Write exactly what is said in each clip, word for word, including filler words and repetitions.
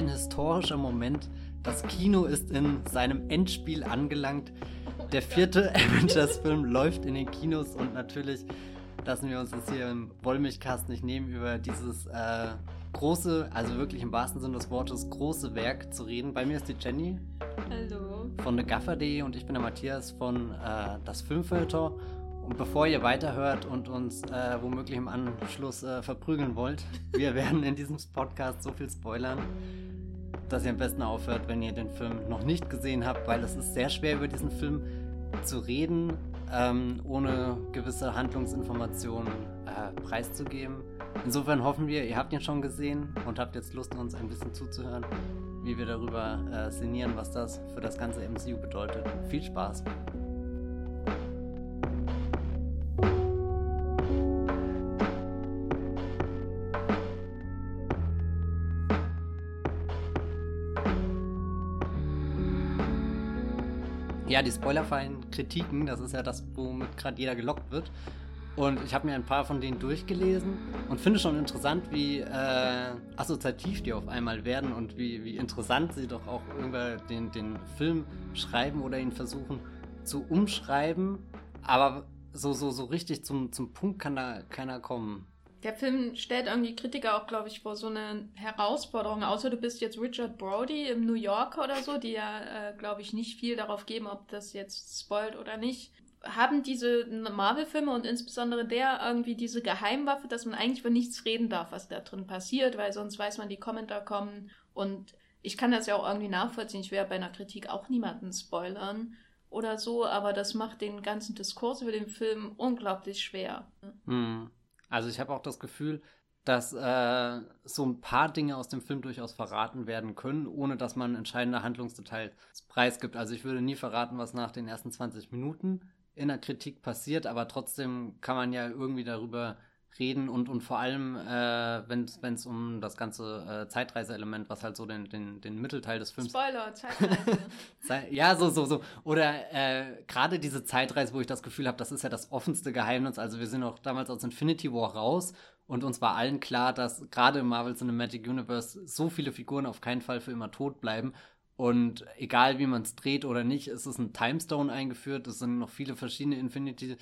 ein historischer Moment. Das Kino ist in seinem Endspiel angelangt. Der vierte Avengers-Film läuft in den Kinos und natürlich lassen wir uns das hier im Wollmilchcast nicht nehmen, über dieses äh, große, also wirklich im wahrsten Sinne des Wortes, große Werk zu reden. Bei mir ist die Jenny. Hallo. Von thegaffer punkt de und ich bin der Matthias von äh, Das Filmfeuilleton. Und bevor ihr weiterhört und uns äh, womöglich im Anschluss äh, verprügeln wollt, wir werden in diesem Podcast so viel spoilern, dass ihr am besten aufhört, wenn ihr den Film noch nicht gesehen habt, weil es ist sehr schwer, über diesen Film zu reden, ähm, ohne gewisse Handlungsinformationen äh, preiszugeben. Insofern hoffen wir, ihr habt ihn schon gesehen und habt jetzt Lust, uns ein bisschen zuzuhören, wie wir darüber äh, sinnieren, was das für das ganze M C U bedeutet. Viel Spaß! Ja, die spoilerfreien Kritiken, das ist ja das, womit gerade jeder gelockt wird. Und ich habe mir ein paar von denen durchgelesen und finde schon interessant, wie äh, assoziativ die auf einmal werden und wie, wie interessant sie doch auch über den, den Film schreiben oder ihn versuchen zu umschreiben. Aber so, so, so richtig zum, zum Punkt kann da keiner kommen. Der Film stellt irgendwie Kritiker auch, glaube ich, vor so eine Herausforderung, außer du bist jetzt Richard Brody im New Yorker oder so, die ja, äh, glaube ich, nicht viel darauf geben, ob das jetzt spoilt oder nicht. Haben diese Marvel-Filme und insbesondere der irgendwie diese Geheimwaffe, dass man eigentlich über nichts reden darf, was da drin passiert, weil sonst weiß man, die Kommentare kommen. Und ich kann das ja auch irgendwie nachvollziehen. Ich will ja bei einer Kritik auch niemanden spoilern oder so, aber das macht den ganzen Diskurs über den Film unglaublich schwer. Hm. Also ich habe auch das Gefühl, dass äh, so ein paar Dinge aus dem Film durchaus verraten werden können, ohne dass man entscheidende Handlungsdetails preisgibt. Also ich würde nie verraten, was nach den ersten zwanzig Minuten in der Kritik passiert, aber trotzdem kann man ja irgendwie darüber reden und, und vor allem, äh, wenn es um das ganze äh, Zeitreise-Element, was halt so den, den, den Mittelteil des Films... Spoiler, Zeitreise. Ja, so, so, so. Oder äh, gerade diese Zeitreise, wo ich das Gefühl habe, das ist ja das offenste Geheimnis. Also wir sind auch damals aus Infinity War raus und uns war allen klar, dass gerade im Marvel Cinematic Universe so viele Figuren auf keinen Fall für immer tot bleiben. Und egal, wie man es dreht oder nicht, es ist ein Timestone eingeführt, es sind noch viele verschiedene Infinity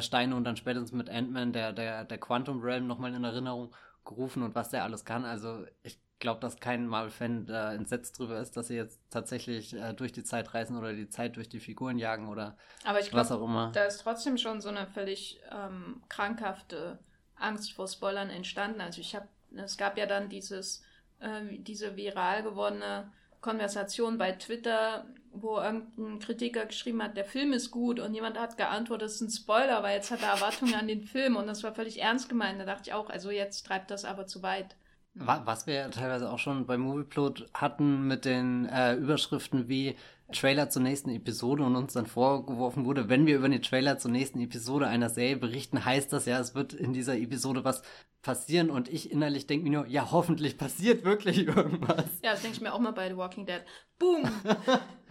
Steine und dann spätestens mit Ant-Man der, der, der Quantum Realm nochmal in Erinnerung gerufen und was der alles kann. Also ich glaube, dass kein Marvel-Fan äh, entsetzt drüber ist, dass sie jetzt tatsächlich äh, durch die Zeit reisen oder die Zeit durch die Figuren jagen oder aber ich glaub, was auch immer. Da ist trotzdem schon so eine völlig ähm, krankhafte Angst vor Spoilern entstanden. Also ich habe, es gab ja dann dieses, äh, diese viral gewordene Konversation bei Twitter, wo irgendein Kritiker geschrieben hat, der Film ist gut und jemand hat geantwortet, es ist ein Spoiler, weil jetzt hat er Erwartungen an den Film und das war völlig ernst gemeint. Da dachte ich auch, also jetzt treibt das aber zu weit. Was wir ja teilweise auch schon bei Movieplot hatten mit den äh, Überschriften wie Trailer zur nächsten Episode und uns dann vorgeworfen wurde, wenn wir über den Trailer zur nächsten Episode einer Serie berichten, heißt das ja, es wird in dieser Episode was passieren und ich innerlich denke mir nur, ja, hoffentlich passiert wirklich irgendwas. Ja, das denke ich mir auch mal bei The Walking Dead. Boom!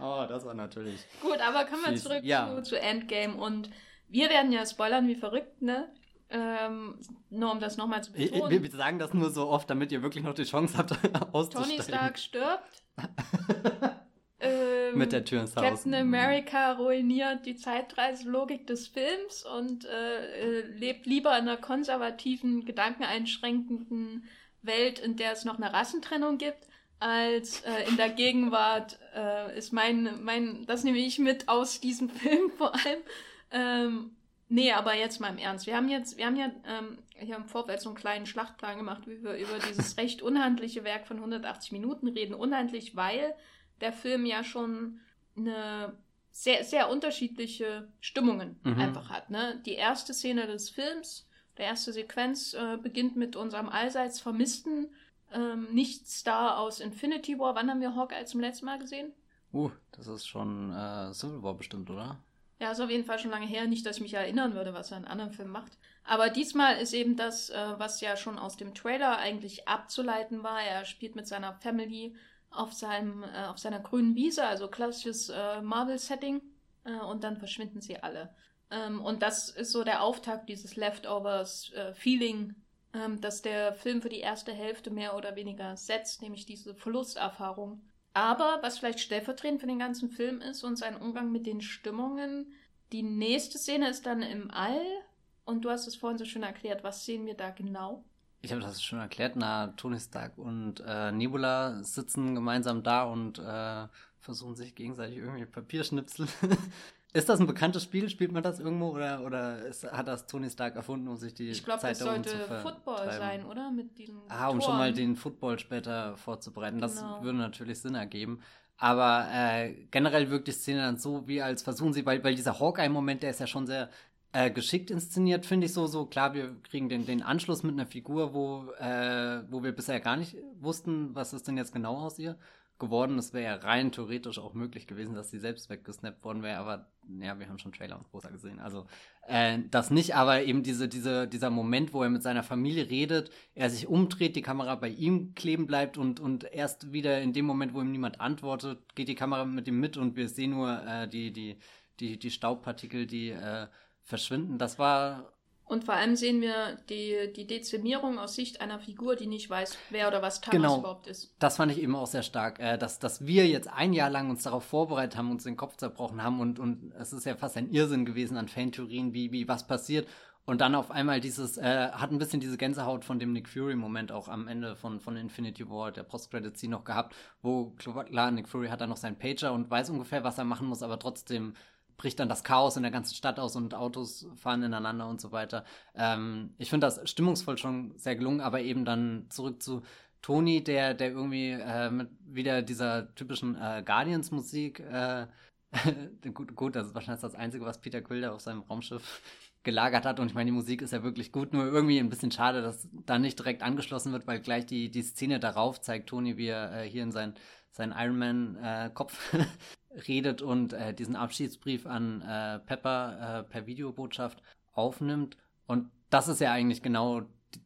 Oh, das war natürlich... Gut, aber kommen wir zurück ja. zu, zu Endgame und wir werden ja spoilern wie verrückt, ne? Ähm, nur um das nochmal zu betonen. Wir, wir sagen das nur so oft, damit ihr wirklich noch die Chance habt, auszusteigen. Tony Stark stirbt. ähm, Mit der Tür ins Haus. Captain America ruiniert die Zeitreiselogik des Films und äh, lebt lieber in einer konservativen, gedankeneinschränkenden Welt, in der es noch eine Rassentrennung gibt, als äh, in der Gegenwart äh, ist mein, mein, das nehme ich mit aus diesem Film vor allem. Ähm, Nee, aber jetzt mal im Ernst. Wir haben jetzt, wir haben ja ähm, hier im Vorfeld so einen kleinen Schlachtplan gemacht, wie wir über dieses recht unhandliche Werk von hundertachtzig Minuten reden. Unhandlich, weil der Film ja schon eine sehr, sehr unterschiedliche Stimmungen mhm. einfach hat. Ne? Die erste Szene des Films, die erste Sequenz äh, beginnt mit unserem allseits vermissten ähm, Nicht-Star aus Infinity War. Wann haben wir Hawkeye zum letzten Mal gesehen? Uh, das ist schon äh, Civil War bestimmt, oder? Ja, ist auf jeden Fall schon lange her. Nicht, dass ich mich erinnern würde, was er in anderen Filmen macht. Aber diesmal ist eben das, was ja schon aus dem Trailer eigentlich abzuleiten war. Er spielt mit seiner Family auf seinem, auf seiner grünen Wiese, also klassisches Marvel-Setting. Und dann verschwinden sie alle. Und das ist so der Auftakt dieses Leftovers-Feeling ähm, dass der Film für die erste Hälfte mehr oder weniger setzt, nämlich diese Verlusterfahrung. Aber was vielleicht stellvertretend für den ganzen Film ist, und sein Umgang mit den Stimmungen. Die nächste Szene ist dann im All. Und du hast es vorhin so schön erklärt. Was sehen wir da genau? Ich habe das schon erklärt. Na, Tony Stark und äh, Nebula sitzen gemeinsam da und äh, versuchen sich gegenseitig irgendwie Papierschnipsel. Ist das ein bekanntes Spiel? Spielt man das irgendwo? Oder, oder ist, hat das Tony Stark erfunden, um sich die ich glaub, Zeit da oben zu vertreiben? Ich glaube, das sollte Football sein, oder? Mit diesen ah, um Toren. Schon mal den Football später vorzubereiten. Genau. Das würde natürlich Sinn ergeben. Aber äh, generell wirkt die Szene dann so, wie als versuchen sie, weil, weil dieser Hawkeye-Moment, der ist ja schon sehr äh, geschickt inszeniert, finde ich so. so. Klar, wir kriegen den, den Anschluss mit einer Figur, wo, äh, wo wir bisher gar nicht wussten, was ist denn jetzt genau aus ihr geworden. Es wäre ja rein theoretisch auch möglich gewesen, dass sie selbst weggesnappt worden wäre, aber ja, wir haben schon Trailer und Poster gesehen, also äh, das nicht, aber eben diese, diese, dieser Moment, wo er mit seiner Familie redet, er sich umdreht, die Kamera bei ihm kleben bleibt und, und erst wieder in dem Moment, wo ihm niemand antwortet, geht die Kamera mit ihm mit und wir sehen nur äh, die, die, die, die Staubpartikel, die äh, verschwinden, das war... Und vor allem sehen wir die, die Dezimierung aus Sicht einer Figur, die nicht weiß, wer oder was Thanos genau, überhaupt ist. Genau, das fand ich eben auch sehr stark, äh, dass, dass wir jetzt ein Jahr lang uns darauf vorbereitet haben, uns den Kopf zerbrochen haben und, und es ist ja fast ein Irrsinn gewesen an Fantheorien, wie, wie was passiert. Und dann auf einmal dieses, äh, hat ein bisschen diese Gänsehaut von dem Nick Fury-Moment auch am Ende von, von Infinity War, der Post-Credit-Scene noch gehabt, wo klar, Nick Fury hat dann noch seinen Pager und weiß ungefähr, was er machen muss, aber trotzdem... bricht dann das Chaos in der ganzen Stadt aus und Autos fahren ineinander und so weiter. Ähm, ich finde das stimmungsvoll schon sehr gelungen, aber eben dann zurück zu Tony, der, der irgendwie äh, mit wieder dieser typischen äh, Guardians-Musik, äh, gut, gut, das ist wahrscheinlich das Einzige, was Peter Quill da auf seinem Raumschiff gelagert hat und ich meine, die Musik ist ja wirklich gut, nur irgendwie ein bisschen schade, dass da nicht direkt angeschlossen wird, weil gleich die, die Szene darauf zeigt Tony, wie er äh, hier in sein, sein Iron Man-Kopf äh, redet und äh, diesen Abschiedsbrief an äh, Pepper äh, per Videobotschaft aufnimmt. Und das ist ja eigentlich genau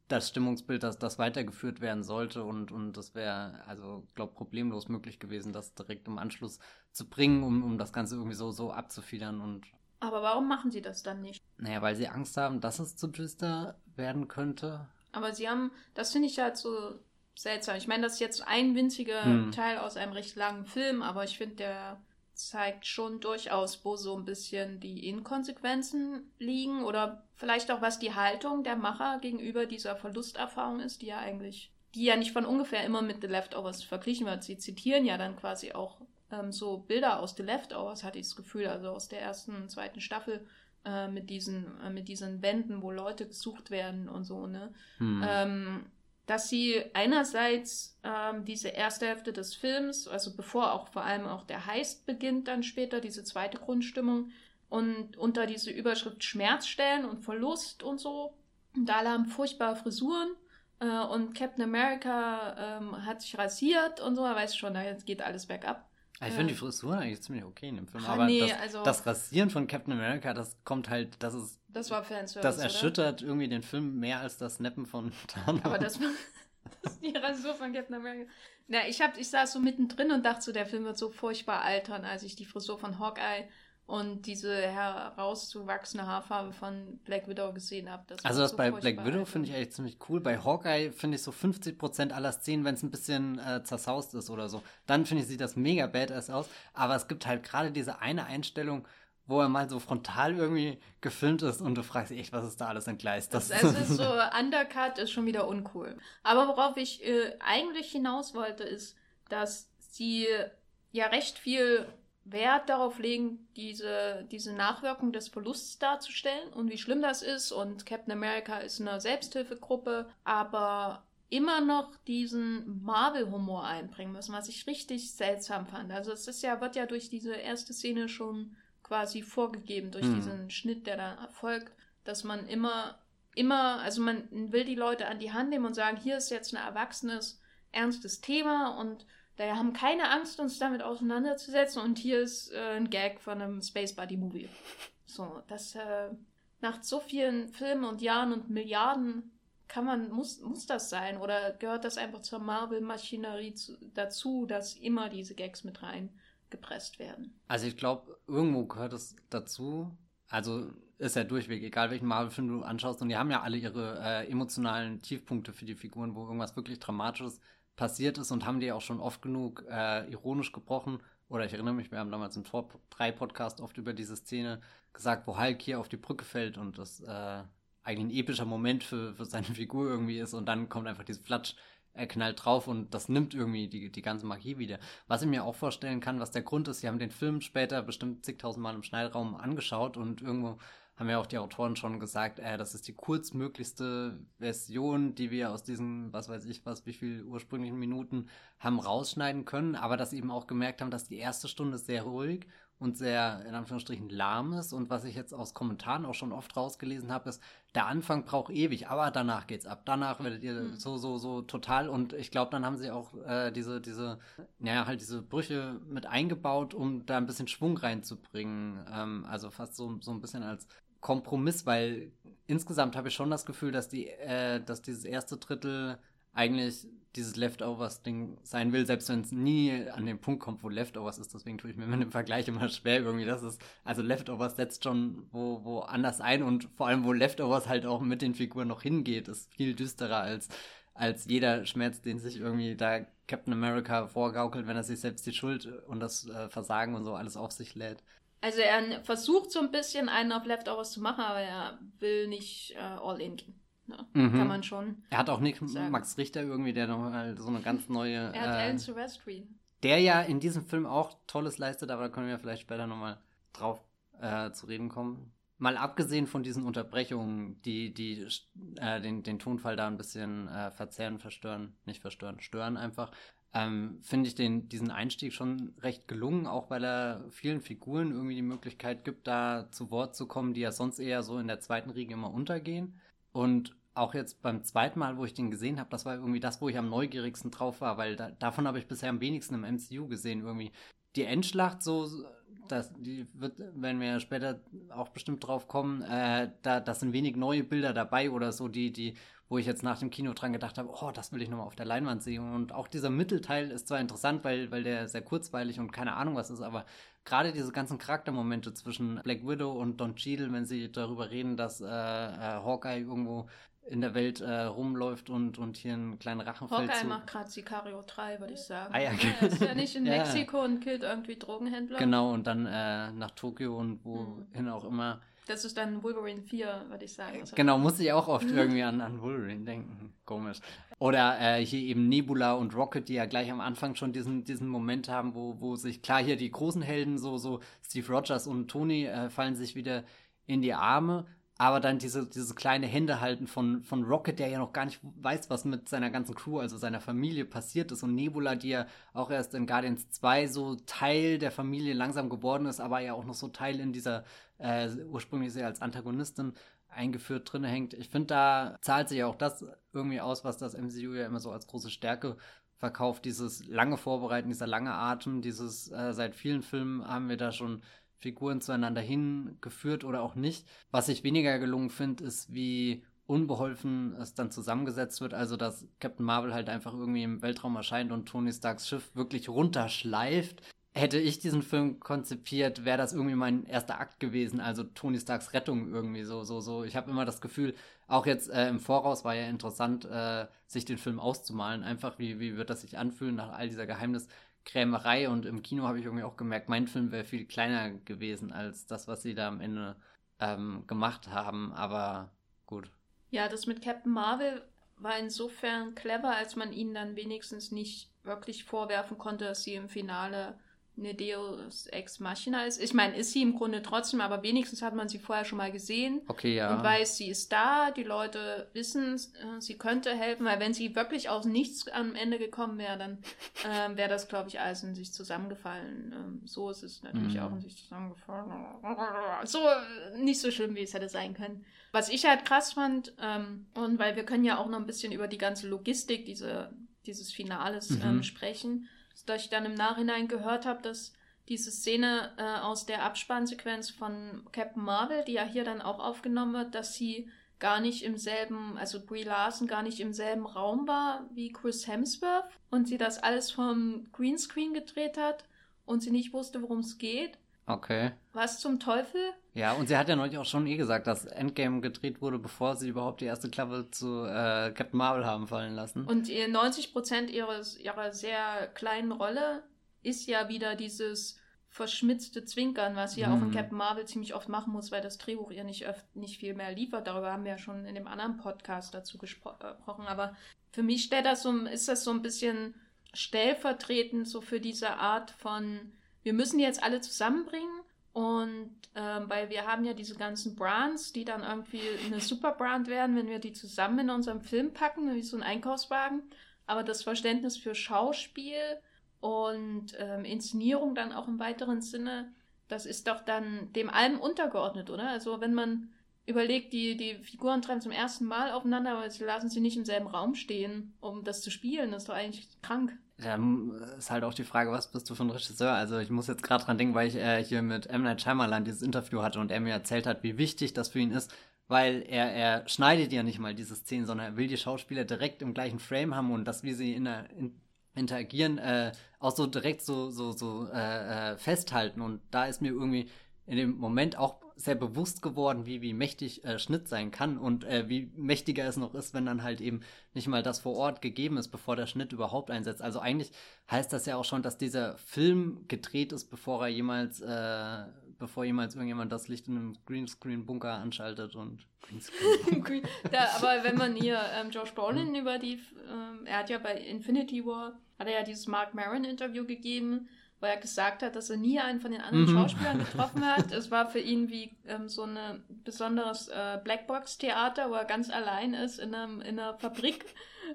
das Stimmungsbild, das, das weitergeführt werden sollte. Und, und das wäre, also glaube problemlos möglich gewesen, das direkt im Anschluss zu bringen, um, um das Ganze irgendwie so, so abzufedern. Und aber warum machen sie das dann nicht? Naja, weil sie Angst haben, dass es zu düster werden könnte. Aber sie haben, das finde ich halt so seltsam. Ich meine, das ist jetzt ein winziger hm. Teil aus einem recht langen Film, aber ich finde, der zeigt schon durchaus, wo so ein bisschen die Inkonsequenzen liegen oder vielleicht auch, was die Haltung der Macher gegenüber dieser Verlusterfahrung ist, die ja eigentlich, die ja nicht von ungefähr immer mit The Leftovers verglichen wird. Sie zitieren ja dann quasi auch ähm, so Bilder aus The Leftovers, hatte ich das Gefühl, also aus der ersten, zweiten Staffel äh, mit diesen äh, mit diesen Wänden, wo Leute gesucht werden und so, ne? Hm. Ähm, dass sie einerseits ähm, diese erste Hälfte des Films, also bevor auch vor allem auch der Heist beginnt dann später, diese zweite Grundstimmung, und unter diese Überschrift Schmerz stellen und Verlust und so. Und alle haben furchtbare Frisuren äh, und Captain America ähm, hat sich rasiert und so, er weiß schon, da geht alles bergab. Ich finde die Frisuren eigentlich ziemlich okay in dem Film, Ach, aber nee, das, also, das Rasieren von Captain America, das kommt halt, das ist, das war Fanservice, das erschüttert oder? Irgendwie den Film mehr als das Snappen von Thanos. Aber das war das ist die Rasur von Captain America. Na, ich hab, ich saß so mittendrin und dachte so, der Film wird so furchtbar altern, als ich die Frisur von Hawkeye und diese herauszuwachsende Haarfarbe von Black Widow gesehen habe. Das also das so bei Black Widow finde ich eigentlich ziemlich cool. Bei Hawkeye finde ich so fünfzig Prozent aller Szenen, wenn es ein bisschen äh, zersaust ist oder so, dann finde ich, sieht das mega badass aus. Aber es gibt halt gerade diese eine Einstellung, wo er mal so frontal irgendwie gefilmt ist und du fragst dich echt, was ist da alles entgleist. Das, das ist so, Undercut ist schon wieder uncool. Aber worauf ich äh, eigentlich hinaus wollte, ist, dass sie ja recht viel Wert darauf legen, diese, diese Nachwirkung des Verlusts darzustellen und wie schlimm das ist. Und Captain America ist eine Selbsthilfegruppe, aber immer noch diesen Marvel-Humor einbringen müssen, was ich richtig seltsam fand. Also es ist ja, wird ja durch diese erste Szene schon quasi vorgegeben, durch mhm. diesen Schnitt, der da erfolgt, dass man immer, immer, also man will die Leute an die Hand nehmen und sagen, hier ist jetzt ein erwachsenes, ernstes Thema und wir haben keine Angst, uns damit auseinanderzusetzen. Und hier ist äh, ein Gag von einem Space Buddy Movie. So, das äh, nach so vielen Filmen und Jahren und Milliarden kann man muss muss das sein oder gehört das einfach zur Marvel-Maschinerie zu, dazu, dass immer diese Gags mit reingepresst werden? Also ich glaube, irgendwo gehört es dazu. Also ist ja durchweg, egal welchen Marvel-Film du anschaust. Und die haben ja alle ihre äh, emotionalen Tiefpunkte für die Figuren, wo irgendwas wirklich Dramatisches passiert ist, und haben die auch schon oft genug äh, ironisch gebrochen. Oder ich erinnere mich, wir haben damals im Tor drei Podcast oft über diese Szene gesagt, wo Hulk hier auf die Brücke fällt und das äh, eigentlich ein epischer Moment für, für seine Figur irgendwie ist. Und dann kommt einfach dieses Flatsch, er knallt drauf, und das nimmt irgendwie die, die ganze Magie wieder. Was ich mir auch vorstellen kann, was der Grund ist, sie haben den Film später bestimmt zigtausendmal im Schneidraum angeschaut, und irgendwo haben ja auch die Autoren schon gesagt, äh, das ist die kurzmöglichste Version, die wir aus diesen, was weiß ich was, wie viel ursprünglichen Minuten haben rausschneiden können, aber dass sie eben auch gemerkt haben, dass die erste Stunde sehr ruhig und sehr, in Anführungsstrichen, lahm ist. Und was ich jetzt aus Kommentaren auch schon oft rausgelesen habe, ist, der Anfang braucht ewig, aber danach geht's ab. Danach werdet ihr mhm. so, so, so total. Und ich glaube, dann haben sie auch äh, diese, diese, naja, halt diese Brüche mit eingebaut, um da ein bisschen Schwung reinzubringen. Ähm, also fast so, so ein bisschen als Kompromiss, weil insgesamt habe ich schon das Gefühl, dass die, äh, dass dieses erste Drittel eigentlich dieses Leftovers-Ding sein will, selbst wenn es nie an den Punkt kommt, wo Leftovers ist. Deswegen tue ich mir mit dem Vergleich immer schwer irgendwie. Das ist, also Leftovers setzt schon wo, wo anders ein, und vor allem, wo Leftovers halt auch mit den Figuren noch hingeht, ist viel düsterer als, als jeder Schmerz, den sich irgendwie da Captain America vorgaukelt, wenn er sich selbst die Schuld und das äh, Versagen und so alles auf sich lädt. Also er versucht so ein bisschen einen auf Leftovers zu machen, aber er will nicht äh, all in gehen. Ja, mhm. Kann man schon. Er hat auch Nick sagen. Max Richter irgendwie, der nochmal so eine ganz neue. Er hat Alan äh, Silvestri. Der ja in diesem Film auch Tolles leistet, aber da können wir vielleicht später nochmal drauf äh, zu reden kommen. Mal abgesehen von diesen Unterbrechungen, die, die äh, den, den Tonfall da ein bisschen äh, verzerren, verstören, nicht verstören, stören einfach, ähm, finde ich den, diesen Einstieg schon recht gelungen, auch weil er vielen Figuren irgendwie die Möglichkeit gibt, da zu Wort zu kommen, die ja sonst eher so in der zweiten Riege immer untergehen. Und auch jetzt beim zweiten Mal, wo ich den gesehen habe, das war irgendwie das, wo ich am neugierigsten drauf war, weil da, davon habe ich bisher am wenigsten im M C U gesehen irgendwie. Die Endschlacht, so, das, die wird, wenn wir später auch bestimmt drauf kommen, äh, da das sind wenig neue Bilder dabei oder so, die, die, wo ich jetzt nach dem Kino dran gedacht habe, oh, das will ich nochmal auf der Leinwand sehen. Und auch dieser Mittelteil ist zwar interessant, weil, weil der sehr kurzweilig und keine Ahnung was ist, aber gerade diese ganzen Charaktermomente zwischen Black Widow und Don Cheadle, wenn sie darüber reden, dass äh, äh, Hawkeye irgendwo in der Welt äh, rumläuft und, und hier einen kleinen Rachenfeldzug. Hawkeye macht gerade Sicario drei, würde ich sagen. Ah, ja. Er ist ja nicht in ja. Mexiko und killt irgendwie Drogenhändler. Genau, und dann äh, nach Tokio und wohin mhm. auch immer. Das ist dann Wolverine vier, würde ich sagen. Also genau, muss ich auch oft irgendwie an, an Wolverine denken. Komisch. Oder äh, hier eben Nebula und Rocket, die ja gleich am Anfang schon diesen, diesen Moment haben, wo, wo sich, klar, hier die großen Helden, so, so Steve Rogers und Tony, äh, fallen sich wieder in die Arme. Aber dann diese, diese kleine Hände halten von, von Rocket, der ja noch gar nicht weiß, was mit seiner ganzen Crew, also seiner Familie passiert ist. Und Nebula, die ja auch erst in Guardians zwei so Teil der Familie langsam geworden ist, aber ja auch noch so Teil in dieser, äh, ursprünglich sehr als Antagonistin eingeführt drin hängt. Ich finde, da zahlt sich ja auch das irgendwie aus, was das M C U ja immer so als große Stärke verkauft. Dieses lange Vorbereiten, dieser lange Atem, dieses, äh, seit vielen Filmen haben wir da schon Figuren zueinander hingeführt oder auch nicht. Was ich weniger gelungen finde, ist, wie unbeholfen es dann zusammengesetzt wird. Also, dass Captain Marvel halt einfach irgendwie im Weltraum erscheint und Tony Starks Schiff wirklich runterschleift. Hätte ich diesen Film konzipiert, wäre das irgendwie mein erster Akt gewesen. Also Tony Starks Rettung irgendwie so, so, so. Ich habe immer das Gefühl, auch jetzt äh, im Voraus war ja interessant, äh, sich den Film auszumalen. Einfach, wie, wie wird das sich anfühlen nach all dieser Geheimnis Krämerei, und im Kino habe ich irgendwie auch gemerkt, mein Film wäre viel kleiner gewesen als das, was sie da am Ende ähm, gemacht haben, aber gut. Ja, das mit Captain Marvel war insofern clever, als man ihnen dann wenigstens nicht wirklich vorwerfen konnte, dass sie im Finale eine Deus Ex Machina ist. Ich meine, ist sie im Grunde trotzdem, aber wenigstens hat man sie vorher schon mal gesehen. Okay, ja. Und weiß, sie ist da, die Leute wissen, sie könnte helfen, weil wenn sie wirklich aus nichts am Ende gekommen wäre, dann ähm, wäre das, glaube ich, alles in sich zusammengefallen. Ähm, so ist es natürlich mhm. auch in sich zusammengefallen. So, nicht so schlimm, wie es hätte sein können. Was ich halt krass fand, ähm, und weil wir können ja auch noch ein bisschen über die ganze Logistik diese, dieses Finales mhm. ähm, sprechen, dass ich dann im Nachhinein gehört habe, dass diese Szene äh, aus der Abspannsequenz von Captain Marvel, die ja hier dann auch aufgenommen wird, dass sie gar nicht im selben, also Brie Larson gar nicht im selben Raum war wie Chris Hemsworth und sie das alles vom Greenscreen gedreht hat und sie nicht wusste, worum es geht. Okay. Was zum Teufel? Ja, und sie hat ja neulich auch schon eh gesagt, dass Endgame gedreht wurde, bevor sie überhaupt die erste Klappe zu äh, Captain Marvel haben fallen lassen. Und ihr neunzig Prozent ihres, ihrer sehr kleinen Rolle ist ja wieder dieses verschmitzte Zwinkern, was sie ja hm. auch in Captain Marvel ziemlich oft machen muss, weil das Drehbuch ihr nicht, öf- nicht viel mehr liefert. Darüber haben wir ja schon in dem anderen Podcast dazu gespro- äh, gesprochen. Aber für mich stellt das so, ist das so ein bisschen stellvertretend so für diese Art von: Wir müssen jetzt alle zusammenbringen und ähm, weil wir haben ja diese ganzen Brands, die dann irgendwie eine Superbrand werden, wenn wir die zusammen in unserem Film packen, wie so ein Einkaufswagen. Aber das Verständnis für Schauspiel und ähm, Inszenierung dann auch im weiteren Sinne, das ist doch dann dem allem untergeordnet, oder? Also wenn man überlegt, die, die Figuren treffen zum ersten Mal aufeinander, aber sie lassen sie nicht im selben Raum stehen, um das zu spielen, das ist doch eigentlich krank. Dann ist halt auch die Frage, was bist du für ein Regisseur? Also ich muss jetzt gerade dran denken, weil ich äh, hier mit M. Night Shyamalan dieses Interview hatte und er mir erzählt hat, wie wichtig das für ihn ist, weil er, er schneidet ja nicht mal diese Szenen, sondern er will die Schauspieler direkt im gleichen Frame haben und das, wie sie in der, in, interagieren, äh, auch so direkt so, so, so äh, festhalten. Und da ist mir irgendwie in dem Moment auch sehr bewusst geworden, wie, wie mächtig äh, Schnitt sein kann und äh, wie mächtiger es noch ist, wenn dann halt eben nicht mal das vor Ort gegeben ist, bevor der Schnitt überhaupt einsetzt. Also eigentlich heißt das ja auch schon, dass dieser Film gedreht ist, bevor er jemals, äh, bevor jemals irgendjemand das Licht in einem Greenscreen-Bunker anschaltet und Greenscreen. Da, aber wenn man hier ähm, Josh Brolin mhm. über die, ähm, er hat ja bei Infinity War, hat er ja dieses Mark Maron-Interview gegeben, weil er gesagt hat, dass er nie einen von den anderen mhm. Schauspielern getroffen hat. Es war für ihn wie ähm, so ein besonderes äh, Blackbox-Theater, wo er ganz allein ist in, einem, in einer Fabrik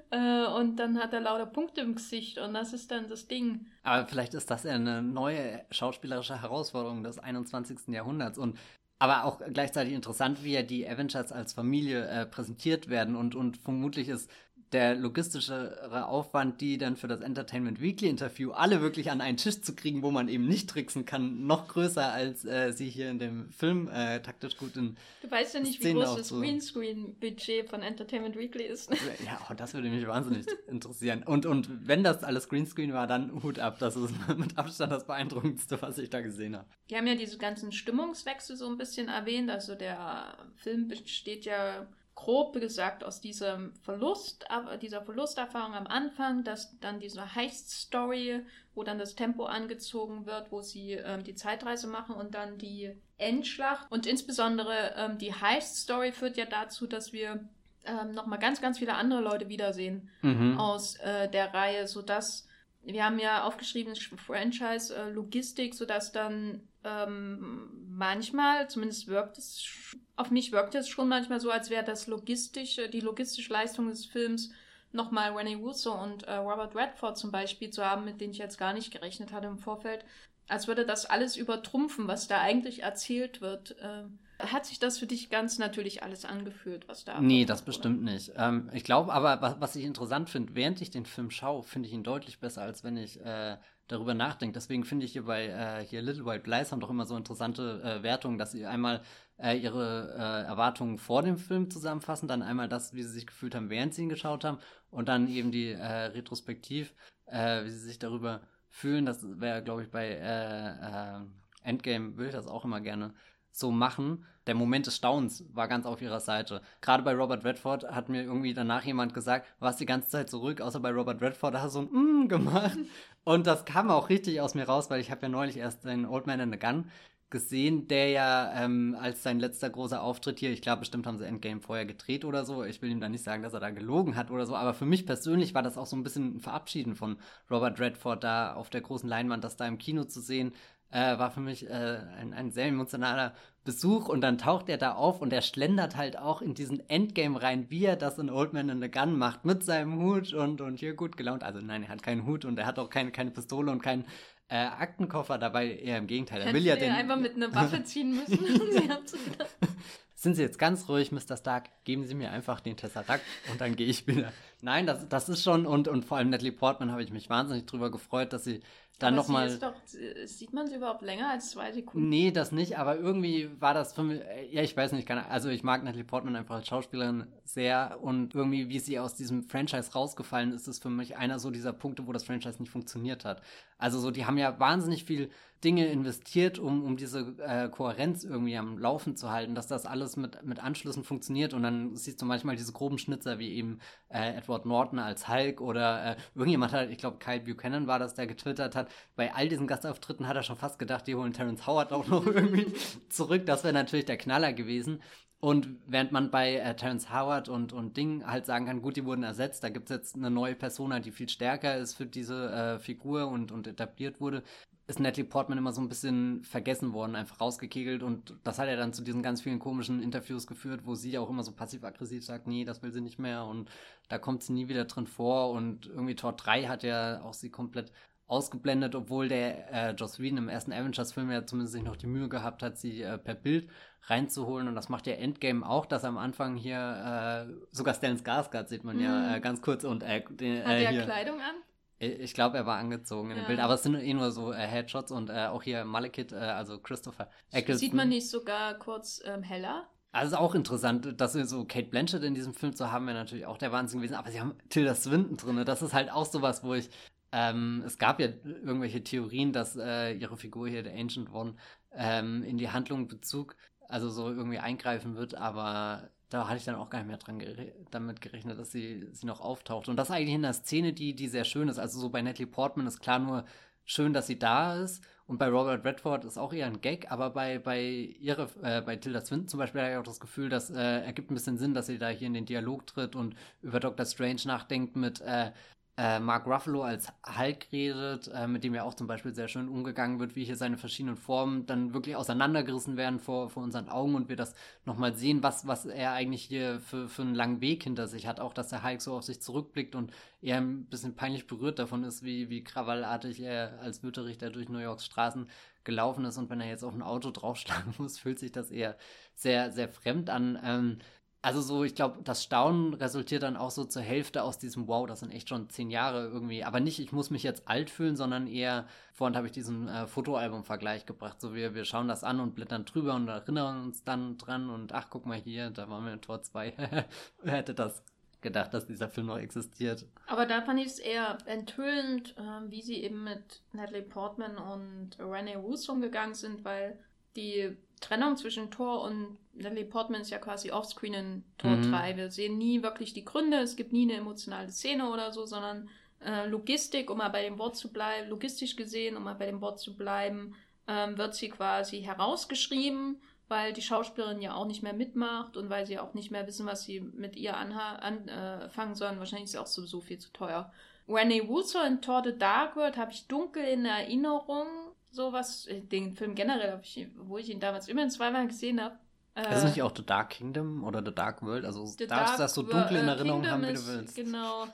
äh, und dann hat er lauter Punkte im Gesicht und das ist dann das Ding. Aber vielleicht ist das ja eine neue schauspielerische Herausforderung des einundzwanzigsten. Jahrhunderts und aber auch gleichzeitig interessant, wie ja die Avengers als Familie äh, präsentiert werden und, und vermutlich ist der logistischere Aufwand, die dann für das Entertainment Weekly Interview alle wirklich an einen Tisch zu kriegen, wo man eben nicht tricksen kann, noch größer, als äh, sie hier in dem Film äh, taktisch gut in Du weißt ja nicht, Szenen wie groß das Greenscreen-Budget von Entertainment Weekly ist. Ne? Ja, oh, das würde mich wahnsinnig interessieren. Und, und wenn das alles Greenscreen war, dann Hut ab. Das ist mit Abstand das Beeindruckendste, was ich da gesehen habe. Wir haben ja diese ganzen Stimmungswechsel so ein bisschen erwähnt. Also der Film besteht ja grob gesagt aus diesem Verlust, dieser Verlusterfahrung am Anfang, dass dann diese Heist-Story, wo dann das Tempo angezogen wird, wo sie ähm, die Zeitreise machen und dann die Endschlacht. Und insbesondere ähm, die Heist-Story führt ja dazu, dass wir ähm, nochmal ganz, ganz viele andere Leute wiedersehen mhm. aus äh, der Reihe, sodass, wir haben ja aufgeschrieben, Franchise-Logistik, äh, sodass dann ähm, manchmal, zumindest wirkt es schon, auf mich wirkt es schon manchmal so, als wäre das logistische, die logistische Leistung des Films nochmal René Russo und äh, Robert Redford zum Beispiel zu haben, mit denen ich jetzt gar nicht gerechnet hatte im Vorfeld, als würde das alles übertrumpfen, was da eigentlich erzählt wird. Äh, hat sich das für dich ganz natürlich alles angefühlt, was da Nee, das bestimmt nicht. Ähm, ich glaube aber, was, was ich interessant finde, während ich den Film schaue, finde ich ihn deutlich besser, als wenn ich äh, darüber nachdenke. Deswegen finde ich hier bei äh, hier Little White Lies haben doch immer so interessante äh, Wertungen, dass sie einmal ihre äh, Erwartungen vor dem Film zusammenfassen, dann einmal das, wie sie sich gefühlt haben, während sie ihn geschaut haben und dann eben die äh, Retrospektiv, äh, wie sie sich darüber fühlen. Das wäre, glaube ich, bei äh, äh, Endgame würde ich das auch immer gerne so machen. Der Moment des Staunens war ganz auf ihrer Seite. Gerade bei Robert Redford hat mir irgendwie danach jemand gesagt, warst die ganze Zeit zurück, außer bei Robert Redford, da hast du so ein mm gemacht und das kam auch richtig aus mir raus, weil ich habe ja neulich erst den Old Man and the Gun gesehen, der ja ähm, als sein letzter großer Auftritt hier, ich glaube, bestimmt haben sie Endgame vorher gedreht oder so, ich will ihm da nicht sagen, dass er da gelogen hat oder so, aber für mich persönlich war das auch so ein bisschen ein Verabschieden von Robert Redford da auf der großen Leinwand, das da im Kino zu sehen, äh, war für mich äh, ein, ein sehr emotionaler Besuch und dann taucht er da auf und er schlendert halt auch in diesen Endgame rein, wie er das in Old Man and the Gun macht, mit seinem Hut und, und hier gut gelaunt, also nein, er hat keinen Hut und er hat auch keine, keine Pistole und keinen Äh, Aktenkoffer dabei, eher im Gegenteil. Er will ja den einfach mit einer Waffe ziehen müssen. Sie haben so gedacht. Sind Sie jetzt ganz ruhig, Mister Stark, geben Sie mir einfach den Tesseract und dann gehe ich wieder. Nein, das, das ist schon, und, und vor allem Natalie Portman habe ich mich wahnsinnig drüber gefreut, dass sie dann nochmal... Sieht man sie überhaupt länger als zwei Sekunden? Nee, das nicht, aber irgendwie war das für mich, ja, ich weiß nicht, keine, also ich mag Natalie Portman einfach als Schauspielerin sehr und irgendwie, wie sie aus diesem Franchise rausgefallen ist, ist für mich einer so dieser Punkte, wo das Franchise nicht funktioniert hat. Also so, die haben ja wahnsinnig viel Dinge investiert, um, um diese äh, Kohärenz irgendwie am Laufen zu halten, dass das alles mit, mit Anschlüssen funktioniert. Und dann siehst du manchmal diese groben Schnitzer wie eben äh, Edward Norton als Hulk oder äh, irgendjemand hat, ich glaube Kyle Buchanan war das, der getwittert hat, bei all diesen Gastauftritten hat er schon fast gedacht, die holen Terrence Howard auch noch irgendwie zurück. Das wäre natürlich der Knaller gewesen. Und während man bei äh, Terrence Howard und, und Ding halt sagen kann, gut, die wurden ersetzt, da gibt's jetzt eine neue Persona, die viel stärker ist für diese äh, Figur und, und etabliert wurde, ist Natalie Portman immer so ein bisschen vergessen worden, einfach rausgekegelt. Und das hat ja dann zu diesen ganz vielen komischen Interviews geführt, wo sie auch immer so passiv-aggressiv sagt, nee, das will sie nicht mehr und da kommt sie nie wieder drin vor. Und irgendwie Tor drei hat ja auch sie komplett ausgeblendet, obwohl der äh, Joss Whedon im ersten Avengers-Film ja zumindest sich noch die Mühe gehabt hat, sie äh, per Bild reinzuholen. Und das macht ja Endgame auch, dass am Anfang hier äh, sogar Stellan Skarsgård sieht man mm. ja äh, ganz kurz. Und äh, äh, hat er Kleidung an? Ich glaube, er war angezogen in ja. dem Bild, aber es sind eh nur so äh, Headshots. Und äh, auch hier Malekith, äh, also Christopher Eccleston. Sieht man nicht sogar kurz ähm, heller? Also ist auch interessant, dass wir so Cate Blanchett in diesem Film zu haben, wäre natürlich auch der Wahnsinn gewesen. Aber sie haben Tilda Swinton drin. Das ist halt auch sowas, wo ich Ähm, es gab ja irgendwelche Theorien, dass äh, ihre Figur hier, der Ancient One, ähm, in die Handlung Bezug, also so irgendwie eingreifen wird, aber da hatte ich dann auch gar nicht mehr dran gere- damit gerechnet, dass sie, sie noch auftaucht. Und das eigentlich in einer Szene, die, die sehr schön ist. Also so bei Natalie Portman ist klar nur schön, dass sie da ist. Und bei Robert Redford ist auch eher ein Gag, aber bei bei ihre äh, bei Tilda Swinton zum Beispiel habe ich auch das Gefühl, dass äh, ergibt ein bisschen Sinn, dass sie da hier in den Dialog tritt und über Doctor Strange nachdenkt mit äh, Äh, Mark Ruffalo als Hulk redet, äh, mit dem ja auch zum Beispiel sehr schön umgegangen wird, wie hier seine verschiedenen Formen dann wirklich auseinandergerissen werden vor, vor unseren Augen und wir das nochmal sehen, was, was er eigentlich hier für, für einen langen Weg hinter sich hat. Auch, dass der Hulk so auf sich zurückblickt und eher ein bisschen peinlich berührt davon ist, wie, wie krawallartig er als Wüterichter durch New Yorks Straßen gelaufen ist. Und wenn er jetzt auf ein Auto draufschlagen muss, fühlt sich das eher sehr, sehr fremd an. Ähm, Also so, ich glaube, das Staunen resultiert dann auch so zur Hälfte aus diesem Wow, das sind echt schon zehn Jahre irgendwie. Aber nicht, ich muss mich jetzt alt fühlen, sondern eher, vorhin habe ich diesen äh, Fotoalbum-Vergleich gebracht. So, wir, wir schauen das an und blättern drüber und erinnern uns dann dran. Und ach, guck mal hier, da waren wir in Tor zwei. Wer hätte das gedacht, dass dieser Film noch existiert? Aber da fand ich es eher enthüllend, äh, wie sie eben mit Natalie Portman und Renée Russo umgegangen sind, weil die Trennung zwischen Thor und Natalie Portman ist ja quasi offscreen in Thor drei. Mhm. Wir sehen nie wirklich die Gründe, es gibt nie eine emotionale Szene oder so, sondern äh, Logistik, um mal bei dem Wort zu bleiben, logistisch gesehen, um mal bei dem Wort zu bleiben, ähm, wird sie quasi herausgeschrieben, weil die Schauspielerin ja auch nicht mehr mitmacht und weil sie auch nicht mehr wissen, was sie mit ihr anha- anfangen sollen. Wahrscheinlich ist sie auch sowieso viel zu teuer. Renée Russo in Thor The Dark World habe ich dunkel in Erinnerung. Sowas, den Film generell, wo ich ihn damals immerhin zweimal gesehen habe. Ist also äh, nicht auch The Dark Kingdom oder The Dark World? Also darfst du das so dunkel in Erinnerung haben, wie du willst. Genau.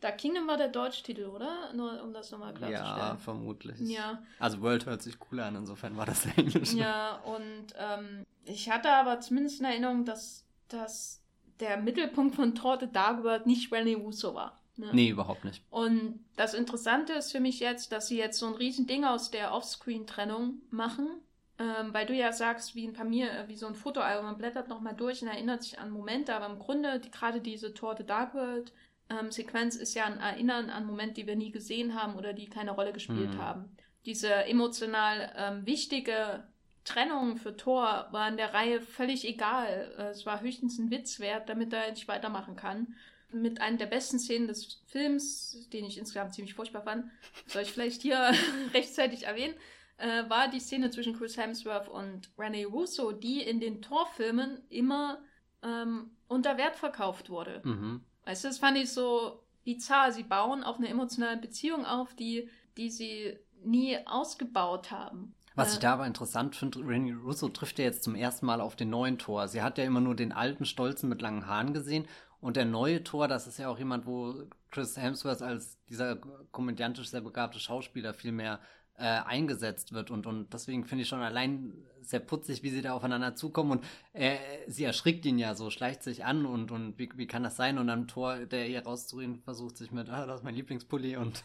Dark Kingdom war der Deutschtitel, oder? Nur um das nochmal klarzustellen. Ja, vermutlich. Ja. Also World hört sich cooler an, insofern war das Englisch. Ja, und ähm, ich hatte aber zumindest in Erinnerung, dass, dass der Mittelpunkt von Thor The Dark World nicht Renée Russo war. Ne? Nee, überhaupt nicht. Und das Interessante ist für mich jetzt, dass sie jetzt so ein riesen Ding aus der Offscreen-Trennung machen, ähm, weil du ja sagst, wie ein Familie, wie so ein Fotoalbum, man blättert nochmal durch und erinnert sich an Momente, aber im Grunde, die, gerade diese Thor The Dark World ähm, Sequenz ist ja ein Erinnern an Momente, die wir nie gesehen haben oder die keine Rolle gespielt mhm. haben. Diese emotional ähm, wichtige Trennung für Thor war in der Reihe völlig egal. Es war höchstens ein Witz wert, damit er nicht weitermachen kann. Mit einer der besten Szenen des Films, den ich insgesamt ziemlich furchtbar fand, soll ich vielleicht hier rechtzeitig erwähnen, äh, war die Szene zwischen Chris Hemsworth und Renée Russo, die in den Thor-Filmen immer ähm, unter Wert verkauft wurde. Mhm. Weißt du, das fand ich so bizarr. Sie bauen auf eine emotionale Beziehung auf, die, die sie nie ausgebaut haben. Was ich da aber interessant finde, Renée Russo trifft ja jetzt zum ersten Mal auf den neuen Thor. Sie hat ja immer nur den alten Stolzen mit langen Haaren gesehen. Und der neue Thor, das ist ja auch jemand, wo Chris Hemsworth als dieser komödiantisch sehr begabte Schauspieler viel mehr äh, eingesetzt wird. Und, und deswegen finde ich schon allein sehr putzig, wie sie da aufeinander zukommen. Und äh, sie erschrickt ihn ja so, schleicht sich an und, und wie, wie kann das sein? Und dann Thor, der ihr rauszureden versucht, sich mit, ah, das ist mein Lieblingspulli und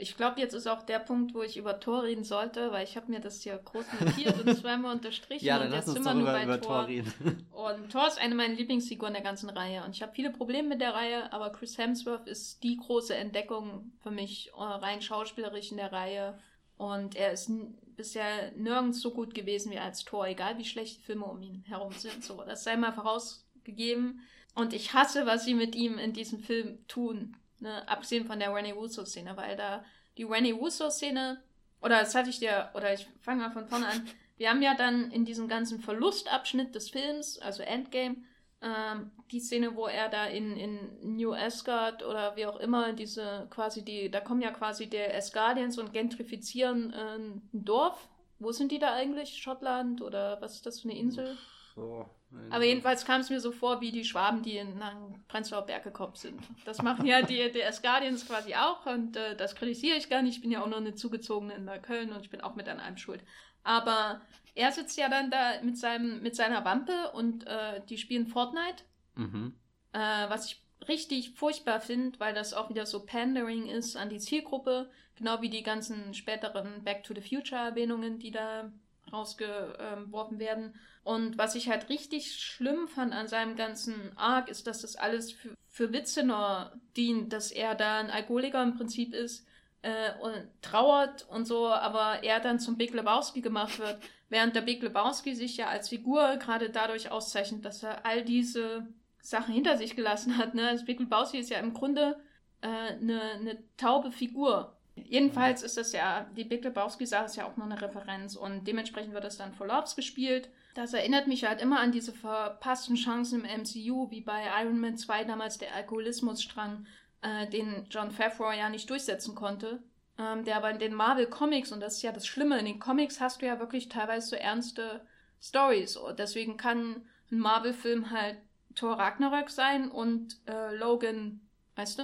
Ich glaube, jetzt ist auch der Punkt, wo ich über Tor reden sollte, weil ich habe mir das hier groß notiert und zweimal unterstrichen. Ja, dann und jetzt immer nur bei über Tor. Tor reden. Und Tor ist eine meiner Lieblingsfiguren der ganzen Reihe. Und ich habe viele Probleme mit der Reihe, aber Chris Hemsworth ist die große Entdeckung für mich, rein schauspielerisch in der Reihe. Und er ist n- bisher nirgends so gut gewesen wie als Tor, egal wie schlecht die Filme um ihn herum sind. So, das sei mal vorausgegeben. Und ich hasse, was sie mit ihm in diesem Film tun. Ne, abgesehen von der Renée Russo-Szene, weil da die Renée Russo-Szene, oder das hatte ich dir, oder ich fange mal von vorne an, wir haben ja dann in diesem ganzen Verlustabschnitt des Films, also Endgame, ähm, die Szene, wo er da in, in New Asgard oder wie auch immer, diese quasi die, da kommen ja quasi die Asgardians und gentrifizieren äh, ein Dorf. Wo sind die da eigentlich? Schottland oder was ist das für eine Insel? So. Aber jedenfalls kam es mir so vor, wie die Schwaben, die in den Prenzlauer Berg gekommen sind. Das machen ja die, die Asgardians quasi auch und äh, das kritisiere ich gar nicht. Ich bin ja auch noch eine Zugezogene in der Köln und ich bin auch mit an allem schuld. Aber er sitzt ja dann da mit, seinem, mit seiner Wampe und äh, die spielen Fortnite, mhm. äh, was ich richtig furchtbar finde, weil das auch wieder so Pandering ist an die Zielgruppe, genau wie die ganzen späteren Back-to-the-Future-Erwähnungen, die da rausgeworfen werden. Und was ich halt richtig schlimm fand an seinem ganzen Arc, ist, dass das alles für, für Witze nur dient, dass er da ein Alkoholiker im Prinzip ist äh, und trauert und so, aber er dann zum Big Lebowski gemacht wird, während der Big Lebowski sich ja als Figur gerade dadurch auszeichnet, dass er all diese Sachen hinter sich gelassen hat. Ne? Das Big Lebowski ist ja im Grunde eine äh, ne taube Figur. Jedenfalls ist das ja, die Big Lebowski-Sache ist ja auch nur eine Referenz und dementsprechend wird das dann for laughs gespielt. Das erinnert mich halt immer an diese verpassten Chancen im M C U, wie bei Iron Man zwei damals der Alkoholismusstrang, äh, den Jon Favreau ja nicht durchsetzen konnte, ähm, der aber in den Marvel-Comics, und das ist ja das Schlimme, in den Comics hast du ja wirklich teilweise so ernste Stories. Deswegen kann ein Marvel-Film halt Thor Ragnarök sein und äh, Logan, weißt du?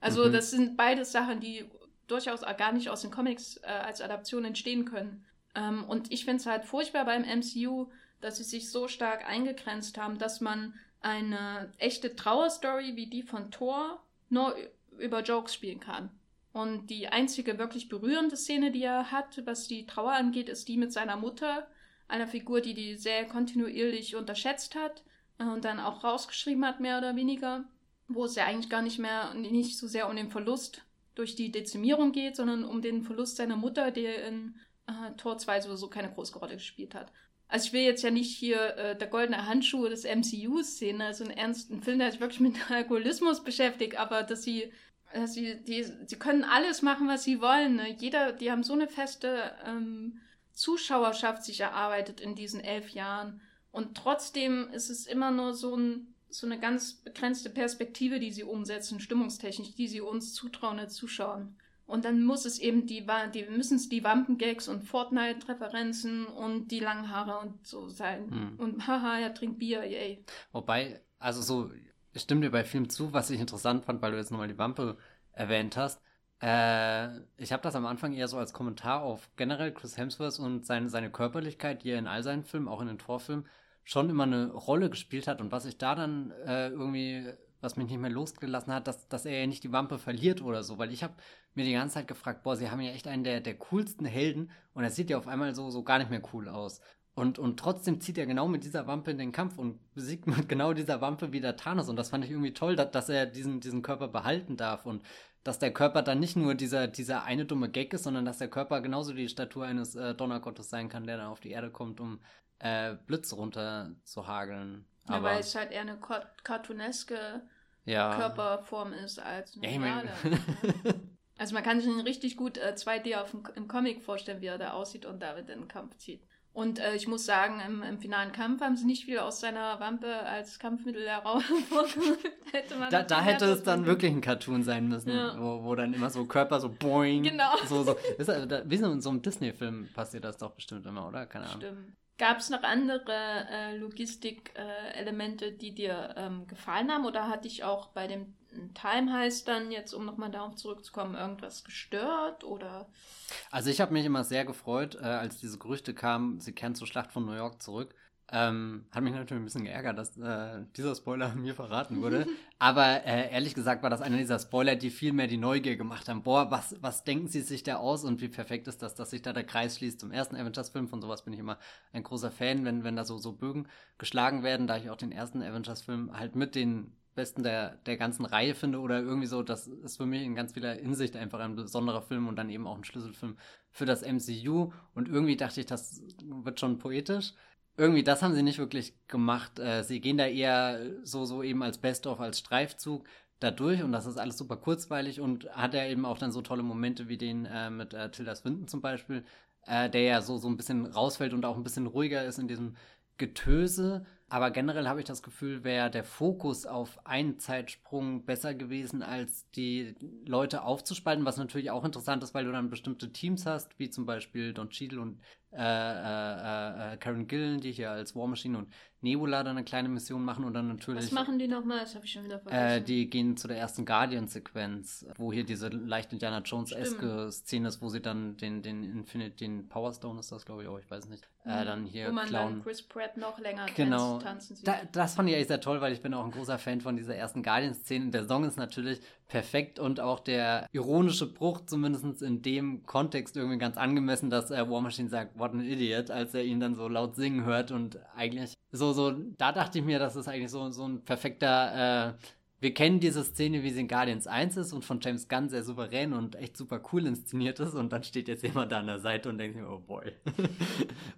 Also mhm. das sind beides Sachen, die durchaus gar nicht aus den Comics äh, als Adaption entstehen können. Ähm, und ich finde es halt furchtbar beim M C U, dass sie sich so stark eingegrenzt haben, dass man eine echte Trauerstory wie die von Thor nur über Jokes spielen kann. Und die einzige wirklich berührende Szene, die er hat, was die Trauer angeht, ist die mit seiner Mutter, einer Figur, die die sehr kontinuierlich unterschätzt hat äh, und dann auch rausgeschrieben hat, mehr oder weniger, wo es ja eigentlich gar nicht mehr, nicht so sehr um den Verlust durch die Dezimierung geht, sondern um den Verlust seiner Mutter, der in äh, Tor zwei sowieso keine große Rolle gespielt hat. Also ich will jetzt ja nicht hier äh, der goldene Handschuh des M C Us sehen, also einen ernsten Film, der sich wirklich mit Alkoholismus beschäftigt, aber dass sie, dass sie, die, sie können alles machen, was sie wollen. Ne? Jeder, die haben so eine feste ähm, Zuschauerschaft sich erarbeitet in diesen elf Jahren und trotzdem ist es immer nur so ein so eine ganz begrenzte Perspektive, die sie umsetzen, stimmungstechnisch, die sie uns zutrauen als Zuschauern. Und dann muss es eben die, die müssen es die Wampengags und Fortnite-Referenzen und die langen Haare und so sein. Hm. Und haha, er trinkt Bier, yay. Wobei, also so, ich stimme dir bei Film zu, was ich interessant fand, weil du jetzt nochmal die Wampe erwähnt hast. Äh, ich habe das am Anfang eher so als Kommentar auf generell Chris Hemsworth und seine, seine Körperlichkeit, die er in all seinen Filmen, auch in den Torfilmen, schon immer eine Rolle gespielt hat und was ich da dann äh, irgendwie, was mich nicht mehr losgelassen hat, dass, dass er ja nicht die Wampe verliert oder so, weil ich habe mir die ganze Zeit gefragt, boah, sie haben ja echt einen der, der coolsten Helden und er sieht ja auf einmal so, so gar nicht mehr cool aus. Und, und trotzdem zieht er genau mit dieser Wampe in den Kampf und besiegt mit genau dieser Wampe wieder Thanos und das fand ich irgendwie toll, dass, dass er diesen, diesen Körper behalten darf und dass der Körper dann nicht nur dieser, dieser eine dumme Gag ist, sondern dass der Körper genauso die Statur eines äh, Donnergottes sein kann, der dann auf die Erde kommt, um Äh, Blitze runter zu hageln. Ja, aber weil es halt eher eine cartooneske ja. Körperform ist als eine normale. Ja, ich mein also man kann sich ihn richtig gut äh, zwei D auf dem, im Comic vorstellen, wie er da aussieht und damit in den Kampf zieht. Und äh, ich muss sagen, im, im finalen Kampf haben sie nicht viel aus seiner Wampe als Kampfmittel herausgeholt. da da hätte es dann wirklich ein Cartoon sein müssen, ja. wo, wo dann immer so Körper so boing. Genau. So, so. Ist, also, da, wie in so einem Disney-Film passiert das doch bestimmt immer, oder? Keine Ahnung. Stimmt. Gab es noch andere äh, Logistik-Elemente, äh, die dir ähm, gefallen haben? Oder hat dich auch bei dem Time Heist dann jetzt, um nochmal darauf zurückzukommen, irgendwas gestört? Oder? Also ich habe mich immer sehr gefreut, äh, als diese Gerüchte kamen, sie kehren zur Schlacht von New York zurück. Ähm, hat mich natürlich ein bisschen geärgert, dass äh, dieser Spoiler mir verraten wurde. Aber äh, ehrlich gesagt war das einer dieser Spoiler, die viel mehr die Neugier gemacht haben. Boah, was, was denken sie sich da aus und wie perfekt ist das, dass sich da der Kreis schließt zum ersten Avengers-Film. Von sowas bin ich immer ein großer Fan, wenn, wenn da so, so Bögen geschlagen werden, da ich auch den ersten Avengers-Film halt mit den Besten der, der ganzen Reihe finde oder irgendwie so. Das ist für mich in ganz vieler Hinsicht einfach ein besonderer Film und dann eben auch ein Schlüsselfilm für das M C U. Und irgendwie dachte ich, das wird schon poetisch. Irgendwie, das haben sie nicht wirklich gemacht. Äh, sie gehen da eher so, so eben als Best-of, als Streifzug da durch und das ist alles super kurzweilig und hat ja eben auch dann so tolle Momente wie den äh, mit äh, Tilda Swinton zum Beispiel, äh, der ja so, so ein bisschen rausfällt und auch ein bisschen ruhiger ist in diesem Getöse. Aber generell habe ich das Gefühl, wäre der Fokus auf einen Zeitsprung besser gewesen, als die Leute aufzuspalten, was natürlich auch interessant ist, weil du dann bestimmte Teams hast, wie zum Beispiel Don Cheadle und äh, äh, äh, Karen Gillan, die hier als War Machine und Nebula dann eine kleine Mission machen und dann natürlich... Was machen die nochmal? Das habe ich schon wieder vergessen. Äh, die gehen zu der ersten Guardian-Sequenz, wo hier diese leicht Indiana Jones-eske Szene ist, wo sie dann den, den Infinite, den Power Stone ist das, glaube ich, auch, ich weiß nicht, äh, dann hier klauen. Wo man klauen. Dann Chris Pratt noch länger genau. Da, das fand ich eigentlich sehr toll, weil ich bin auch ein großer Fan von dieser ersten Guardians-Szene. Der Song ist natürlich perfekt und auch der ironische Bruch, zumindest in dem Kontext, irgendwie ganz angemessen, dass äh, War Machine sagt, what an idiot, als er ihn dann so laut singen hört und eigentlich so, so, da dachte ich mir, das ist eigentlich so, so ein perfekter, äh, wir kennen diese Szene, wie sie in Guardians eins ist und von James Gunn sehr souverän und echt super cool inszeniert ist und dann steht jetzt jemand da an der Seite und denkt mir, oh boy,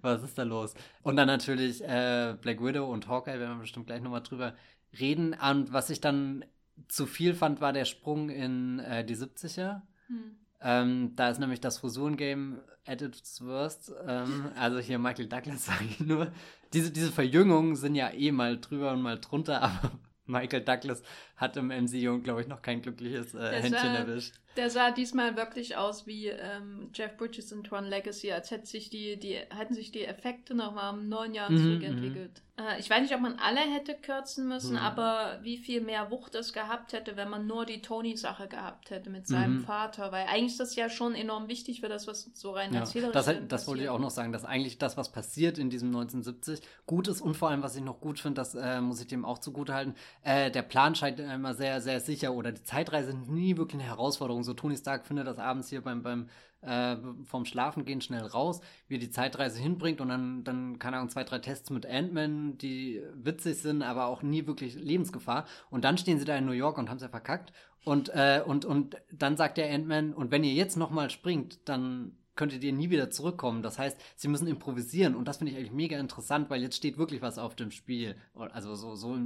was ist da los? Und dann natürlich äh, Black Widow und Hawkeye, werden wir bestimmt gleich nochmal drüber reden. Und was ich dann zu viel fand, war der Sprung in äh, die siebziger. Hm. Ähm, da ist nämlich das Frisuren-Game at its worst. Ähm, also hier Michael Douglas, sage ich nur. Diese, diese Verjüngungen sind ja eh mal drüber und mal drunter, aber Michael Douglas hat im M C U, glaube ich, noch kein glückliches äh, Händchen sah, erwischt. Der sah diesmal wirklich aus wie ähm, Jeff Bridges in Tron Legacy, als hätten sich die, die, hätten sich die Effekte noch mal um neun Jahren mhm, zurückentwickelt. Äh, ich weiß nicht, ob man alle hätte kürzen müssen, mhm. aber wie viel mehr Wucht es gehabt hätte, wenn man nur die Tony-Sache gehabt hätte mit seinem mhm. Vater, weil eigentlich ist das ja schon enorm wichtig für das, was so rein ja, erzählerisch ist. Das, das wollte ich auch noch sagen, dass eigentlich das, was passiert in diesem neunzehnhundertsiebzig, gut ist und vor allem, was ich noch gut finde, das äh, muss ich dem auch zugutehalten, äh, der Plan scheint immer sehr, sehr sicher oder die Zeitreise ist nie wirklich eine Herausforderung. So Tony Stark findet das abends hier beim, beim äh, vom Schlafen gehen schnell raus, wie er die Zeitreise hinbringt und dann, dann keine Ahnung, zwei, drei Tests mit Ant-Man, die witzig sind, aber auch nie wirklich Lebensgefahr. Und dann stehen sie da in New York und haben es ja verkackt. Und, äh, und, und dann sagt der Ant-Man, und wenn ihr jetzt nochmal springt, dann könntet ihr nie wieder zurückkommen. Das heißt, sie müssen improvisieren und das finde ich eigentlich mega interessant, weil jetzt steht wirklich was auf dem Spiel. Also so, so,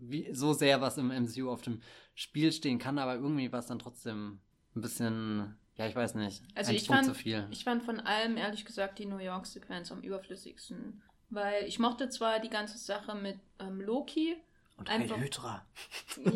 wie, so sehr, was im M C U auf dem Spiel stehen kann, aber irgendwie war es dann trotzdem ein bisschen, ja, ich weiß nicht, also ein ich Sprung fand, zu viel. Ich fand von allem, ehrlich gesagt, die New York-Sequenz am überflüssigsten, weil ich mochte zwar die ganze Sache mit ähm, Loki. Und einfach, Hydra. Ja,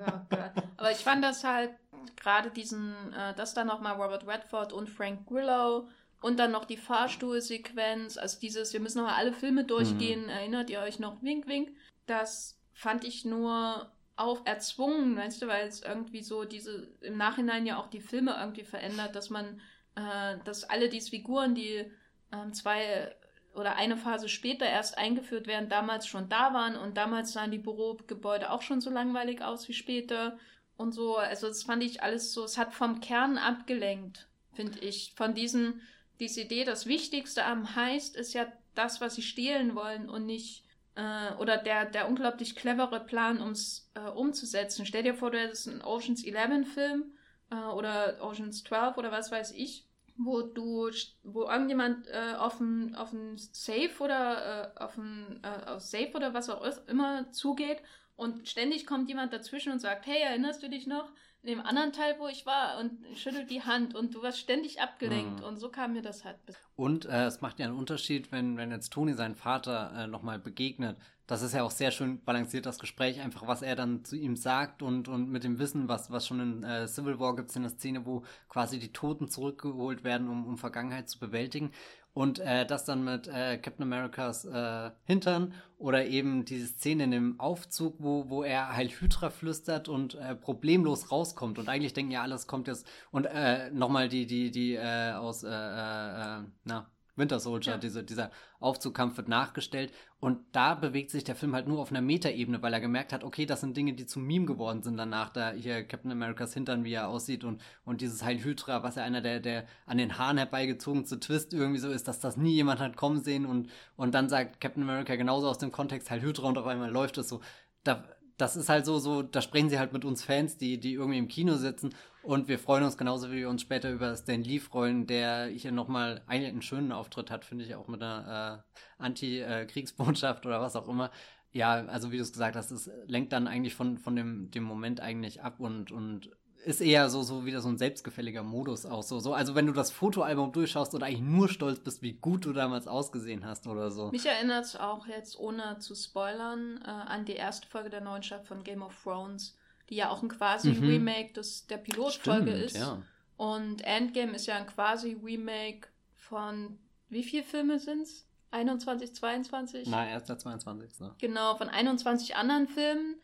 ja, ja, aber ich fand das halt gerade diesen, äh, dass dann nochmal Robert Redford und Frank Grillo und dann noch die Fahrstuhlsequenz, also dieses, wir müssen nochmal alle Filme durchgehen, mhm. erinnert ihr euch noch, wink, wink, das fand ich nur auch erzwungen, weißt du, weil es irgendwie so diese, im Nachhinein ja auch die Filme irgendwie verändert, dass man, äh, dass alle diese Figuren, die äh, zwei oder eine Phase später erst eingeführt werden, damals schon da waren und damals sahen die Bürogebäude auch schon so langweilig aus wie später. Und so, also das fand ich alles so, es hat vom Kern abgelenkt, finde ich. Von diesen, diese Idee, das Wichtigste am Heist ist ja das, was sie stehlen wollen und nicht, äh, oder der, der unglaublich clevere Plan, um es äh, umzusetzen. Stell dir vor, du hättest einen Ocean's Eleven Film äh, oder Ocean's zwölf oder was weiß ich, wo du, wo irgendjemand äh, auf ein, auf ein Safe oder äh, auf ein äh, auf Safe oder was auch immer zugeht. Und ständig kommt jemand dazwischen und sagt, hey, erinnerst du dich noch in dem anderen Teil, wo ich war? Und schüttelt die Hand und du warst ständig abgelenkt. Mhm. Und so kam mir das halt. Und äh, es macht ja einen Unterschied, wenn, wenn jetzt Tony seinen Vater äh, nochmal begegnet. Das ist ja auch sehr schön balanciert, das Gespräch, einfach was er dann zu ihm sagt und, und mit dem Wissen, was, was schon in äh, Civil War gibt es in der Szene, wo quasi die Toten zurückgeholt werden, um, um Vergangenheit zu bewältigen. Und äh, das dann mit äh, Captain Americas äh, Hintern oder eben diese Szene in dem Aufzug, wo, wo er Heil Hydra flüstert und äh, problemlos rauskommt. Und eigentlich denken ja, alles kommt jetzt. Und äh, nochmal die, die, die äh, aus, äh, äh, na, Winter Soldier, ja. diese, dieser Aufzugkampf wird nachgestellt. Und da bewegt sich der Film halt nur auf einer Metaebene, weil er gemerkt hat, okay, das sind Dinge, die zum Meme geworden sind danach, da hier Captain Americas Hintern, wie er aussieht, und, und dieses Heil Hydra, was ja einer der, der an den Haaren herbeigezogenste Twist irgendwie so ist, dass das nie jemand hat kommen sehen, und, und dann sagt Captain America genauso aus dem Kontext Heil Hydra und auf einmal läuft es so. Da, das ist halt so, so, da sprechen sie halt mit uns Fans, die, die irgendwie im Kino sitzen, und wir freuen uns genauso, wie wir uns später über Stan Lee freuen, der hier nochmal einen, einen schönen Auftritt hat, finde ich, auch mit einer äh, Anti-Kriegsbotschaft oder was auch immer. Ja, also wie du es gesagt hast, es lenkt dann eigentlich von, von dem, dem Moment eigentlich ab und, und ist eher so, so wieder so ein selbstgefälliger Modus auch so, so. Also wenn du das Fotoalbum durchschaust und eigentlich nur stolz bist, wie gut du damals ausgesehen hast oder so. Mich erinnert es auch jetzt, ohne zu spoilern, äh, an die erste Folge der neuen Staffel von Game of Thrones, die ja auch ein quasi mhm. Remake des, der Pilotfolge Stimmt, ist. Ja. Und Endgame ist ja ein quasi Remake von, wie viele Filme sind's? einundzwanzig, zweiundzwanzig? Na, erst der zweiundzwanzig. Ne? Genau, von einundzwanzig anderen Filmen,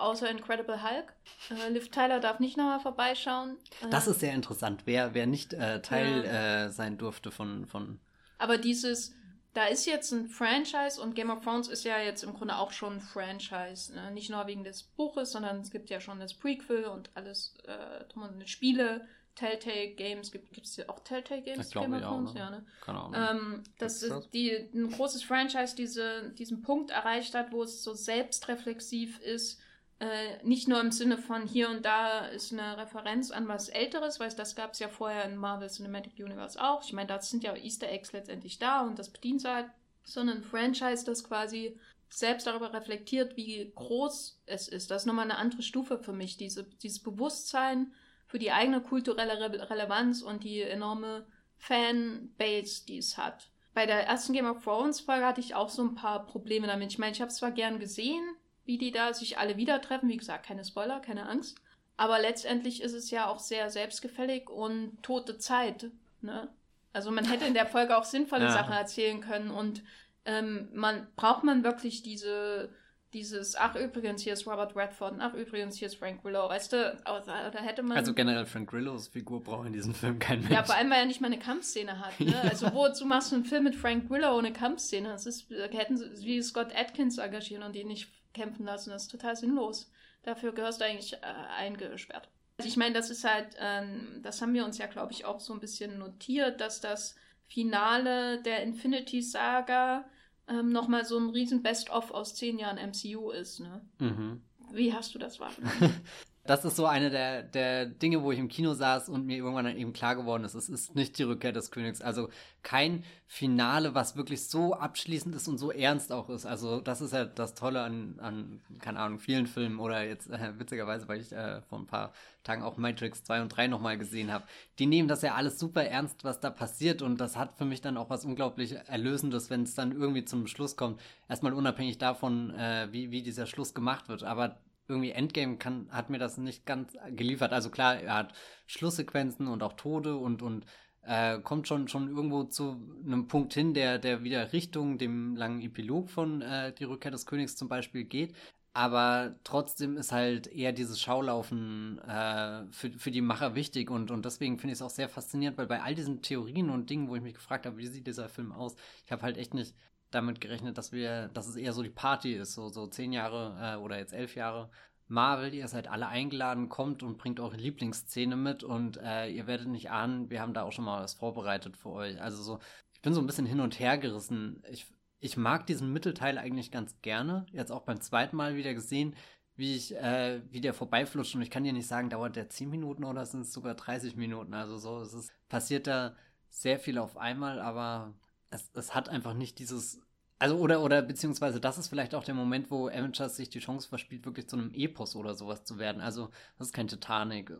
außer Incredible Hulk. Äh, Liv Tyler darf nicht nochmal vorbeischauen. Äh, das ist sehr interessant, wer, wer nicht äh, Teil ja. äh, sein durfte von, von... Aber dieses, da ist jetzt ein Franchise, und Game of Thrones ist ja jetzt im Grunde auch schon ein Franchise. Ne? Nicht nur wegen des Buches, sondern es gibt ja schon das Prequel und alles äh, drum und Spiele, Telltale Games, gibt es ja auch Telltale Games? Ich glaube ja, ne? ja, ne? Keine Ahnung. Ähm, das ist die, ein großes Franchise, diese, diesen Punkt erreicht hat, wo es so selbstreflexiv ist, äh, nicht nur im Sinne von hier und da ist eine Referenz an was Älteres, weil das gab es ja vorher in Marvel Cinematic Universe auch. Ich meine, da sind ja Easter Eggs letztendlich da und das bedient sie halt, sondern ein Franchise, das quasi selbst darüber reflektiert, wie groß es ist. Das ist nochmal eine andere Stufe für mich, diese, dieses Bewusstsein für die eigene kulturelle Re- Relevanz und die enorme Fanbase, die es hat. Bei der ersten Game of Thrones-Folge hatte ich auch so ein paar Probleme damit. Ich meine, ich habe es zwar gern gesehen, wie die da sich alle wieder treffen. Wie gesagt, keine Spoiler, keine Angst. Aber letztendlich ist es ja auch sehr selbstgefällig und tote Zeit. Ne? Also man hätte in der Folge auch sinnvolle ja. Sachen erzählen können. Und ähm, man braucht man wirklich diese... Dieses, ach übrigens, hier ist Robert Redford, ach übrigens, hier ist Frank Grillo, weißt du, da, da hätte man... Also generell Frank Grillos Figur braucht in diesem Film kein Mensch. Ja, vor allem, weil er nicht mal eine Kampfszene hat, ne? Ja. Also wozu machst du einen Film mit Frank Grillo ohne Kampfszene? Das ist, da hätten sie wie Scott Adkins engagieren und ihn nicht kämpfen lassen, das ist total sinnlos. Dafür gehörst du eigentlich äh, eingesperrt. Also ich meine, das ist halt, ähm, das haben wir uns ja, glaube ich, auch so ein bisschen notiert, dass das Finale der Infinity Saga... Ähm, nochmal so ein riesen Best-of aus zehn Jahren M C U ist, ne? Mhm. Wie hast du das wahrgenommen? Das ist so eine der, der Dinge, wo ich im Kino saß und mir irgendwann dann eben klar geworden ist, es ist nicht die Rückkehr des Königs. Also kein Finale, was wirklich so abschließend ist und so ernst auch ist. Also das ist ja das Tolle an, an keine Ahnung, vielen Filmen oder jetzt äh, witzigerweise, weil ich äh, vor ein paar Tagen auch Matrix zwei und drei nochmal gesehen habe. Die nehmen das ja alles super ernst, was da passiert, und das hat für mich dann auch was unglaublich Erlösendes, wenn es dann irgendwie zum Schluss kommt. Erstmal unabhängig davon, äh, wie, wie dieser Schluss gemacht wird, aber irgendwie Endgame kann, hat mir das nicht ganz geliefert. Also klar, er hat Schlusssequenzen und auch Tode und, und äh, kommt schon, schon irgendwo zu einem Punkt hin, der, der wieder Richtung dem langen Epilog von äh, Die Rückkehr des Königs zum Beispiel geht. Aber trotzdem ist halt eher dieses Schaulaufen äh, für, für die Macher wichtig. Und, und deswegen finde ich es auch sehr faszinierend, weil bei all diesen Theorien und Dingen, wo ich mich gefragt habe, wie sieht dieser Film aus, ich habe halt echt nicht... damit gerechnet, dass wir, dass es eher so die Party ist, so, so zehn Jahre äh, oder jetzt elf Jahre Marvel, ihr seid alle eingeladen, kommt und bringt eure Lieblingsszene mit und äh, ihr werdet nicht ahnen, wir haben da auch schon mal was vorbereitet für euch. Also so, ich bin so ein bisschen hin und her gerissen. Ich, ich mag diesen Mittelteil eigentlich ganz gerne, jetzt auch beim zweiten Mal wieder gesehen, wie ich, äh, wie der vorbeiflutscht, und ich kann dir nicht sagen, dauert der zehn Minuten oder sind es sogar dreißig Minuten, also so, es ist, passiert da sehr viel auf einmal, aber... Es, es hat einfach nicht dieses, also oder oder beziehungsweise das ist vielleicht auch der Moment, wo Avengers sich die Chance verspielt, wirklich zu einem Epos oder sowas zu werden. Also das ist kein Titanic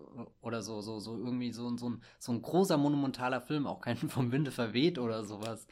oder so, so, so irgendwie so, so, ein, so ein großer monumentaler Film, auch kein Vom Winde verweht oder sowas.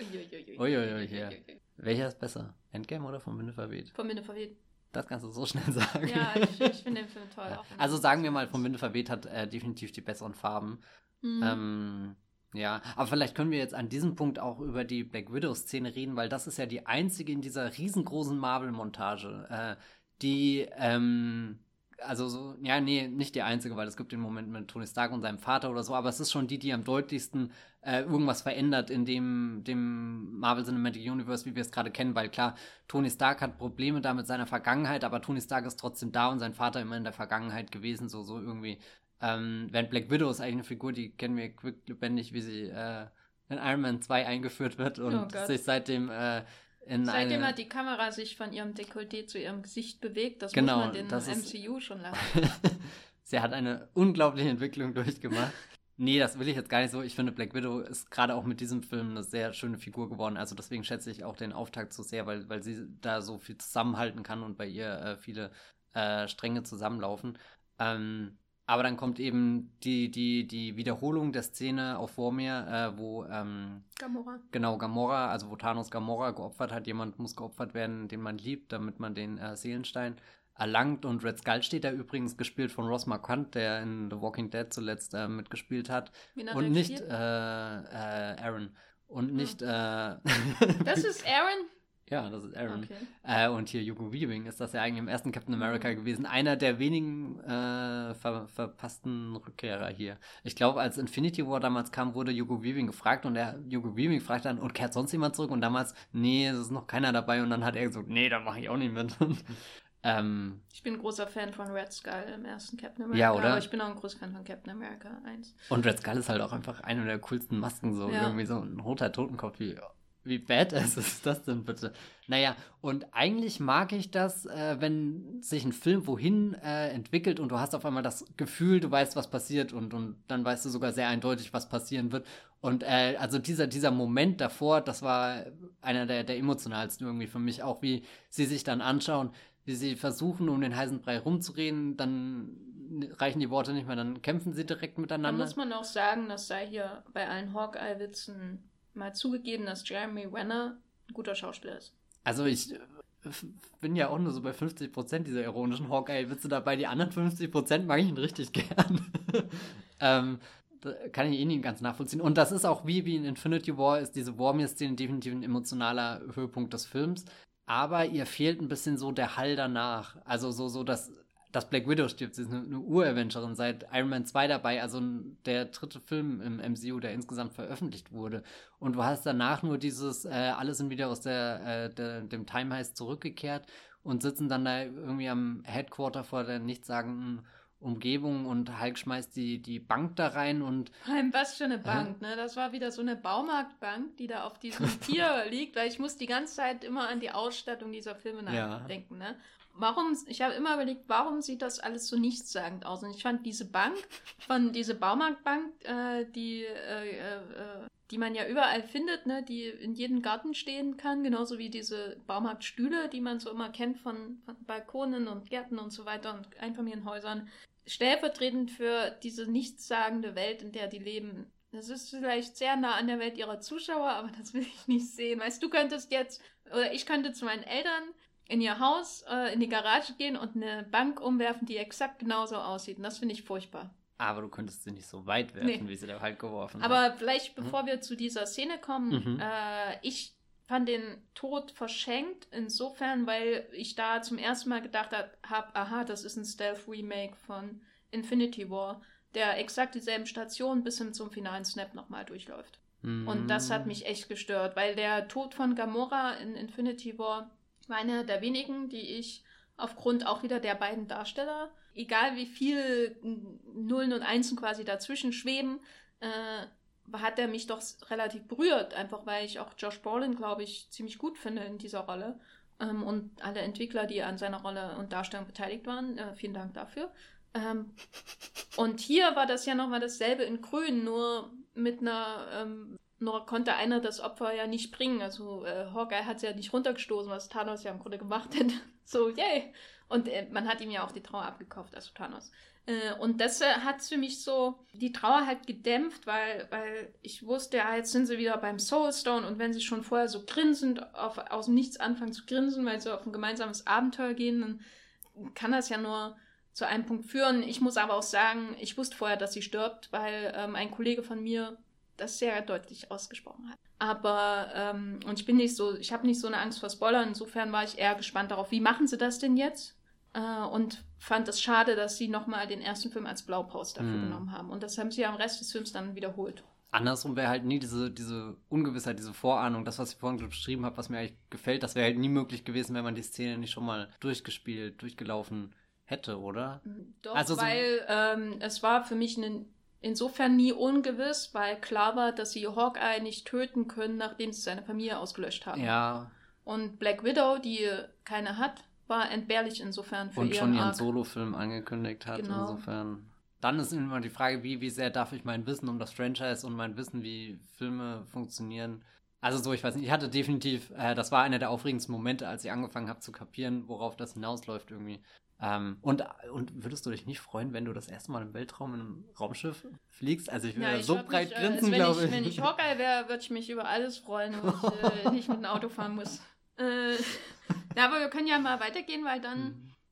Uiuiui. Uiuiui, ja. Welcher ist besser? Endgame oder Vom Winde verweht? Vom Winde verweht. Das kannst du so schnell sagen. Ja, ich, ich finde den Film toll. Ja. Also sagen wir mal, Vom Winde verweht hat äh, definitiv die besseren Farben. Mhm. Ähm... Ja, aber vielleicht können wir jetzt an diesem Punkt auch über die Black Widow-Szene reden, weil das ist ja die einzige in dieser riesengroßen Marvel-Montage, äh, die ähm, also so, ja, nee, nicht die einzige, weil es gibt den Moment mit Tony Stark und seinem Vater oder so, aber es ist schon die, die am deutlichsten äh, irgendwas verändert in dem, dem Marvel Cinematic Universe, wie wir es gerade kennen, weil klar, Tony Stark hat Probleme da mit seiner Vergangenheit, aber Tony Stark ist trotzdem da und sein Vater immer in der Vergangenheit gewesen, so, so irgendwie. Ähm, während Black Widow ist eigentlich eine Figur, die kennen wir quicklebendig, wie sie äh, in Iron Man zwei eingeführt wird und oh sich seitdem äh, in Seitdem eine... hat die Kamera sich von ihrem Dekolleté zu ihrem Gesicht bewegt, das genau, muss man den M C U ist... schon lange. Sie hat eine unglaubliche Entwicklung durchgemacht. Nee, das will ich jetzt gar nicht so. Ich finde, Black Widow ist gerade auch mit diesem Film eine sehr schöne Figur geworden. Also deswegen schätze ich auch den Auftakt so sehr, weil, weil sie da so viel zusammenhalten kann und bei ihr äh, viele äh, Stränge zusammenlaufen. Ähm, aber dann kommt eben die, die, die Wiederholung der Szene auch vor mir, äh, wo... Ähm, Gamora. Genau, Gamora, also wo Thanos Gamora geopfert hat. Jemand muss geopfert werden, den man liebt, damit man den äh, Seelenstein erlangt. Und Red Skull steht da übrigens, gespielt von Ross Marquand, der in The Walking Dead zuletzt äh, mitgespielt hat. Wie und nicht äh, äh, Aaron. Und nicht... Oh. Äh, das ist Aaron? Ja, das ist Aaron. Okay. Äh, und hier Hugo Weaving ist das ja eigentlich im ersten Captain America gewesen. Einer der wenigen äh, ver- verpassten Rückkehrer hier. Ich glaube, als Infinity War damals kam, wurde Hugo Weaving gefragt und der Hugo Weaving fragt dann, und kehrt sonst jemand zurück? Und damals, nee, es ist noch keiner dabei. Und dann hat er gesagt, nee, da mache ich auch nicht mit. ähm, ich bin ein großer Fan von Red Skull im ersten Captain America. Ja, oder? Aber ich bin auch ein großer Fan von Captain America eins. Und Red Skull ist halt auch einfach eine der coolsten Masken. So ja. Irgendwie so ein roter Totenkopf wie... Wie badass ist das denn bitte? Naja, und eigentlich mag ich das, äh, wenn sich ein Film wohin äh, entwickelt und du hast auf einmal das Gefühl, du weißt, was passiert und, und dann weißt du sogar sehr eindeutig, was passieren wird. Und äh, also dieser, dieser Moment davor, das war einer der, der emotionalsten irgendwie für mich, auch wie sie sich dann anschauen, wie sie versuchen, um den heißen Brei rumzureden, dann reichen die Worte nicht mehr, dann kämpfen sie direkt miteinander. Da muss man auch sagen, das sei hier bei allen Hawkeye-Witzen mal zugegeben, dass Jeremy Renner ein guter Schauspieler ist. Also ich f- bin ja auch nur so bei fünfzig Prozent dieser ironischen Hawkeye-Witze dabei. Die anderen fünfzig Prozent mag ich ihn richtig gern. ähm, kann ich eh nicht ganz nachvollziehen. Und das ist auch wie, wie in Infinity War ist diese Vormir-Szene definitiv ein emotionaler Höhepunkt des Films. Aber ihr fehlt ein bisschen so der Hall danach. Also so, so das... dass Black Widow stirbt, sie ist eine, eine Ur-Avengerin seit Iron Man zwei dabei, also der dritte Film im M C U, der insgesamt veröffentlicht wurde. Und du hast danach nur dieses, äh, alle sind wieder aus der, äh, der, dem Time Heist zurückgekehrt und sitzen dann da irgendwie am Headquarter vor der nichtssagenden Umgebung und Hulk schmeißt die, die Bank da rein und... Was für eine Bank, äh? ne? Das war wieder so eine Baumarktbank, die da auf diesem Tier liegt, weil ich muss die ganze Zeit immer an die Ausstattung dieser Filme nachdenken, ja. ne? Warum, ich habe immer überlegt, warum sieht das alles so nichtssagend aus? Und ich fand diese Bank, von diese Baumarktbank, äh, die, äh, äh, die man ja überall findet, ne, die in jedem Garten stehen kann, genauso wie diese Baumarktstühle, die man so immer kennt von, von Balkonen und Gärten und so weiter und Einfamilienhäusern, stellvertretend für diese nichtssagende Welt, in der die leben. Das ist vielleicht sehr nah an der Welt ihrer Zuschauer, aber das will ich nicht sehen. Weißt du, du könntest jetzt, oder ich könnte zu meinen Eltern in ihr Haus, äh, in die Garage gehen und eine Bank umwerfen, die exakt genauso aussieht. Und das finde ich furchtbar. Aber du könntest sie nicht so weit werfen, nee. Wie sie da halt geworfen Aber hat. Aber vielleicht, bevor mhm. wir zu dieser Szene kommen, mhm. äh, ich fand den Tod verschenkt, insofern, weil ich da zum ersten Mal gedacht habe, aha, das ist ein Stealth-Remake von Infinity War, der exakt dieselben Stationen bis hin zum finalen Snap nochmal durchläuft. Mhm. Und das hat mich echt gestört, weil der Tod von Gamora in Infinity War eine der wenigen, die ich aufgrund auch wieder der beiden Darsteller, egal wie viel Nullen und Einsen quasi dazwischen schweben, äh, hat er mich doch relativ berührt, einfach weil ich auch Josh Brolin, glaube ich, ziemlich gut finde in dieser Rolle ähm, und alle Entwickler, die an seiner Rolle und Darstellung beteiligt waren, äh, vielen Dank dafür. Ähm, und hier war das ja nochmal dasselbe in Grün, nur mit einer... Ähm, Nur konnte einer das Opfer ja nicht bringen. Also äh, Hawkeye hat es ja nicht runtergestoßen, was Thanos ja im Grunde gemacht hätte. So, yay! Und äh, man hat ihm ja auch die Trauer abgekauft, also Thanos. Äh, und das äh, hat für mich so die Trauer halt gedämpft, weil, weil ich wusste, ja, jetzt sind sie wieder beim Soulstone und wenn sie schon vorher so grinsend auf, aus dem Nichts anfangen zu grinsen, weil sie auf ein gemeinsames Abenteuer gehen, dann kann das ja nur zu einem Punkt führen. Ich muss aber auch sagen, ich wusste vorher, dass sie stirbt, weil ähm, ein Kollege von mir das sehr deutlich ausgesprochen hat. Aber, ähm, und ich bin nicht so, ich habe nicht so eine Angst vor Spoilern, insofern war ich eher gespannt darauf, wie machen sie das denn jetzt? äh, und fand es schade, dass sie nochmal den ersten Film als Blaupause dafür mhm. genommen haben. Und das haben sie ja im Rest des Films dann wiederholt. Andersrum wäre halt nie diese, diese Ungewissheit, diese Vorahnung, das, was ich vorhin beschrieben habe, was mir eigentlich gefällt, das wäre halt nie möglich gewesen, wenn man die Szene nicht schon mal durchgespielt, durchgelaufen hätte, oder? Doch, also weil so ähm, es war für mich eine, insofern nie ungewiss, weil klar war, dass sie Hawkeye nicht töten können, nachdem sie seine Familie ausgelöscht haben. Ja. Und Black Widow, die keine hat, war entbehrlich insofern für ihren Arc. Und schon ihren Solofilm angekündigt hat, genau. Insofern. Dann ist immer die Frage, wie, wie sehr darf ich mein Wissen um das Franchise und mein Wissen, wie Filme funktionieren. Also so, ich weiß nicht, ich hatte definitiv, äh, das war einer der aufregendsten Momente, als ich angefangen habe zu kapieren, worauf das hinausläuft irgendwie. Ähm, und, und würdest du dich nicht freuen, wenn du das erste Mal im Weltraum in einem Raumschiff fliegst? Also ich würde ja, so breit grinsen, glaube ich. Wenn ich Hawkeye wäre, würde ich mich über alles freuen, wo ich äh, nicht mit dem Auto fahren muss. Äh, na, aber wir können ja mal weitergehen, weil dann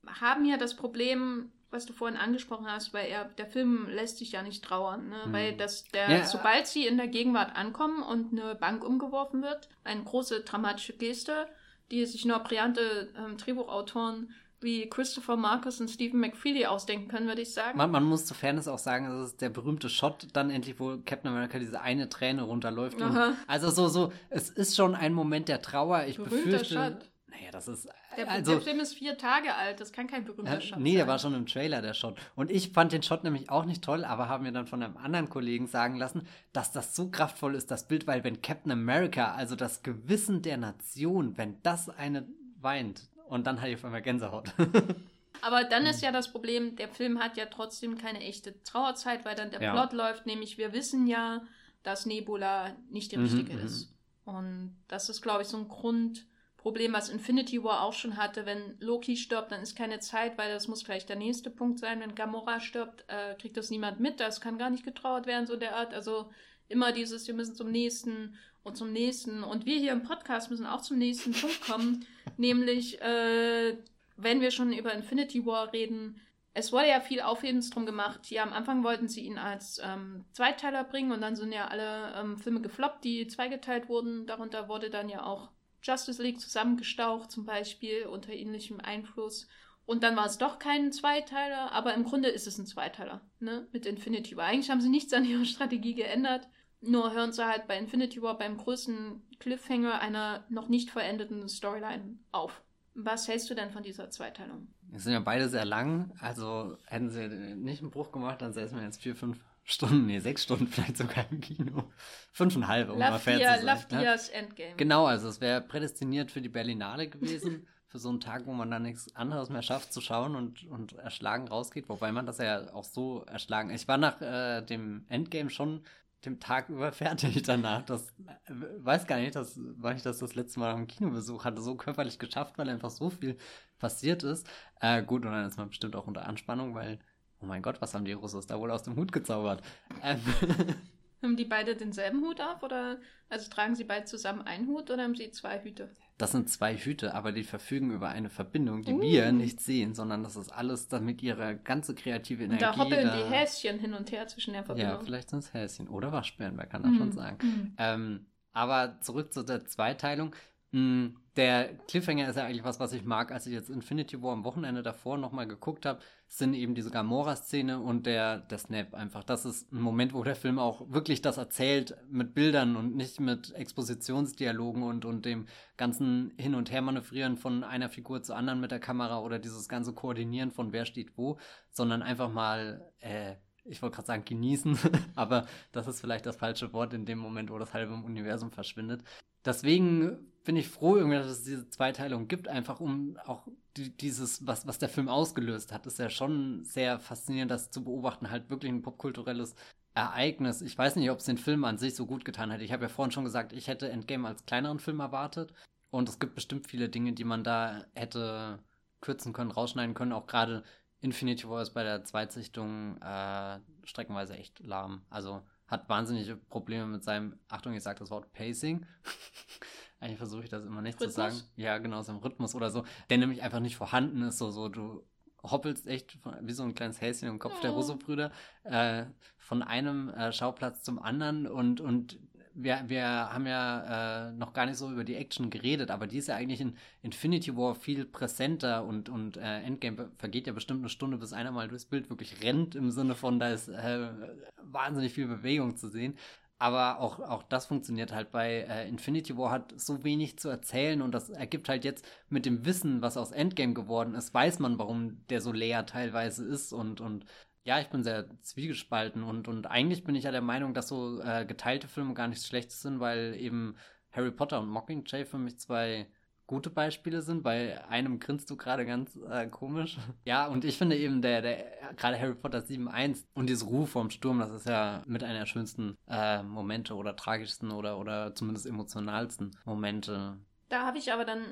mhm. haben wir ja das Problem, was du vorhin angesprochen hast, weil er, der Film lässt sich ja nicht trauern, ne? Hm. Weil das, der, ja, sobald sie in der Gegenwart ankommen und eine Bank umgeworfen wird, eine große dramatische Geste, die sich nur brillante ähm, Drehbuchautoren wie Christopher Marcus und Stephen McFeely ausdenken können, würde ich sagen. Man, man muss zur Fairness auch sagen, das ist der berühmte Shot dann endlich, wo Captain America diese eine Träne runterläuft. Und, also so, so, es ist schon ein Moment der Trauer. Ich berühmter befürchte... Shot. Naja, das ist... Der, also, der Film ist vier Tage alt, das kann kein berühmter äh, Shot sein. Nee, der war schon im Trailer, der Shot. Und ich fand den Shot nämlich auch nicht toll, aber haben mir dann von einem anderen Kollegen sagen lassen, dass das so kraftvoll ist, das Bild, weil wenn Captain America, also das Gewissen der Nation, wenn das eine weint, und dann hatte ich auf einmal Gänsehaut. Aber dann ist ja das Problem, der Film hat ja trotzdem keine echte Trauerzeit, weil dann der ja. Plot läuft, nämlich wir wissen ja, dass Nebula nicht die richtige mhm, ist. Und das ist, glaube ich, so ein Grund... Problem, was Infinity War auch schon hatte, wenn Loki stirbt, dann ist keine Zeit, weil das muss gleich der nächste Punkt sein. Wenn Gamora stirbt, äh, kriegt das niemand mit, das kann gar nicht getrauert werden, so der Art. Also immer dieses, wir müssen zum nächsten und zum nächsten. Und wir hier im Podcast müssen auch zum nächsten Punkt kommen, nämlich, äh, wenn wir schon über Infinity War reden, es wurde ja viel Aufhebens drum gemacht. Ja, am Anfang wollten sie ihn als ähm, Zweiteiler bringen und dann sind ja alle ähm, Filme gefloppt, die zweigeteilt wurden. Darunter wurde dann ja auch Justice League zusammengestaucht, zum Beispiel, unter ähnlichem Einfluss. Und dann war es doch kein Zweiteiler, aber im Grunde ist es ein Zweiteiler, ne? Mit Infinity War. Eigentlich haben sie nichts an ihrer Strategie geändert, nur hören sie halt bei Infinity War beim größten Cliffhanger einer noch nicht vollendeten Storyline auf. Was hältst du denn von dieser Zweiteilung? Es sind ja beide sehr lang, also hätten sie nicht einen Bruch gemacht, dann säßen wir jetzt vier, fünf Stunden, nee, sechs Stunden vielleicht sogar im Kino. Fünfeinhalb, um mal fair zu sein. Love Diaz Endgame. Genau, also es wäre prädestiniert für die Berlinale gewesen, für so einen Tag, wo man dann nichts anderes mehr schafft zu schauen und, und erschlagen rausgeht, wobei man das ja auch so erschlagen... Ich war nach äh, dem Endgame schon dem Tag über fertig danach. Das äh, weiß gar nicht, dass, weil ich das das letzte Mal am Kinobesuch hatte, so körperlich geschafft, weil einfach so viel passiert ist. Äh, gut, und dann ist man bestimmt auch unter Anspannung, weil... Oh mein Gott, was haben die Russos da wohl aus dem Hut gezaubert? Ähm. Haben die beide denselben Hut auf? Oder also tragen sie beide zusammen einen Hut oder haben sie zwei Hüte? Das sind zwei Hüte, aber die verfügen über eine Verbindung, die uh. wir nicht sehen, sondern das ist alles damit ihre ganze kreative Energie... Und da hoppeln da... die Häschen hin und her zwischen der Verbindung. Ja, vielleicht sind es Häschen oder Waschbären, wer kann das mm. schon sagen. Mm. Ähm, aber zurück zu der Zweiteilung... Der Cliffhanger ist ja eigentlich was, was ich mag. Als ich jetzt Infinity War am Wochenende davor nochmal geguckt habe, sind eben diese Gamora-Szene und der, der Snap einfach. Das ist ein Moment, wo der Film auch wirklich das erzählt mit Bildern und nicht mit Expositionsdialogen und, und dem ganzen Hin- und Her-Manövrieren von einer Figur zur anderen mit der Kamera oder dieses ganze Koordinieren von wer steht wo, sondern einfach mal... äh, ich wollte gerade sagen genießen, aber das ist vielleicht das falsche Wort in dem Moment, wo das halbe Universum verschwindet. Deswegen bin ich froh, irgendwie, dass es diese Zweiteilung gibt, einfach um auch die, dieses, was, was der Film ausgelöst hat, ist ja schon sehr faszinierend, das zu beobachten, halt wirklich ein popkulturelles Ereignis. Ich weiß nicht, ob es den Film an sich so gut getan hätte. Ich habe ja vorhin schon gesagt, ich hätte Endgame als kleineren Film erwartet und es gibt bestimmt viele Dinge, die man da hätte kürzen können, rausschneiden können, auch gerade Infinity War ist bei der Zweitsichtung äh, streckenweise echt lahm. Also hat wahnsinnige Probleme mit seinem, Achtung, ich sage das Wort Pacing. Eigentlich versuche ich das immer nicht Rhythmus zu sagen. Ja, genau, so im Rhythmus oder so. Der nämlich einfach nicht vorhanden ist. So, so du hoppelst echt wie so ein kleines Häschen im Kopf oh. der Russo-Brüder äh, von einem äh, Schauplatz zum anderen und, und wir, wir haben ja äh, noch gar nicht so über die Action geredet, aber die ist ja eigentlich in Infinity War viel präsenter und, und äh, Endgame vergeht ja bestimmt eine Stunde, bis einer mal durchs Bild wirklich rennt, im Sinne von, da ist äh, wahnsinnig viel Bewegung zu sehen. Aber auch, auch das funktioniert halt bei äh, Infinity War, hat so wenig zu erzählen und das ergibt halt jetzt mit dem Wissen, was aus Endgame geworden ist, weiß man, warum der so leer teilweise ist und, und ja, ich bin sehr zwiegespalten und, und eigentlich bin ich ja der Meinung, dass so äh, geteilte Filme gar nichts Schlechtes sind, weil eben Harry Potter und Mockingjay für mich zwei gute Beispiele sind. Bei einem grinst du gerade ganz äh, komisch. Ja, und ich finde eben der, der gerade Harry Potter sieben eins und diese Ruhe vorm Sturm, das ist ja mit einer der schönsten äh, Momente oder tragischsten oder, oder zumindest emotionalsten Momente. Da habe ich aber dann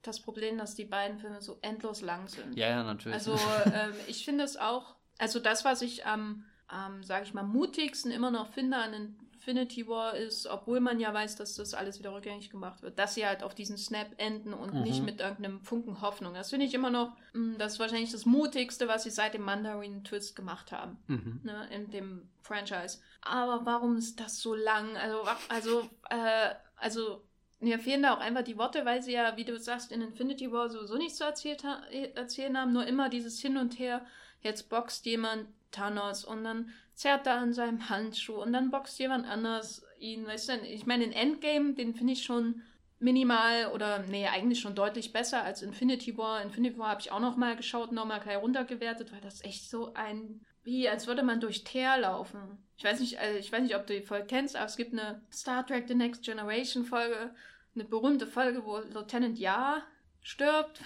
das Problem, dass die beiden Filme so endlos lang sind. Ja, ja, natürlich. Also ähm, ich finde es auch, also das, was ich am, am sage ich mal, mutigsten immer noch finde an den Infinity War ist, obwohl man ja weiß, dass das alles wieder rückgängig gemacht wird, dass sie halt auf diesen Snap enden und mhm. nicht mit irgendeinem Funken Hoffnung. Das finde ich immer noch, das ist wahrscheinlich das Mutigste, was sie seit dem Mandarin Twist gemacht haben, mhm. ne, in dem Franchise. Aber warum ist das so lang? Also, also, äh, also mir fehlen da auch einfach die Worte, weil sie ja, wie du sagst, in Infinity War sowieso nichts zu erzählt ha- erzählen haben, nur immer dieses Hin und Her, jetzt boxt jemand Thanos und dann zerrt da an seinem Handschuh und dann boxt jemand anders ihn, weißt du, ich meine, den Endgame, den finde ich schon minimal oder, nee, eigentlich schon deutlich besser als Infinity War. Infinity War habe ich auch nochmal geschaut, nochmal gleich runtergewertet, weil das echt so ein, wie, als würde man durch Teer laufen. Ich weiß nicht, also ich weiß nicht, ob du die Folge kennst, aber es gibt eine Star Trek The Next Generation Folge, eine berühmte Folge, wo Lieutenant Yar stirbt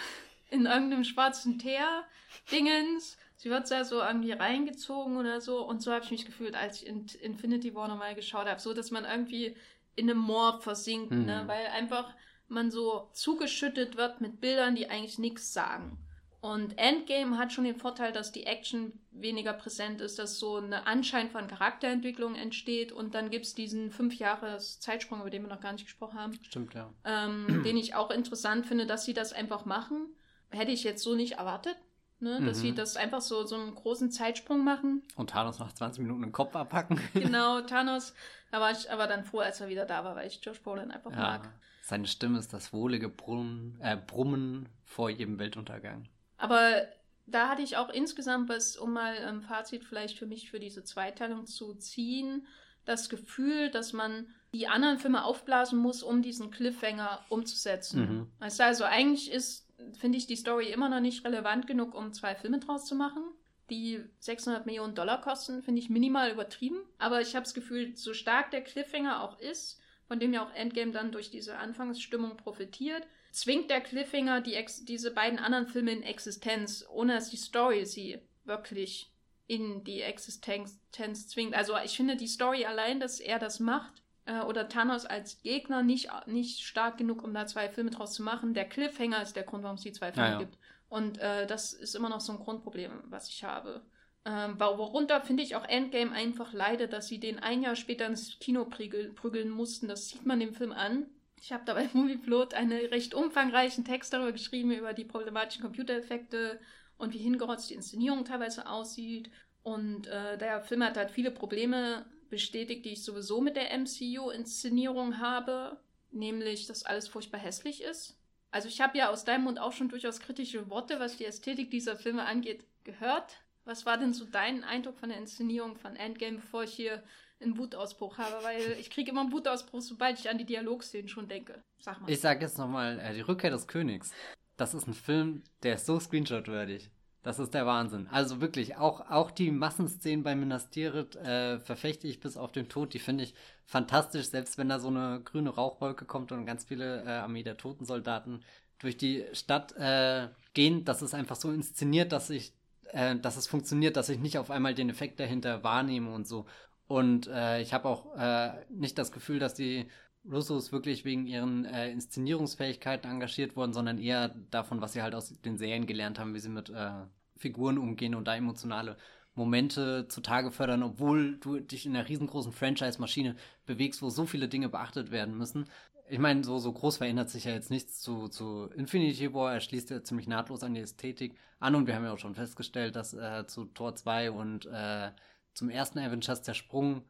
in irgendeinem schwarzen Teer-Dingens. Sie wird da so irgendwie reingezogen oder so. Und so habe ich mich gefühlt, als ich in Infinity War nochmal geschaut habe. So, dass man irgendwie in einem Moor versinkt, mhm. ne? Weil einfach man so zugeschüttet wird mit Bildern, die eigentlich nichts sagen. Und Endgame hat schon den Vorteil, dass die Action weniger präsent ist, dass so ein Anschein von Charakterentwicklung entsteht. Und dann gibt es diesen fünf Jahres-Zeitsprung, über den wir noch gar nicht gesprochen haben. Stimmt, ja. Ähm, den ich auch interessant finde, dass sie das einfach machen. Hätte ich jetzt so nicht erwartet. Ne, dass mhm. sie das einfach so, so einen großen Zeitsprung machen. Und Thanos nach zwanzig Minuten den Kopf abpacken. Genau, Thanos. Da war ich aber dann froh, als er wieder da war, weil ich Josh Brolin einfach ja, mag. Seine Stimme ist das wohlige Brummen, äh, Brummen vor jedem Weltuntergang. Aber da hatte ich auch insgesamt, was, um mal ein Fazit vielleicht für mich für diese Zweiteilung zu ziehen, das Gefühl, dass man die anderen Filme aufblasen muss, um diesen Cliffhanger umzusetzen. Mhm. Also, also eigentlich ist finde ich die Story immer noch nicht relevant genug, um zwei Filme draus zu machen. Die sechshundert Millionen Dollar kosten, finde ich minimal übertrieben. Aber ich habe das Gefühl, so stark der Cliffhanger auch ist, von dem ja auch Endgame dann durch diese Anfangsstimmung profitiert, zwingt der Cliffhanger die Ex- diese beiden anderen Filme in Existenz, ohne dass die Story sie wirklich in die Existenz zwingt. Also ich finde die Story allein, dass er das macht, oder Thanos als Gegner nicht, nicht stark genug, um da zwei Filme draus zu machen. Der Cliffhanger ist der Grund, warum es die zwei Filme ja, ja. gibt. Und äh, das ist immer noch so ein Grundproblem, was ich habe. Ähm, worunter, finde ich, auch Endgame einfach leidet, dass sie den ein Jahr später ins Kino prügeln, prügeln mussten. Das sieht man dem Film an. Ich habe da bei Movieplot einen recht umfangreichen Text darüber geschrieben, über die problematischen Computereffekte und wie hingerotzt die Inszenierung teilweise aussieht. Und äh, der Film hat halt viele Probleme bestätigt, die ich sowieso mit der M C U-Inszenierung habe, nämlich, dass alles furchtbar hässlich ist. Also ich habe ja aus deinem Mund auch schon durchaus kritische Worte, was die Ästhetik dieser Filme angeht, gehört. Was war denn so dein Eindruck von der Inszenierung von Endgame, bevor ich hier einen Wutausbruch habe? Weil ich kriege immer einen Wutausbruch, sobald ich an die Dialogszenen schon denke. Sag mal. Ich sage jetzt nochmal, äh, die Rückkehr des Königs. Das ist ein Film, der ist so screenshot-würdig. Das ist der Wahnsinn. Also wirklich, auch, auch die Massenszenen bei Minas Tirith äh, verfechte ich bis auf den Tod. Die finde ich fantastisch, selbst wenn da so eine grüne Rauchwolke kommt und ganz viele äh, Armee der Totensoldaten durch die Stadt äh, gehen. Das ist einfach so inszeniert, dass ich, äh, dass es funktioniert, dass ich nicht auf einmal den Effekt dahinter wahrnehme und so. Und äh, ich habe auch äh, nicht das Gefühl, dass die Russos wirklich wegen ihren äh, Inszenierungsfähigkeiten engagiert worden, sondern eher davon, was sie halt aus den Serien gelernt haben, wie sie mit äh, Figuren umgehen und da emotionale Momente zutage fördern, obwohl du dich in einer riesengroßen Franchise-Maschine bewegst, wo so viele Dinge beachtet werden müssen. Ich meine, so, so groß verändert sich ja jetzt nichts zu, zu Infinity War. Er schließt ja ziemlich nahtlos an die Ästhetik an und wir haben ja auch schon festgestellt, dass äh, zu Tor zwei und äh, zum ersten Avengers der Sprung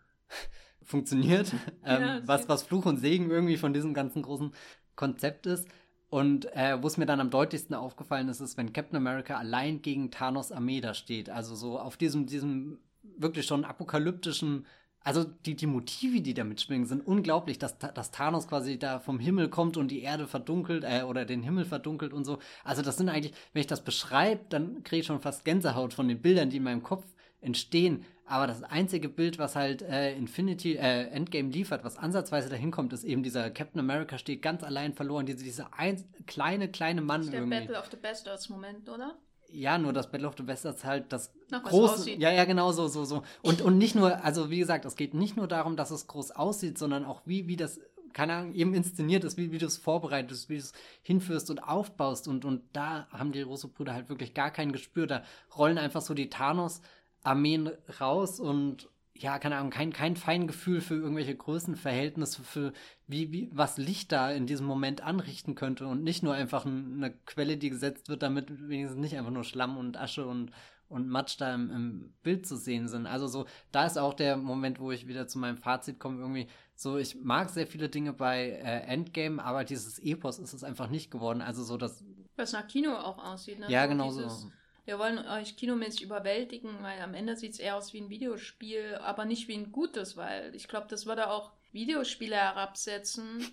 funktioniert, ähm, ja, was, was Fluch und Segen irgendwie von diesem ganzen großen Konzept ist. Und äh, wo es mir dann am deutlichsten aufgefallen ist, ist, wenn Captain America allein gegen Thanos Armee da steht. Also so auf diesem, diesem wirklich schon apokalyptischen, also die, die Motive, die da mitschwingen, sind unglaublich, dass, dass Thanos quasi da vom Himmel kommt und die Erde verdunkelt, äh, oder den Himmel verdunkelt und so. Also das sind eigentlich, wenn ich das beschreibe, dann kriege ich schon fast Gänsehaut von den Bildern, die in meinem Kopf entstehen. Aber das einzige Bild, was halt äh, Infinity, äh, Endgame liefert, was ansatzweise dahin kommt, ist eben dieser Captain America steht ganz allein verloren, diese, dieser ein, kleine, kleine Mann irgendwie. Das ist der Battle of the Bastards-Moment, oder? Ja, nur das Battle of the Bastards halt das noch große... Aussieht. Ja, ja, genau, so, so, so. Und, und nicht nur, also wie gesagt, es geht nicht nur darum, dass es groß aussieht, sondern auch wie, wie das, keine Ahnung, eben inszeniert ist, wie, wie du es vorbereitest, wie du es hinführst und aufbaust. Und, und da haben die Russo-Brüder halt wirklich gar kein Gespür. Da rollen einfach so die Thanos- Armeen raus und ja, keine Ahnung, kein, kein Feingefühl für irgendwelche Größenverhältnisse, für wie, wie, was Licht da in diesem Moment anrichten könnte und nicht nur einfach ein, eine Quelle, die gesetzt wird, damit wenigstens nicht einfach nur Schlamm und Asche und, und Matsch da im, im Bild zu sehen sind. Also so, da ist auch der Moment, wo ich wieder zu meinem Fazit komme, irgendwie so, ich mag sehr viele Dinge bei äh, Endgame, aber dieses Epos ist es einfach nicht geworden. Also so, dass... Was nach Kino auch aussieht, ne? Ja, genau so. Wir wollen euch kinomäßig überwältigen, weil am Ende sieht es eher aus wie ein Videospiel, aber nicht wie ein gutes, weil ich glaube, das würde auch Videospiele herabsetzen.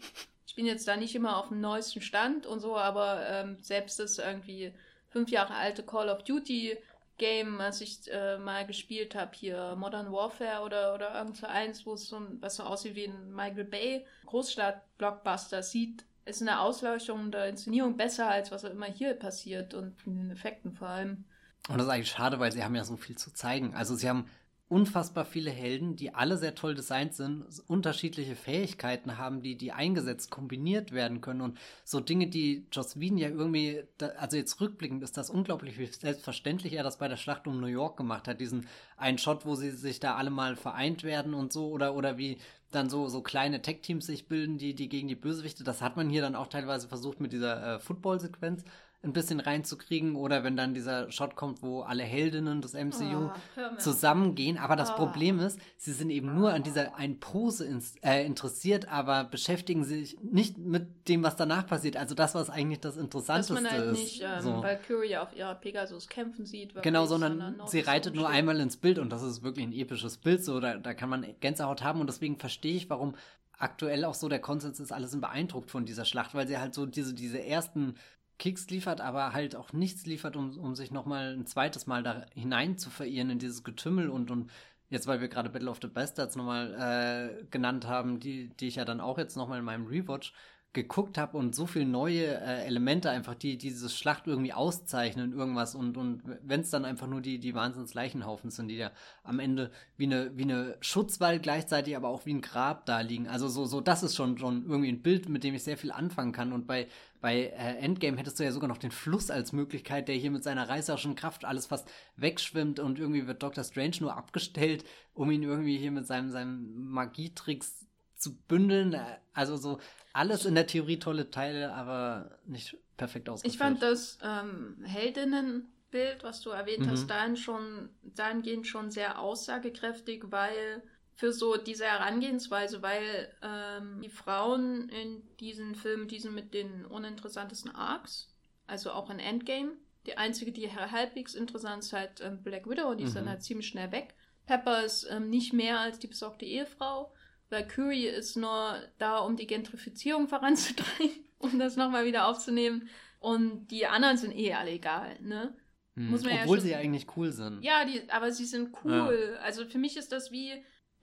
Ich bin jetzt da nicht immer auf dem neuesten Stand und so, aber ähm, selbst das irgendwie fünf Jahre alte Call of Duty Game, was ich äh, mal gespielt habe, hier Modern Warfare oder, oder irgend so eins, wo es so ein, was so aussieht wie ein Michael Bay Großstadt-Blockbuster sieht, ist in der Ausleuchtung der Inszenierung besser, als was immer hier passiert und in den Effekten vor allem. Und das ist eigentlich schade, weil sie haben ja so viel zu zeigen. Also sie haben unfassbar viele Helden, die alle sehr toll designt sind, unterschiedliche Fähigkeiten haben, die, die eingesetzt, kombiniert werden können. Und so Dinge, die Joss Whedon ja irgendwie, da, also jetzt rückblickend ist das unglaublich, wie selbstverständlich er das bei der Schlacht um New York gemacht hat. Diesen einen Shot, wo sie sich da alle mal vereint werden und so, oder, oder wie dann so, so kleine Tech-Teams sich bilden, die, die gegen die Bösewichte, das hat man hier dann auch teilweise versucht mit dieser äh, Football-Sequenz ein bisschen reinzukriegen, oder wenn dann dieser Shot kommt, wo alle Heldinnen des M C U oh, zusammengehen, aber das oh. Problem ist, sie sind eben nur an dieser einen Pose ins, äh, interessiert, aber beschäftigen sich nicht mit dem, was danach passiert, also das, was eigentlich das Interessanteste ist. Dass man halt ist. nicht ähm, so. Valkyrie auf ihrer Pegasus kämpfen sieht. Genau, sondern sie reitet nur steht. einmal ins Bild und das ist wirklich ein episches Bild, so da, da kann man Gänsehaut haben und deswegen verstehe ich, warum aktuell auch so der Konsens ist, alle sind beeindruckt von dieser Schlacht, weil sie halt so diese, diese ersten Kicks liefert, aber halt auch nichts liefert, um, um sich nochmal ein zweites Mal da hinein zu verirren in dieses Getümmel und, und jetzt, weil wir gerade Battle of the Bastards nochmal äh, genannt haben, die, die ich ja dann auch jetzt nochmal in meinem Rewatch geguckt habe und so viele neue äh, Elemente einfach, die diese Schlacht irgendwie auszeichnen, irgendwas und, und wenn es dann einfach nur die, die Wahnsinns-Leichenhaufen sind, die ja am Ende wie eine, wie eine Schutzwall gleichzeitig, aber auch wie ein Grab da liegen. Also so, so das ist schon, schon irgendwie ein Bild, mit dem ich sehr viel anfangen kann und bei Bei äh, Endgame hättest du ja sogar noch den Fluss als Möglichkeit, der hier mit seiner reißerischen Kraft alles fast wegschwimmt und irgendwie wird Doctor Strange nur abgestellt, um ihn irgendwie hier mit seinem, seinem Magietricks zu bündeln. Also so alles in der Theorie tolle Teile, aber nicht perfekt ausgeführt. Ich fand das ähm, Heldinnenbild, was du erwähnt mhm. hast, dahin schon, dahingehend schon sehr aussagekräftig, weil... für so diese Herangehensweise, weil ähm, die Frauen in diesen Filmen, die sind mit den uninteressantesten Arcs, also auch in Endgame, die einzige, die halbwegs interessant ist, halt ähm, Black Widow, die mhm. ist dann halt ziemlich schnell weg. Pepper ist ähm, nicht mehr als die besorgte Ehefrau, Valkyrie ist nur da, um die Gentrifizierung voranzutreiben, um das nochmal wieder aufzunehmen und die anderen sind eh alle egal, ne? Mhm. Muss man Obwohl ja schon... sie eigentlich cool sind. Ja, die, aber sie sind cool. Ja. Also für mich ist das wie...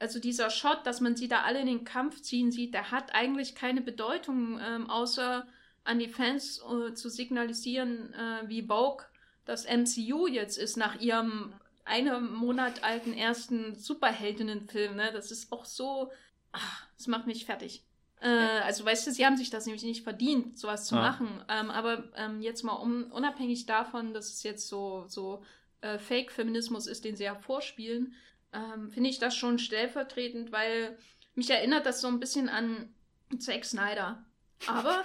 Also dieser Shot, dass man sie da alle in den Kampf ziehen sieht, der hat eigentlich keine Bedeutung, ähm, außer an die Fans äh, zu signalisieren, äh, wie Vogue das M C U jetzt ist nach ihrem einem Monat alten ersten Superheldinnenfilm. Ne? Das ist auch so, ach, das macht mich fertig. Äh, also weißt du, sie haben sich das nämlich nicht verdient, sowas zu ja. machen. Ähm, aber ähm, jetzt mal um, unabhängig davon, dass es jetzt so, so äh, Fake-Feminismus ist, den sie ja vorspielen, Ähm, finde ich das schon stellvertretend, weil mich erinnert das so ein bisschen an Zack Snyder. Aber,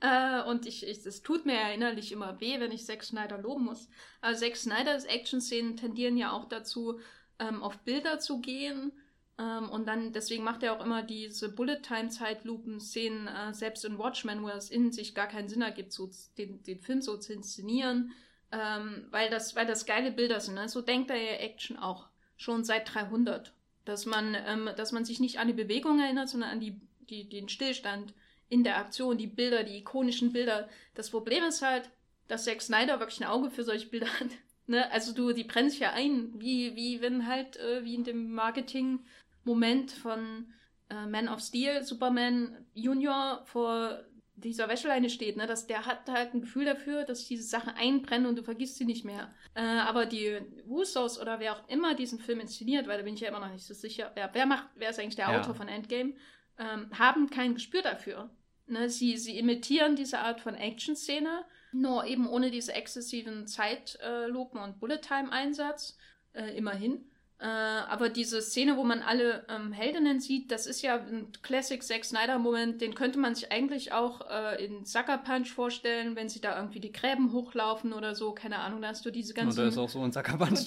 äh, und ich, ich, das tut mir ja innerlich immer weh, wenn ich Zack Snyder loben muss, aber Zack Snyders Action-Szenen tendieren ja auch dazu, ähm, auf Bilder zu gehen Ähm, und dann, deswegen macht er auch immer diese Bullet-Time-Zeitlupen-Szenen, äh, selbst in Watchmen, wo es in sich gar keinen Sinn ergibt, so den, den Film so zu inszenieren, ähm, weil das, weil das geile Bilder sind, ne? So denkt er ja Action auch. Schon seit dreihundert. Dass man, ähm, dass man sich nicht an die Bewegung erinnert, sondern an die, die, den Stillstand in der Aktion, die Bilder, die ikonischen Bilder. Das Problem ist halt, dass Zack Snyder wirklich ein Auge für solche Bilder hat. Ne? Also du, die brennt sich ja ein, wie, wie wenn halt, äh, wie in dem Marketing-Moment von äh, Man of Steel, Superman Junior vor dieser Wäscheleine steht, ne, dass der hat halt ein Gefühl dafür, dass ich diese Sachen einbrenne und du vergisst sie nicht mehr. Äh, aber die Russos oder wer auch immer diesen Film inszeniert, weil da bin ich ja immer noch nicht so sicher, wer, wer macht, wer ist eigentlich der ja. Autor von Endgame, ähm, haben kein Gespür dafür. Ne, sie, sie imitieren diese Art von Action-Szene, nur eben ohne diese exzessiven Zeitlupen und Bullet-Time-Einsatz, äh, immerhin. Äh, aber diese Szene, wo man alle ähm, Heldinnen sieht, das ist ja ein Classic Zack Snyder-Moment, den könnte man sich eigentlich auch äh, in Sucker Punch vorstellen, wenn sie da irgendwie die Gräben hochlaufen oder so, keine Ahnung, da hast du diese ganzen... Oder ist auch so ein Sucker Punch.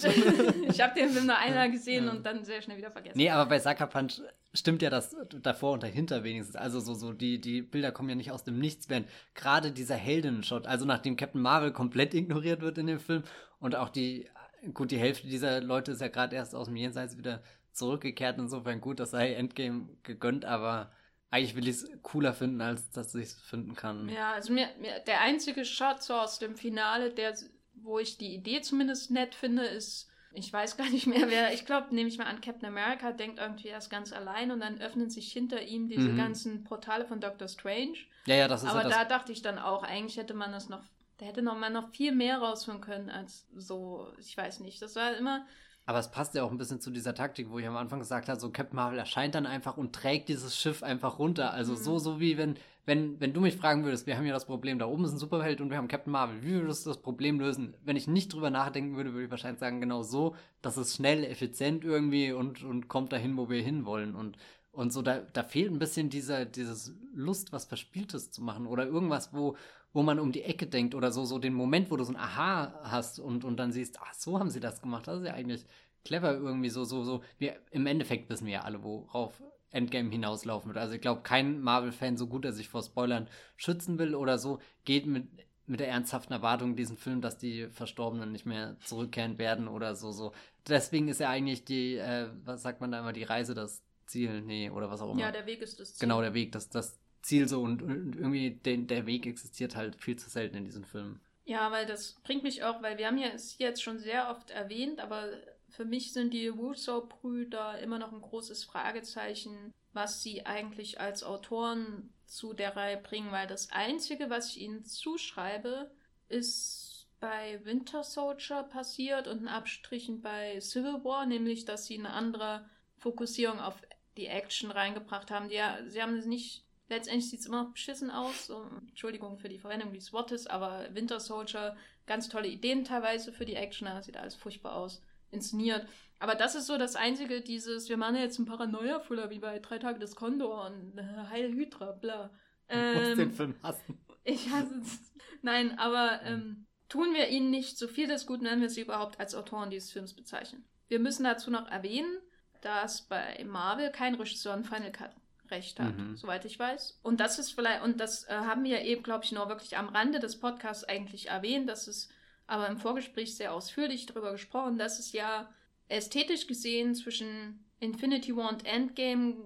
Ich habe den Film nur einmal gesehen ja. und dann sehr schnell wieder vergessen. Nee, aber bei Sucker Punch stimmt ja das davor und dahinter wenigstens, also so, so die, die Bilder kommen ja nicht aus dem Nichts, während gerade dieser Heldinnen-Shot, also nachdem Captain Marvel komplett ignoriert wird in dem Film und auch die... Gut, die Hälfte dieser Leute ist ja gerade erst aus dem Jenseits wieder zurückgekehrt. Insofern gut, das sei Endgame gegönnt, aber eigentlich will ich es cooler finden, als dass ich es finden kann. Ja, also mir, mir der einzige Shot so aus dem Finale, der, wo ich die Idee zumindest nett finde, ist, ich weiß gar nicht mehr, wer, ich glaube, nehme ich mal an, Captain America denkt irgendwie erst ganz allein und dann öffnen sich hinter ihm diese mhm. ganzen Portale von Doctor Strange. Ja, ja, das ist aber ja das. Aber da dachte ich dann auch, eigentlich hätte man das noch... Da hätte noch mal noch viel mehr rausholen können als so, ich weiß nicht, das war immer... Aber es passt ja auch ein bisschen zu dieser Taktik, wo ich am Anfang gesagt habe, so Captain Marvel erscheint dann einfach und trägt dieses Schiff einfach runter. Also mhm. so so wie wenn, wenn, wenn du mich fragen würdest, wir haben ja das Problem, da oben ist ein Superheld und wir haben Captain Marvel, wie würdest du das Problem lösen? Wenn ich nicht drüber nachdenken würde, würde ich wahrscheinlich sagen, genau so, das ist schnell, effizient irgendwie und, und kommt dahin, wo wir hinwollen und... Und so, da, da fehlt ein bisschen dieser, dieses Lust, was Verspieltes zu machen oder irgendwas, wo, wo man um die Ecke denkt oder so, so den Moment, wo du so ein Aha hast und, und dann siehst, ach, so haben sie das gemacht, das ist ja eigentlich clever irgendwie so, so, so. Wir, im Endeffekt wissen wir ja alle, worauf Endgame hinauslaufen wird. Also ich glaube, kein Marvel-Fan, so gut er sich vor Spoilern schützen will oder so, geht mit, mit der ernsthaften Erwartung in diesen Film, dass die Verstorbenen nicht mehr zurückkehren werden oder so, so. Deswegen ist ja eigentlich die, äh, was sagt man da immer, die Reise, das Ziel, nee, oder was auch immer. Ja, der Weg ist das Ziel. Genau, der Weg, das, das Ziel so und, und irgendwie den, der Weg existiert halt viel zu selten in diesen Filmen. Ja, weil das bringt mich auch, weil wir haben ja es jetzt schon sehr oft erwähnt, aber für mich sind die Russo-Brüder immer noch ein großes Fragezeichen, was sie eigentlich als Autoren zu der Reihe bringen, weil das Einzige, was ich ihnen zuschreibe, ist bei Winter Soldier passiert und in Abstrichen bei Civil War, nämlich, dass sie eine andere Fokussierung auf die Action reingebracht haben. Die, ja, sie haben es nicht... Letztendlich sieht es immer noch beschissen aus. Um, Entschuldigung für die Verwendung des Wortes, aber Winter Soldier, ganz tolle Ideen teilweise für die Action. Das sieht alles furchtbar aus. Inszeniert. Aber das ist so das Einzige, dieses, wir machen jetzt einen Paranoia-Fuller wie bei Drei Tage des Kondor und äh, Heil Hydra, bla. Ähm, du musst den Film hassen. Ich hasse es. Nein, aber ähm, tun wir ihnen nicht so viel des Guten, wenn wir sie überhaupt als Autoren dieses Films bezeichnen. Wir müssen dazu noch erwähnen, dass bei Marvel kein Regisseur ein Final Cut Recht hat, mhm. soweit ich weiß. Und das ist vielleicht, und das äh, haben wir eben, glaube ich, nur wirklich am Rande des Podcasts eigentlich erwähnt, dass es aber im Vorgespräch sehr ausführlich darüber gesprochen, dass es ja ästhetisch gesehen zwischen Infinity War und Endgame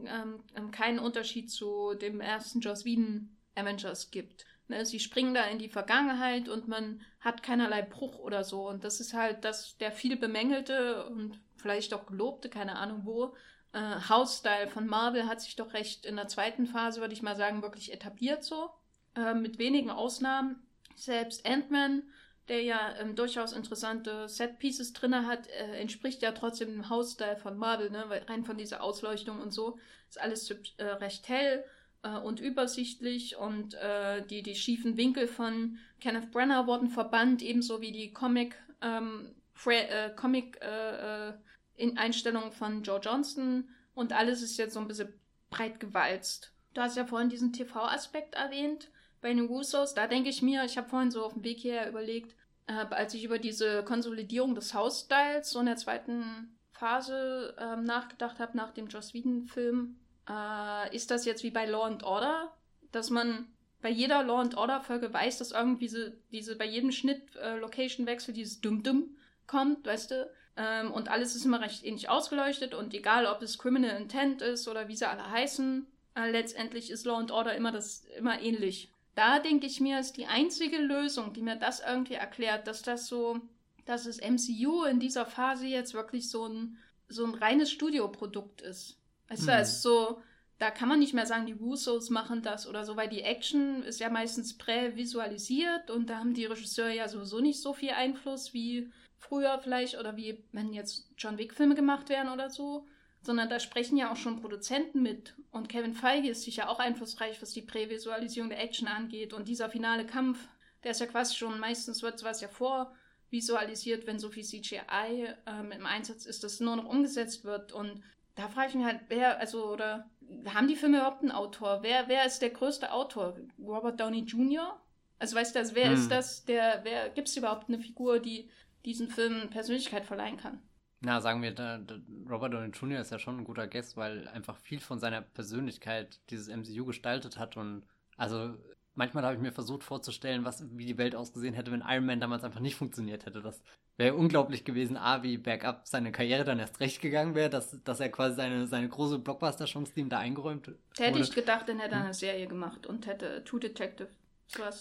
ähm, keinen Unterschied zu dem ersten Joss Whedon Avengers gibt. Ne, sie springen da in die Vergangenheit und man hat keinerlei Bruch oder so. Und das ist halt das, der viel bemängelte und vielleicht auch gelobte, keine Ahnung wo, äh, House-Style von Marvel hat sich doch recht in der zweiten Phase, würde ich mal sagen, wirklich etabliert so, äh, mit wenigen Ausnahmen. Selbst Ant-Man, der ja ähm, durchaus interessante Set-Pieces drin hat, äh, entspricht ja trotzdem dem House-Style von Marvel, ne? Weil rein von dieser Ausleuchtung und so ist alles äh, recht hell äh, und übersichtlich und äh, die, die schiefen Winkel von Kenneth Branagh wurden verbannt, ebenso wie die Comic- ähm, Fre- äh, Comic- äh, äh, in Einstellungen von Joe Johnston und alles ist jetzt so ein bisschen breit gewalzt. Du hast ja vorhin diesen T V-Aspekt erwähnt bei den Russos. Da denke ich mir, ich habe vorhin so auf dem Weg hierher überlegt, äh, als ich über diese Konsolidierung des House-Styles so in der zweiten Phase ähm, nachgedacht habe nach dem Joss Whedon-Film, äh, ist das jetzt wie bei Law and Order, dass man bei jeder Law and Order-Folge weiß, dass irgendwie so, diese bei jedem Schnitt äh, Location-Wechsel dieses Dum-Dum kommt, weißt du? Ähm, und alles ist immer recht ähnlich ausgeleuchtet und egal, ob es Criminal Intent ist oder wie sie alle heißen, äh, letztendlich ist Law and Order immer, das, immer ähnlich. Da denke ich mir, ist die einzige Lösung, die mir das irgendwie erklärt, dass das so, dass das M C U in dieser Phase jetzt wirklich so ein, so ein reines Studioprodukt ist. Also, mhm. also so, da kann man nicht mehr sagen, die Russos machen das oder so, weil die Action ist ja meistens prävisualisiert und da haben die Regisseure ja sowieso nicht so viel Einfluss wie früher vielleicht oder wie wenn jetzt John Wick-Filme gemacht werden oder so, sondern da sprechen ja auch schon Produzenten mit. Und Kevin Feige ist sicher auch einflussreich, was die Prävisualisierung der Action angeht. Und dieser finale Kampf, der ist ja quasi schon, meistens wird sowas ja vorvisualisiert, wenn so viel C G I ähm, im Einsatz ist, dass nur noch umgesetzt wird. Und da frage ich mich halt, wer, also, oder haben die Filme überhaupt einen Autor? Wer, wer ist der größte Autor? Robert Downey Junior? Also weißt du, wer hm. ist das, der, wer, gibt es überhaupt eine Figur, die diesen Film Persönlichkeit verleihen kann? Na, sagen wir, da, da, Robert Downey Junior ist ja schon ein guter Guest, weil einfach viel von seiner Persönlichkeit dieses M C U gestaltet hat. Und also manchmal habe ich mir versucht vorzustellen, was, wie die Welt ausgesehen hätte, wenn Iron Man damals einfach nicht funktioniert hätte. Das wäre unglaublich gewesen, A, wie bergab seine Karriere dann erst recht gegangen wäre, dass, dass er quasi seine, seine große Blockbuster-Chance, die ihm da eingeräumt wurde. Hätte ich gedacht, dann hätte er eine Serie gemacht und hätte True Detective.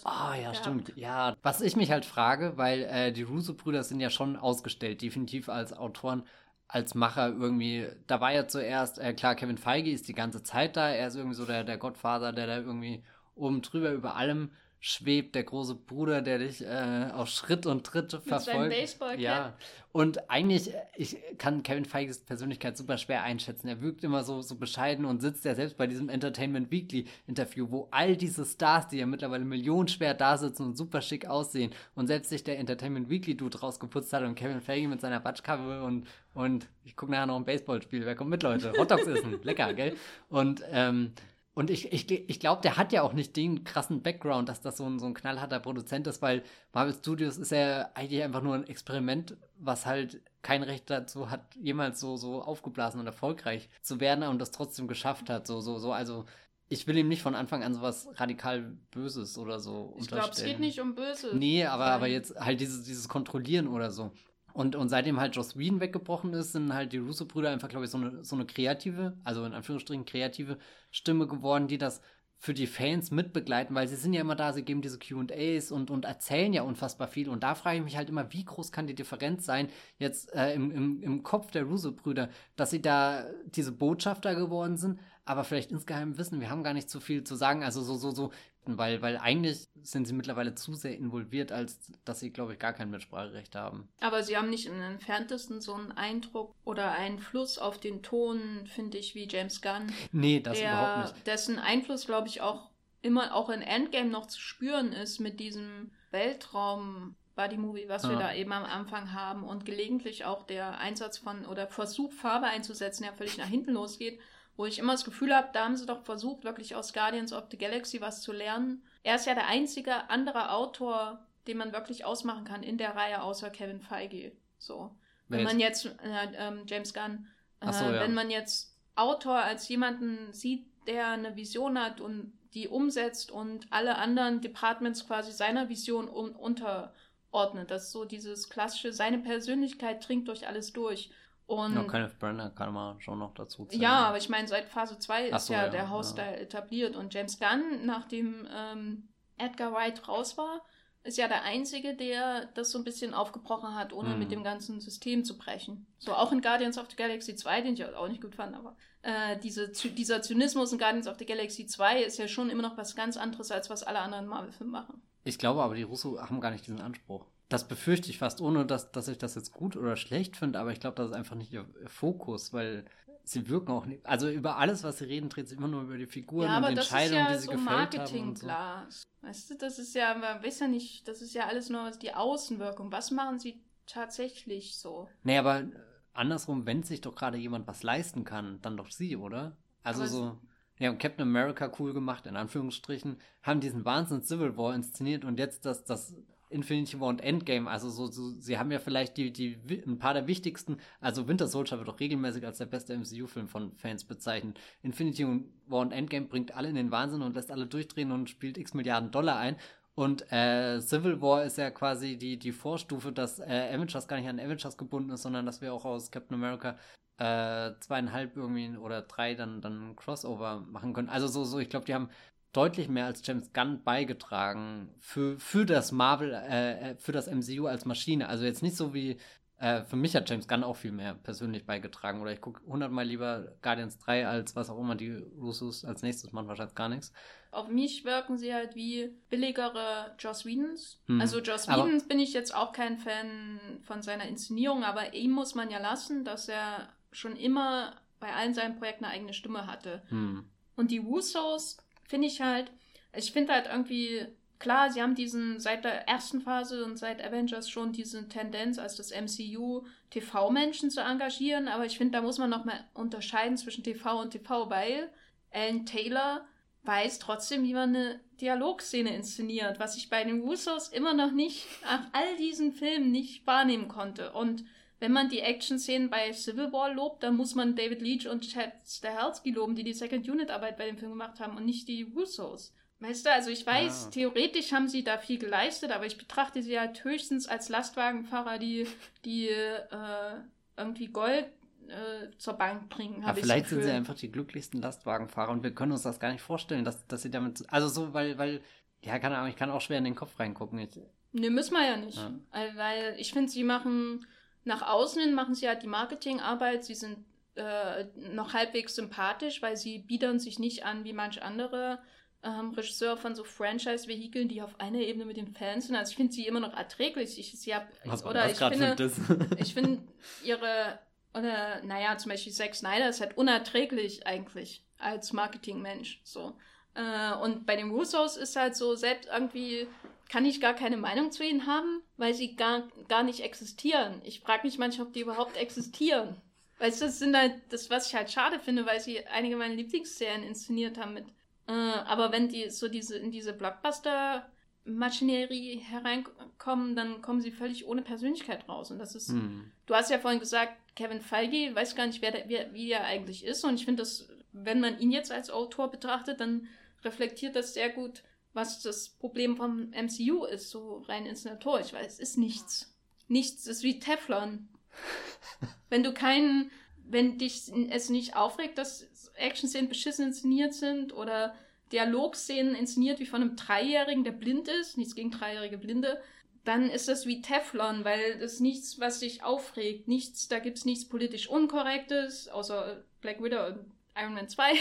Ah, ja, gehabt. Stimmt. Ja, was ich mich halt frage, weil äh, die Russo-Brüder sind ja schon ausgestellt, definitiv als Autoren, als Macher irgendwie. Da war ja zuerst, äh, klar, Kevin Feige ist die ganze Zeit da, er ist irgendwie so der, der Godfather, der da irgendwie oben drüber über allem schwebt, der große Bruder, der dich äh, auf Schritt und Tritt mit verfolgt. Baseball-Cap. Ja, und eigentlich, ich kann Kevin Feiges Persönlichkeit super schwer einschätzen. Er wirkt immer so, so bescheiden und sitzt ja selbst bei diesem Entertainment Weekly Interview, wo all diese Stars, die ja mittlerweile millionenschwer da sitzen und super schick aussehen und selbst sich der Entertainment Weekly Dude rausgeputzt hat und Kevin Feige mit seiner Batschkappe und, und ich gucke nachher noch ein Baseballspiel, wer kommt mit, Leute? Hotdogs essen, lecker, gell? Und, ähm, Und ich, ich, ich glaube, der hat ja auch nicht den krassen Background, dass das so ein, so ein knallharter Produzent ist, weil Marvel Studios ist ja eigentlich einfach nur ein Experiment, was halt kein Recht dazu hat, jemals so, so aufgeblasen und erfolgreich zu werden und das trotzdem geschafft hat. So, so, so. Also ich will ihm nicht von Anfang an sowas radikal Böses oder so unterstellen. Ich glaube, es geht nicht um Böses. Nee, aber, aber jetzt halt dieses, dieses Kontrollieren oder so. Und, und seitdem halt Joss Whedon weggebrochen ist, sind halt die Russo-Brüder einfach, glaube ich, so eine, so eine kreative, also in Anführungsstrichen kreative Stimme geworden, die das für die Fans mitbegleiten, weil sie sind ja immer da, sie geben diese Q and A's und, und erzählen ja unfassbar viel. Und da frage ich mich halt immer, wie groß kann die Differenz sein, jetzt äh, im, im, im Kopf der Russo-Brüder, dass sie da diese Botschafter geworden sind, aber vielleicht insgeheim wissen, wir haben gar nicht so viel zu sagen, also so, so, so, weil, weil eigentlich sind sie mittlerweile zu sehr involviert, als dass sie, glaube ich, gar kein Mitspracherecht haben. Aber sie haben nicht im Entferntesten so einen Eindruck oder Einfluss auf den Ton, finde ich, wie James Gunn. Nee, das der, überhaupt nicht. Dessen Einfluss, glaube ich, auch immer auch in Endgame noch zu spüren ist mit diesem Weltraum Buddy-Movie, was ja. wir da eben am Anfang haben und gelegentlich auch der Einsatz von oder Versuch, Farbe einzusetzen, der völlig nach hinten losgeht. Wo ich immer das Gefühl habe, da haben sie doch versucht, wirklich aus Guardians of the Galaxy was zu lernen. Er ist ja der einzige andere Autor, den man wirklich ausmachen kann in der Reihe, außer Kevin Feige. So. Wenn, wenn man jetzt, jetzt äh, äh, James Gunn, äh, so, ja. wenn man jetzt Autor als jemanden sieht, der eine Vision hat und die umsetzt und alle anderen Departments quasi seiner Vision un- unterordnet. Das ist so dieses klassische, seine Persönlichkeit dringt durch alles durch. Und ja, Kenneth Branagh kann man schon noch dazu zählen. Ja, aber ich meine, seit Phase zwei ist so, ja, ja der House-Style ja. etabliert. Und James Gunn, nachdem ähm, Edgar Wright raus war, ist ja der Einzige, der das so ein bisschen aufgebrochen hat, ohne mm. mit dem ganzen System zu brechen. So auch in Guardians of the Galaxy zwei, den ich auch nicht gut fand, aber äh, diese, dieser Zynismus in Guardians of the Galaxy zwei ist ja schon immer noch was ganz anderes, als was alle anderen Marvel-Filme machen. Ich glaube aber, die Russo haben gar nicht diesen Anspruch. Das befürchte ich fast, ohne dass, dass ich das jetzt gut oder schlecht finde, aber ich glaube, das ist einfach nicht ihr Fokus, weil sie wirken auch nicht. Also über alles, was sie reden, dreht sich immer nur über die Figuren ja, und die Entscheidungen, ja die sie so gefällt Marketing haben. Und so. Weißt du, das ist ja, man weiß ja nicht, das ist ja alles nur die Außenwirkung. Was machen sie tatsächlich so? Nee, aber andersrum, wenn sich doch gerade jemand was leisten kann, dann doch sie, oder? Also aber so. Ja, und Captain America cool gemacht, in Anführungsstrichen, haben diesen Wahnsinn Civil War inszeniert und jetzt das, das Infinity War und Endgame, also so, so sie haben ja vielleicht die, die ein paar der wichtigsten, also Winter Soldier wird auch regelmäßig als der beste M C U-Film von Fans bezeichnet. Infinity War und Endgame bringt alle in den Wahnsinn und lässt alle durchdrehen und spielt x Milliarden Dollar ein. Und äh, Civil War ist ja quasi die, die Vorstufe, dass äh, Avengers gar nicht an Avengers gebunden ist, sondern dass wir auch aus Captain America äh, zweieinhalb irgendwie oder drei dann, dann ein Crossover machen können. Also so, so ich glaube, die haben deutlich mehr als James Gunn beigetragen für, für das Marvel, äh, für das M C U als Maschine. Also jetzt nicht so wie, äh, für mich hat James Gunn auch viel mehr persönlich beigetragen. Oder ich gucke hundertmal lieber Guardians drei als was auch immer die Russos als nächstes machen, wahrscheinlich gar nichts. Auf mich wirken sie halt wie billigere Joss Whedons. Hm. Also Joss Whedons bin ich jetzt auch kein Fan von seiner Inszenierung, aber ihm muss man ja lassen, dass er schon immer bei allen seinen Projekten eine eigene Stimme hatte. Hm. Und die Russos finde ich halt, ich finde halt irgendwie, klar, sie haben diesen, seit der ersten Phase und seit Avengers schon diese Tendenz, als das M C U T V-Menschen zu engagieren, aber ich finde, da muss man nochmal unterscheiden zwischen T V und T V, weil Alan Taylor weiß trotzdem, wie man eine Dialogszene inszeniert, was ich bei den Russos immer noch nicht, nach all diesen Filmen nicht wahrnehmen konnte. Und wenn man die Action-Szenen bei Civil War lobt, dann muss man David Leitch und Chad Stahelski loben, die die Second-Unit-Arbeit bei dem Film gemacht haben und nicht die Russos. Weißt du, also ich weiß, ah. theoretisch haben sie da viel geleistet, aber ich betrachte sie halt höchstens als Lastwagenfahrer, die, die äh, irgendwie Gold äh, zur Bank bringen. Aber vielleicht sind sie einfach die glücklichsten Lastwagenfahrer und wir können uns das gar nicht vorstellen, dass, dass sie damit, also so, weil, weil, ja, keine Ahnung, ich kann auch schwer in den Kopf reingucken. Ich, ne, müssen wir ja nicht, ja. Also, weil ich finde, sie machen... Nach außen hin machen sie halt die Marketingarbeit, sie sind äh, noch halbwegs sympathisch, weil sie biedern sich nicht an wie manch andere ähm, Regisseur von so Franchise-Vehikeln, die auf einer Ebene mit den Fans sind. Also ich finde sie immer noch erträglich. Ich, sie hab, was, oder was ich finde, ich finde ihre, oder naja, zum Beispiel Zack Snyder ist halt unerträglich eigentlich als Marketingmensch. So. Äh, und bei den Russos ist halt so, selbst irgendwie kann ich gar keine Meinung zu ihnen haben, weil sie gar, gar nicht existieren. Ich frage mich manchmal, ob die überhaupt existieren. Weißt du, das sind halt das, was ich halt schade finde, weil sie einige meiner Lieblingsserien inszeniert haben mit. Äh, aber wenn die so diese in diese Blockbuster-Maschinerie hereinkommen, dann kommen sie völlig ohne Persönlichkeit raus. Und das ist, mhm. du hast ja vorhin gesagt, Kevin Feige, weiß gar nicht, wer der, wer, wie er eigentlich ist. Und ich finde, dass, wenn man ihn jetzt als Autor betrachtet, dann reflektiert das sehr gut, was das Problem vom M C U ist, so rein inszenatorisch, weil es ist nichts. Nichts ist wie Teflon. Wenn du keinen, wenn dich es nicht aufregt, dass Action-Szenen beschissen inszeniert sind oder Dialogszenen inszeniert wie von einem Dreijährigen, der blind ist, nichts gegen dreijährige Blinde, dann ist das wie Teflon, weil das nichts, was dich aufregt, nichts, da gibt's nichts politisch Unkorrektes, außer Black Widow und Iron Man zwei.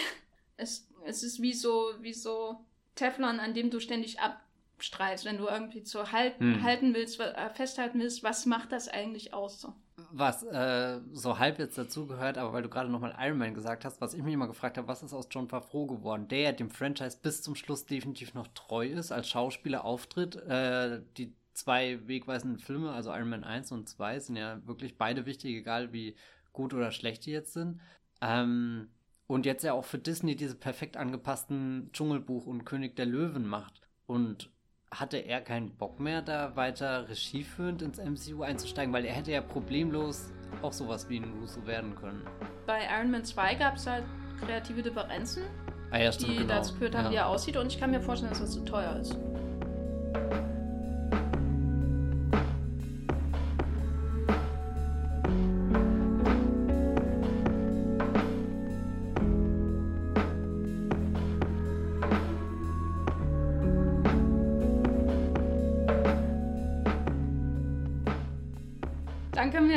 Es, es ist wie so, wie so Teflon, an dem du ständig abstreitst, wenn du irgendwie zu halten, hm. halten willst, festhalten willst, was macht das eigentlich aus? So? Was äh, so halb jetzt dazugehört, aber weil du gerade nochmal Iron Man gesagt hast, was ich mich immer gefragt habe, was ist aus John Favreau geworden, der dem Franchise bis zum Schluss definitiv noch treu ist, als Schauspieler auftritt, äh, die zwei wegweisenden Filme, also Iron Man eins und zwei, sind ja wirklich beide wichtig, egal wie gut oder schlecht die jetzt sind. Ähm, Und jetzt ja auch für Disney diese perfekt angepassten Dschungelbuch und König der Löwen macht. Und hatte er keinen Bock mehr, da weiter regieführend ins M C U einzusteigen? Weil er hätte ja problemlos auch sowas wie ein Russo werden können. Bei Iron Man zwei gab es halt kreative Differenzen, ah ja, stimmt, die genau. dazu geführt haben, ja. wie er aussieht. Und ich kann mir vorstellen, dass das zu teuer ist.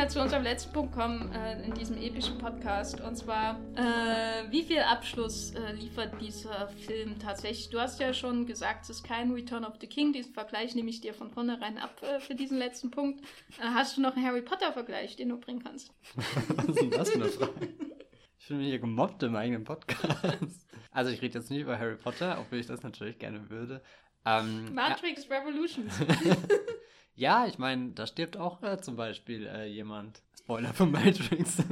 Zu unserem letzten Punkt kommen äh, in diesem epischen Podcast, und zwar äh, wie viel Abschluss äh, liefert dieser Film tatsächlich? Du hast ja schon gesagt, es ist kein Return of the King, diesen Vergleich nehme ich dir von vornherein ab äh, für diesen letzten Punkt. Äh, hast du noch einen Harry Potter Vergleich, den du bringen kannst? Was ist denn das für eine Frage? Ich fühle mich hier gemobbt im eigenen Podcast. Also ich rede jetzt nicht über Harry Potter, obwohl ich das natürlich gerne würde. Ähm, Matrix ja. Revolutions. Ja, ich meine, da stirbt auch äh, zum Beispiel äh, jemand. Spoiler für Matrix.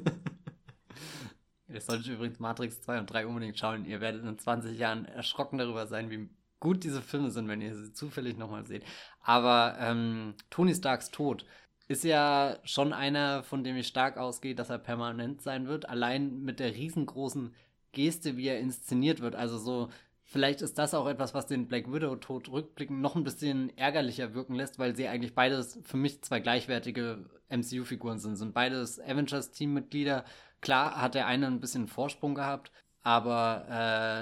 Ihr solltet übrigens Matrix zwei und drei unbedingt schauen. Ihr werdet in zwanzig Jahren erschrocken darüber sein, wie gut diese Filme sind, wenn ihr sie zufällig nochmal seht. Aber ähm, Tony Starks Tod ist ja schon einer, von dem ich stark ausgehe, dass er permanent sein wird. Allein mit der riesengroßen Geste, wie er inszeniert wird. Also so, vielleicht ist das auch etwas, was den Black Widow-Tod rückblickend noch ein bisschen ärgerlicher wirken lässt, weil sie eigentlich beides für mich zwei gleichwertige M C U-Figuren sind. Sind beides Avengers-Teammitglieder. Klar hat der eine ein bisschen Vorsprung gehabt, aber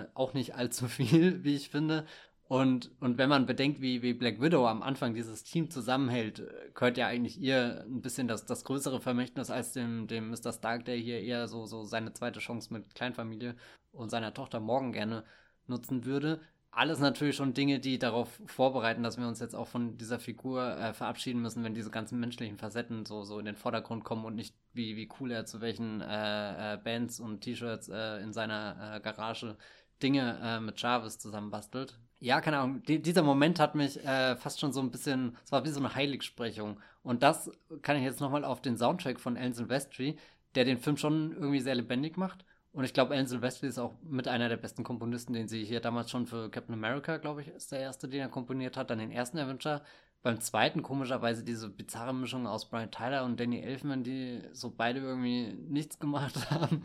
äh, auch nicht allzu viel, wie ich finde. Und, und wenn man bedenkt, wie, wie Black Widow am Anfang dieses Team zusammenhält, gehört ja eigentlich ihr ein bisschen das, das größere Vermächtnis als dem, dem Mister Stark, der hier eher so, so seine zweite Chance mit Kleinfamilie und seiner Tochter Morgan gerne nutzen würde. Alles natürlich schon Dinge, die darauf vorbereiten, dass wir uns jetzt auch von dieser Figur äh, verabschieden müssen, wenn diese ganzen menschlichen Facetten so, so in den Vordergrund kommen und nicht, wie, wie cool er zu welchen äh, äh, Bands und T-Shirts äh, in seiner äh, Garage Dinge äh, mit Jarvis zusammenbastelt. Ja, keine Ahnung, D- dieser Moment hat mich äh, fast schon so ein bisschen, es war wie so eine Heiligsprechung. Und das kann ich jetzt nochmal auf den Soundtrack von Alan Silvestri, der den Film schon irgendwie sehr lebendig macht. Und ich glaube, Alan Silvestri ist auch mit einer der besten Komponisten, den sie hier damals schon für Captain America, glaube ich, ist der erste, den er komponiert hat, dann den ersten Avenger. Beim zweiten komischerweise diese bizarre Mischung aus Brian Tyler und Danny Elfman, die so beide irgendwie nichts gemacht haben.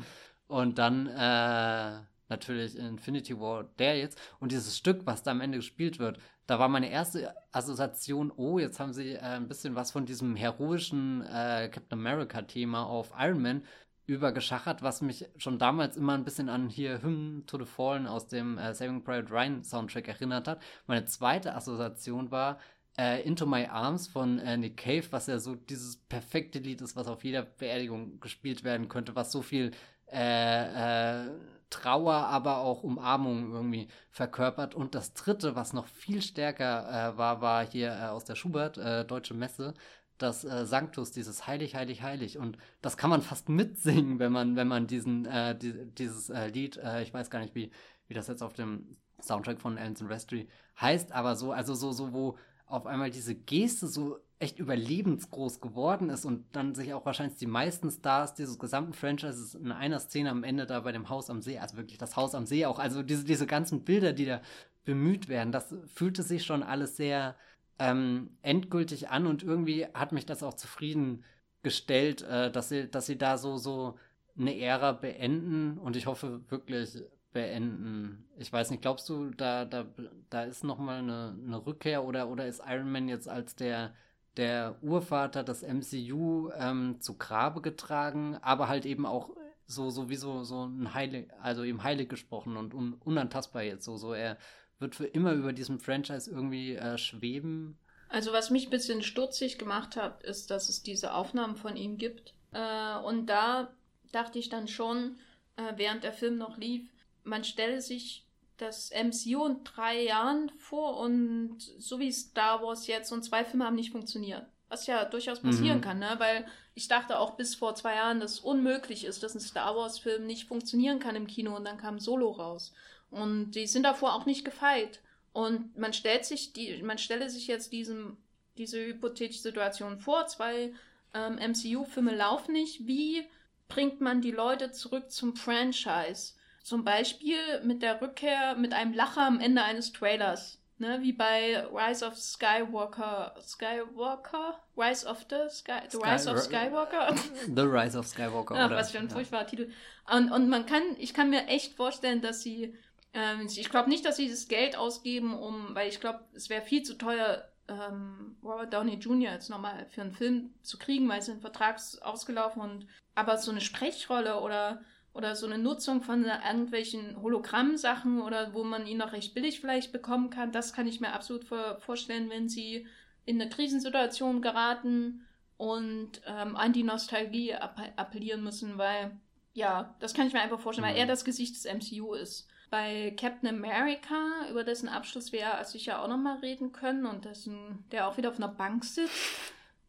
Und dann, äh... natürlich Infinity War, der jetzt. Und dieses Stück, was da am Ende gespielt wird, da war meine erste Assoziation, oh, jetzt haben sie äh, ein bisschen was von diesem heroischen äh, Captain America-Thema auf Iron Man übergeschachert, was mich schon damals immer ein bisschen an hier Hymn to the Fallen aus dem äh, Saving Private Ryan Soundtrack erinnert hat. Meine zweite Assoziation war äh, Into My Arms von äh, Nick Cave, was ja so dieses perfekte Lied ist, was auf jeder Beerdigung gespielt werden könnte, was so viel äh, äh, Trauer, aber auch Umarmung irgendwie verkörpert. Und das dritte, was noch viel stärker äh, war, war hier äh, aus der Schubert, äh, Deutsche Messe, das äh, Sanctus, dieses Heilig, Heilig, Heilig. Und das kann man fast mitsingen, wenn man, wenn man diesen, äh, die, dieses äh, Lied, äh, ich weiß gar nicht, wie, wie das jetzt auf dem Soundtrack von Alan Silvestri heißt, aber so, also so, so, wo auf einmal diese Geste so echt überlebensgroß geworden ist und dann sich auch wahrscheinlich die meisten Stars dieses gesamten Franchises in einer Szene am Ende da bei dem Haus am See, also wirklich das Haus am See auch, also diese, diese ganzen Bilder, die da bemüht werden, das fühlte sich schon alles sehr ähm, endgültig an und irgendwie hat mich das auch zufriedengestellt, äh, dass sie, dass sie da so, so eine Ära beenden und ich hoffe wirklich beenden. Ich weiß nicht, glaubst du, da, da, da ist nochmal eine, eine Rückkehr oder, oder ist Iron Man jetzt als der der Urvater des M C U ähm, zu Grabe getragen, aber halt eben auch so sowieso so ein heilig, also eben heilig gesprochen und un, unantastbar jetzt so so er wird für immer über diesem Franchise irgendwie äh, schweben. Also was mich ein bisschen stutzig gemacht hat, ist, dass es diese Aufnahmen von ihm gibt äh, und da dachte ich dann schon, äh, während der Film noch lief, man stelle sich das M C U in drei Jahren vor und so wie Star Wars jetzt und zwei Filme haben nicht funktioniert. Was ja durchaus passieren mhm. kann, ne? Weil ich dachte auch bis vor zwei Jahren, dass es unmöglich ist, dass ein Star Wars Film nicht funktionieren kann im Kino und dann kam Solo raus. Und die sind davor auch nicht gefeit. Und man stellt sich die, man stelle sich jetzt diesem, diese hypothetische Situation vor, zwei ähm, M C U-Filme laufen nicht. Wie bringt man die Leute zurück zum Franchise? Zum Beispiel mit der Rückkehr, mit einem Lacher am Ende eines Trailers. Ne? Wie bei Rise of Skywalker. Skywalker? Rise of the Sky... The Sky- Rise of Skywalker? The Rise of Skywalker. Ach, oder? Was für ein furchtbarer ja. Titel. Und, und man kann, ich kann mir echt vorstellen, dass sie... Ähm, ich glaube nicht, dass sie das Geld ausgeben, um... Weil ich glaube, es wäre viel zu teuer, ähm, Robert Downey Junior jetzt nochmal für einen Film zu kriegen, weil es ein Vertrag ausgelaufen und aber so eine Sprechrolle oder... Oder so eine Nutzung von irgendwelchen Hologramm-Sachen oder wo man ihn noch recht billig vielleicht bekommen kann. Das kann ich mir absolut vorstellen, wenn sie in eine Krisensituation geraten und ähm, an die Nostalgie app- appellieren müssen, weil, ja, das kann ich mir einfach vorstellen, mhm. weil er das Gesicht des M C U ist. Bei Captain America, über dessen Abschluss wir sicher auch nochmal reden können und dessen, der auch wieder auf einer Bank sitzt.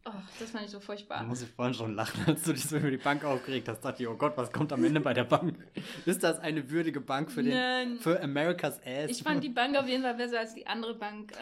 Oh, das war nicht so furchtbar. Da muss ich vorhin schon lachen, als du dich so über die Bank aufgeregt hast. Dachte ich, oh Gott, was kommt am Ende bei der Bank? Ist das eine würdige Bank für, den, für America's Ass? Ich fand die Bank auf jeden Fall besser als die andere Bank.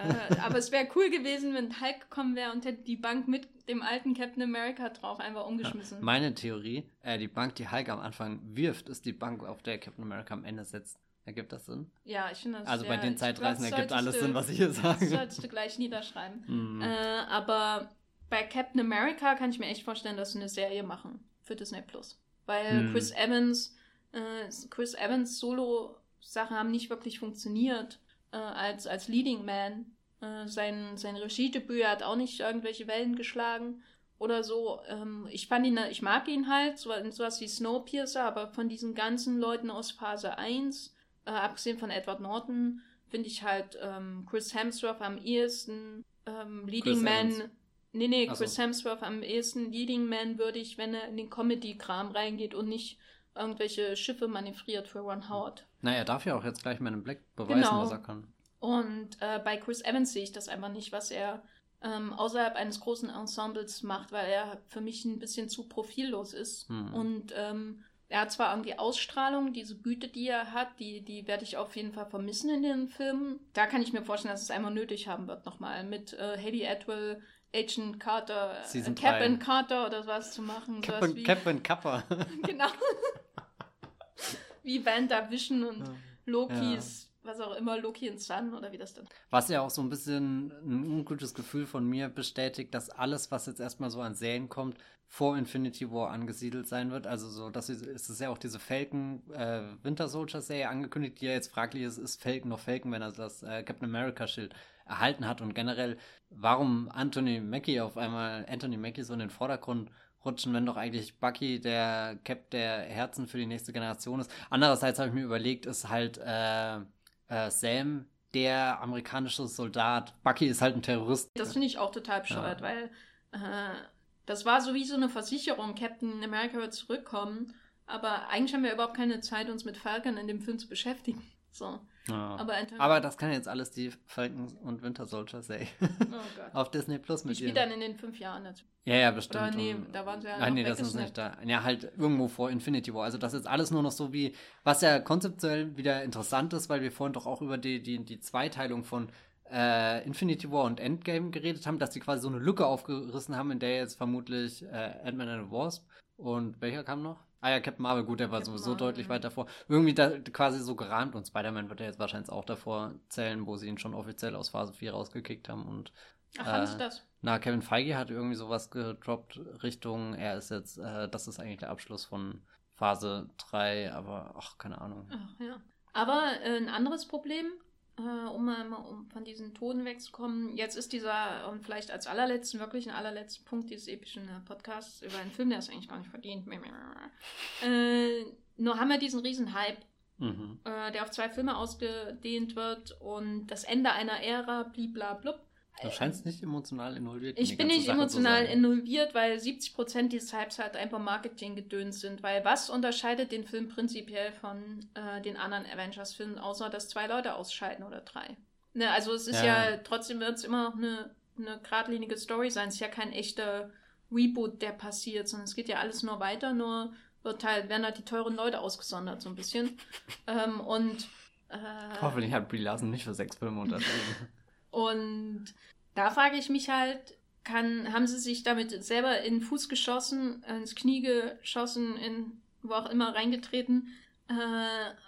Aber es wäre cool gewesen, wenn Hulk gekommen wäre und hätte die Bank mit dem alten Captain America drauf einfach umgeschmissen. Ja, meine Theorie, äh, die Bank, die Hulk am Anfang wirft, ist die Bank, auf der Captain America am Ende sitzt. Ergibt das Sinn? Ja, ich finde das... Also bei ja, den Zeitreisen ergibt alles du, Sinn, was ich hier sage. Das solltest du gleich niederschreiben. Mm. Äh, aber bei Captain America kann ich mir echt vorstellen, dass sie eine Serie machen für Disney Plus. Weil mm. Chris Evans, äh, Chris Evans Solo-Sachen haben nicht wirklich funktioniert äh, als, als Leading Man. Äh, sein, sein Regiedebüt hat auch nicht irgendwelche Wellen geschlagen oder so. Ähm, ich fand ihn, ich mag ihn halt, so, sowas wie Snowpiercer, aber von diesen ganzen Leuten aus Phase eins... Äh, abgesehen von Edward Norton, finde ich halt ähm, Chris Hemsworth am ehesten ähm, Leading Chris Man. Evans. Nee, nee, Ach Chris so. Hemsworth am ehesten Leading Man würdig, wenn er in den Comedy-Kram reingeht und nicht irgendwelche Schiffe manövriert für Ron Howard. Naja, er darf ja auch jetzt gleich mal einen Blick beweisen, genau. was er kann. Und äh, bei Chris Evans sehe ich das einfach nicht, was er ähm, außerhalb eines großen Ensembles macht, weil er für mich ein bisschen zu profillos ist. Hm. Und ähm, er hat zwar irgendwie Ausstrahlung, diese Güte, die er hat, die, die werde ich auf jeden Fall vermissen in den Filmen. Da kann ich mir vorstellen, dass es einmal nötig haben wird, nochmal mit äh, Hayley Atwell, Agent Carter, äh, Captain Carter oder sowas zu machen. Captain Kappa. Genau. Wie WandaVision und ja. Lokis, ja. was auch immer, Loki and Son oder wie das dann. Was ja auch so ein bisschen ein ungutes Gefühl von mir bestätigt, dass alles, was jetzt erstmal so an Serien kommt, vor Infinity War angesiedelt sein wird. Also so, das ist, ist es ja auch diese Falcon äh, Winter Soldier Serie angekündigt, die ja jetzt fraglich ist, ist Falcon noch Falcon, wenn er das äh, Captain America Schild erhalten hat, und generell, warum Anthony Mackie auf einmal Anthony Mackie so in den Vordergrund rutschen, wenn doch eigentlich Bucky der Cap der Herzen für die nächste Generation ist. Andererseits habe ich mir überlegt, ist halt äh, äh, Sam der amerikanische Soldat. Bucky ist halt ein Terrorist. Das finde ich auch total bescheuert, ja. weil äh, das war so wie so eine Versicherung, Captain America wird zurückkommen, aber eigentlich haben wir überhaupt keine Zeit, uns mit Falcon in dem Film zu beschäftigen. So. Ja. Aber, aber das kann jetzt alles die Falcon und Winter Soldier Serie oh auf Disney Plus mit ihr. Die spielt dann in den fünf Jahren natürlich. Ja, ja, bestimmt. Oder nee, da waren sie ja Nein, nee, das ist nicht da. Ja, halt irgendwo vor Infinity War. Also das ist alles nur noch so wie, was ja konzeptuell wieder interessant ist, weil wir vorhin doch auch über die, die, die Zweiteilung von Äh, Infinity War und Endgame geredet haben, dass die quasi so eine Lücke aufgerissen haben, in der jetzt vermutlich äh, Ant-Man and the Wasp und welcher kam noch? Ah ja, Captain Marvel, gut, der war Captain sowieso Marvel. deutlich weiter vor. Irgendwie da, quasi so gerahmt, und Spider-Man wird ja jetzt wahrscheinlich auch davor zählen, wo sie ihn schon offiziell aus Phase vier rausgekickt haben. Und, Ach, äh, haben sie das? Na, Kevin Feige hat irgendwie sowas gedroppt Richtung, er ist jetzt, äh, das ist eigentlich der Abschluss von Phase drei, aber ach, keine Ahnung. Ach ja. Aber äh, ein anderes Problem, Uh, um mal um von diesen Tonen wegzukommen. Jetzt ist dieser, und vielleicht als allerletzten, wirklich ein allerletzten Punkt dieses epischen Podcasts über einen Film, der es eigentlich gar nicht verdient. äh, nur haben wir diesen riesen Hype, mhm. äh, der auf zwei Filme ausgedehnt wird, und das Ende einer Ära, bliblablub. Du scheinst nicht emotional involviert. Ich bin nicht Sache emotional involviert, weil siebzig Prozent dieses Hypes halt einfach Marketing-Gedöns sind. Weil was unterscheidet den Film prinzipiell von äh, den anderen Avengers-Filmen, außer dass zwei Leute ausscheiden oder drei? Ne, also es ist ja, ja trotzdem wird es immer noch eine, eine geradlinige Story sein. Es ist ja kein echter Reboot, der passiert, sondern es geht ja alles nur weiter, nur wird halt, werden halt die teuren Leute ausgesondert, so ein bisschen. ähm, und äh, Hoffentlich hat Brie Larson nicht für sechs Filme unterschrieben. Und da frage ich mich halt, kann, haben sie sich damit selber in den Fuß geschossen, ins Knie geschossen, in wo auch immer reingetreten, äh,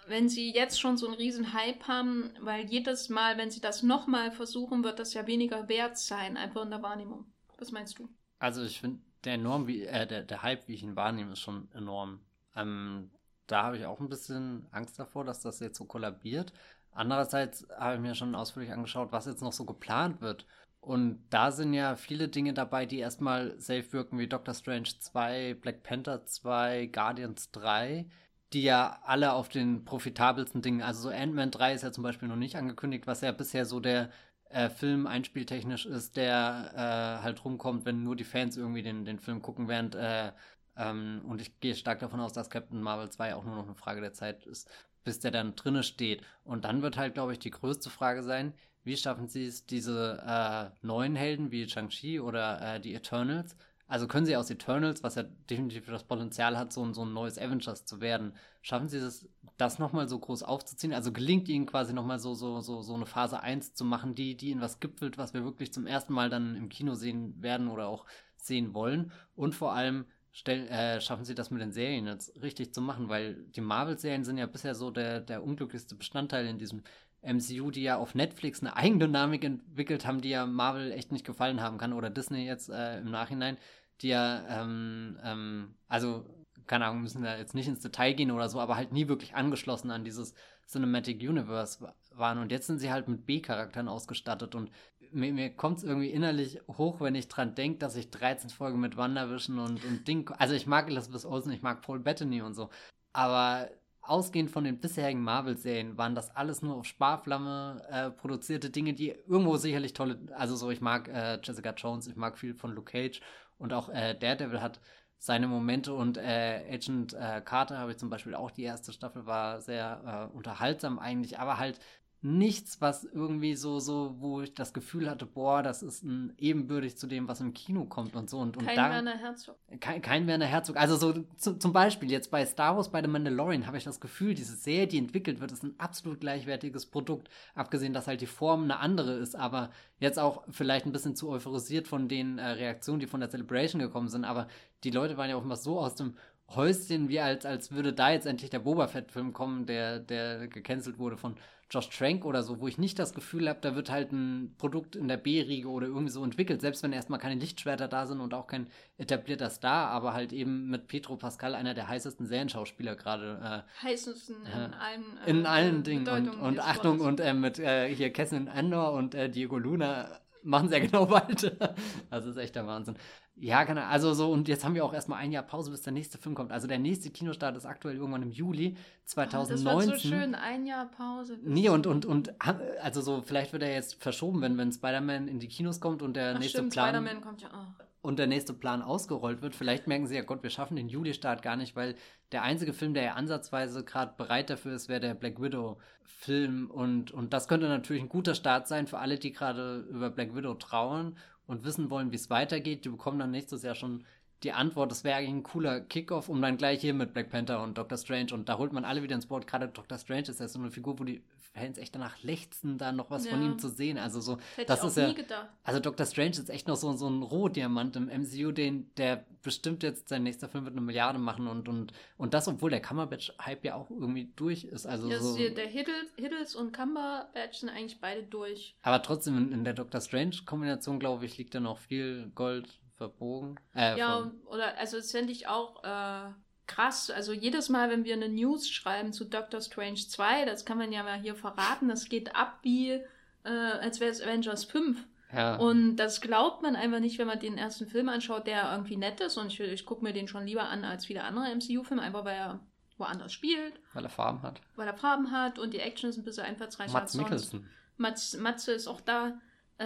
wenn sie jetzt schon so einen riesen Hype haben, weil jedes Mal, wenn sie das nochmal versuchen, wird das ja weniger wert sein, einfach in der Wahrnehmung. Was meinst du? Also ich finde, der enorm, wie, äh, der, der Hype, wie ich ihn wahrnehme, ist schon enorm. Ähm, da habe ich auch ein bisschen Angst davor, dass das jetzt so kollabiert. Andererseits habe ich mir schon ausführlich angeschaut, was jetzt noch so geplant wird. Und da sind ja viele Dinge dabei, die erstmal safe wirken, wie Doctor Strange zwei, Black Panther zwei, Guardians drei, die ja alle auf den profitabelsten Dingen, also so Ant-Man drei ist ja zum Beispiel noch nicht angekündigt, was ja bisher so der äh, Film einspieltechnisch ist, der äh, halt rumkommt, wenn nur die Fans irgendwie den, den Film gucken, während äh, ähm, und ich gehe stark davon aus, dass Captain Marvel zwei auch nur noch eine Frage der Zeit ist, bis der dann drinne steht. Und dann wird halt, glaube ich, die größte Frage sein, wie schaffen sie es, diese äh, neuen Helden wie Shang-Chi oder äh, die Eternals, also können sie aus Eternals, was ja definitiv das Potenzial hat, so, so ein neues Avengers zu werden, schaffen sie es, das nochmal so groß aufzuziehen? Also gelingt ihnen quasi nochmal so, so, so, so eine Phase eins zu machen, die, die in was gipfelt, was wir wirklich zum ersten Mal dann im Kino sehen werden oder auch sehen wollen. Und vor allem, Stell, äh, schaffen sie das mit den Serien jetzt richtig zu machen, weil die Marvel-Serien sind ja bisher so der, der unglücklichste Bestandteil in diesem M C U, die ja auf Netflix eine Eigendynamik entwickelt haben, die ja Marvel echt nicht gefallen haben kann, oder Disney jetzt äh, im Nachhinein, die ja, ähm, ähm, also, keine Ahnung, müssen da jetzt nicht ins Detail gehen oder so, aber halt nie wirklich angeschlossen an dieses Cinematic Universe waren, und jetzt sind sie halt mit B-Charakteren ausgestattet, und mir, mir kommt es irgendwie innerlich hoch, wenn ich dran denke, dass ich dreizehn Folgen mit WandaVision und, und Ding, also ich mag Elizabeth Olsen, ich mag Paul Bettany und so, aber ausgehend von den bisherigen Marvel-Serien waren das alles nur auf Sparflamme äh, produzierte Dinge, die irgendwo sicherlich tolle, also so, ich mag äh, Jessica Jones, ich mag viel von Luke Cage, und auch äh, Daredevil hat seine Momente, und äh, Agent äh, Carter habe ich zum Beispiel auch, die erste Staffel war sehr äh, unterhaltsam eigentlich, aber halt nichts, was irgendwie so, so, wo ich das Gefühl hatte, boah, das ist ein ebenbürtig zu dem, was im Kino kommt und so. Und, und kein da, Werner Herzog. Kein, kein Werner Herzog. Also so zu, zum Beispiel jetzt bei Star Wars, bei The Mandalorian habe ich das Gefühl, diese Serie, die entwickelt wird, ist ein absolut gleichwertiges Produkt. Abgesehen, dass halt die Form eine andere ist, aber jetzt auch vielleicht ein bisschen zu euphorisiert von den äh, Reaktionen, die von der Celebration gekommen sind. Aber die Leute waren ja offenbar so aus dem Häuschen, wie als, als würde da jetzt endlich der Boba Fett-Film kommen, der, der gecancelt wurde von Josh Trank oder so, wo ich nicht das Gefühl habe, da wird halt ein Produkt in der B-Riege oder irgendwie so entwickelt, selbst wenn erstmal keine Lichtschwerter da sind und auch kein etablierter Star, aber halt eben mit Pedro Pascal, einer der heißesten Serienschauspieler gerade. Äh, Heißesten äh, in allen äh, In allen Dingen. Und, und Achtung, und äh, mit äh, hier Cassian Andor und äh, Diego Luna machen sehr genau weiter. Also ist echt der Wahnsinn. Ja, keine Ahnung. Also so, und jetzt haben wir auch erstmal ein Jahr Pause, bis der nächste Film kommt. Also der nächste Kinostart ist aktuell irgendwann im Juli zwanzig neunzehn. Oh, das war so schön, ein Jahr Pause. Nee, und, und, und also so, vielleicht wird er jetzt verschoben, wenn, wenn Spider-Man in die Kinos kommt und der Ach, nächste stimmt, Plan... Spider-Man kommt ja auch. Und der nächste Plan ausgerollt wird. Vielleicht merken sie ja, Gott, wir schaffen den Juli-Start gar nicht, weil der einzige Film, der ja ansatzweise gerade bereit dafür ist, wäre der Black Widow-Film. Und, und das könnte natürlich ein guter Start sein für alle, die gerade über Black Widow trauern und wissen wollen, wie es weitergeht. Die bekommen dann nächstes Jahr schon die Antwort. Das wäre eigentlich ein cooler Kickoff, um dann gleich hier mit Black Panther und Doctor Strange. Und da holt man alle wieder ins Board. Gerade Doctor Strange ist ja so eine Figur, wo die Fans echt danach lechzen, da noch was ja. von ihm zu sehen. Also so, Hätte das ich auch ist nie ja, gedacht. Also Doctor Strange ist echt noch so, so ein Rohdiamant im M C U, den der bestimmt jetzt, sein nächster Film wird eine Milliarde machen, und und und das, obwohl der Cumberbatch-Hype ja auch irgendwie durch ist. Also ja, so, ist der Hiddles, Hiddles und Cumberbatch sind eigentlich beide durch. Aber trotzdem in, in der Doctor Strange-Kombination, glaube ich, liegt da noch viel Gold verbogen. Äh, ja, von, oder also das fände ich auch äh, krass, also jedes Mal, wenn wir eine News schreiben zu Doctor Strange zwei, das kann man ja mal hier verraten, das geht ab wie, äh, als wäre es Avengers fünf. Ja. Und das glaubt man einfach nicht, wenn man den ersten Film anschaut, der irgendwie nett ist, und ich, ich gucke mir den schon lieber an als viele andere M C U-Filme, einfach weil er woanders spielt. Weil er Farben hat. Weil er Farben hat und die Action ist ein bisschen einfallsreicher Mads als sonst. Mikkelsen. Mats, Matze ist auch da, äh,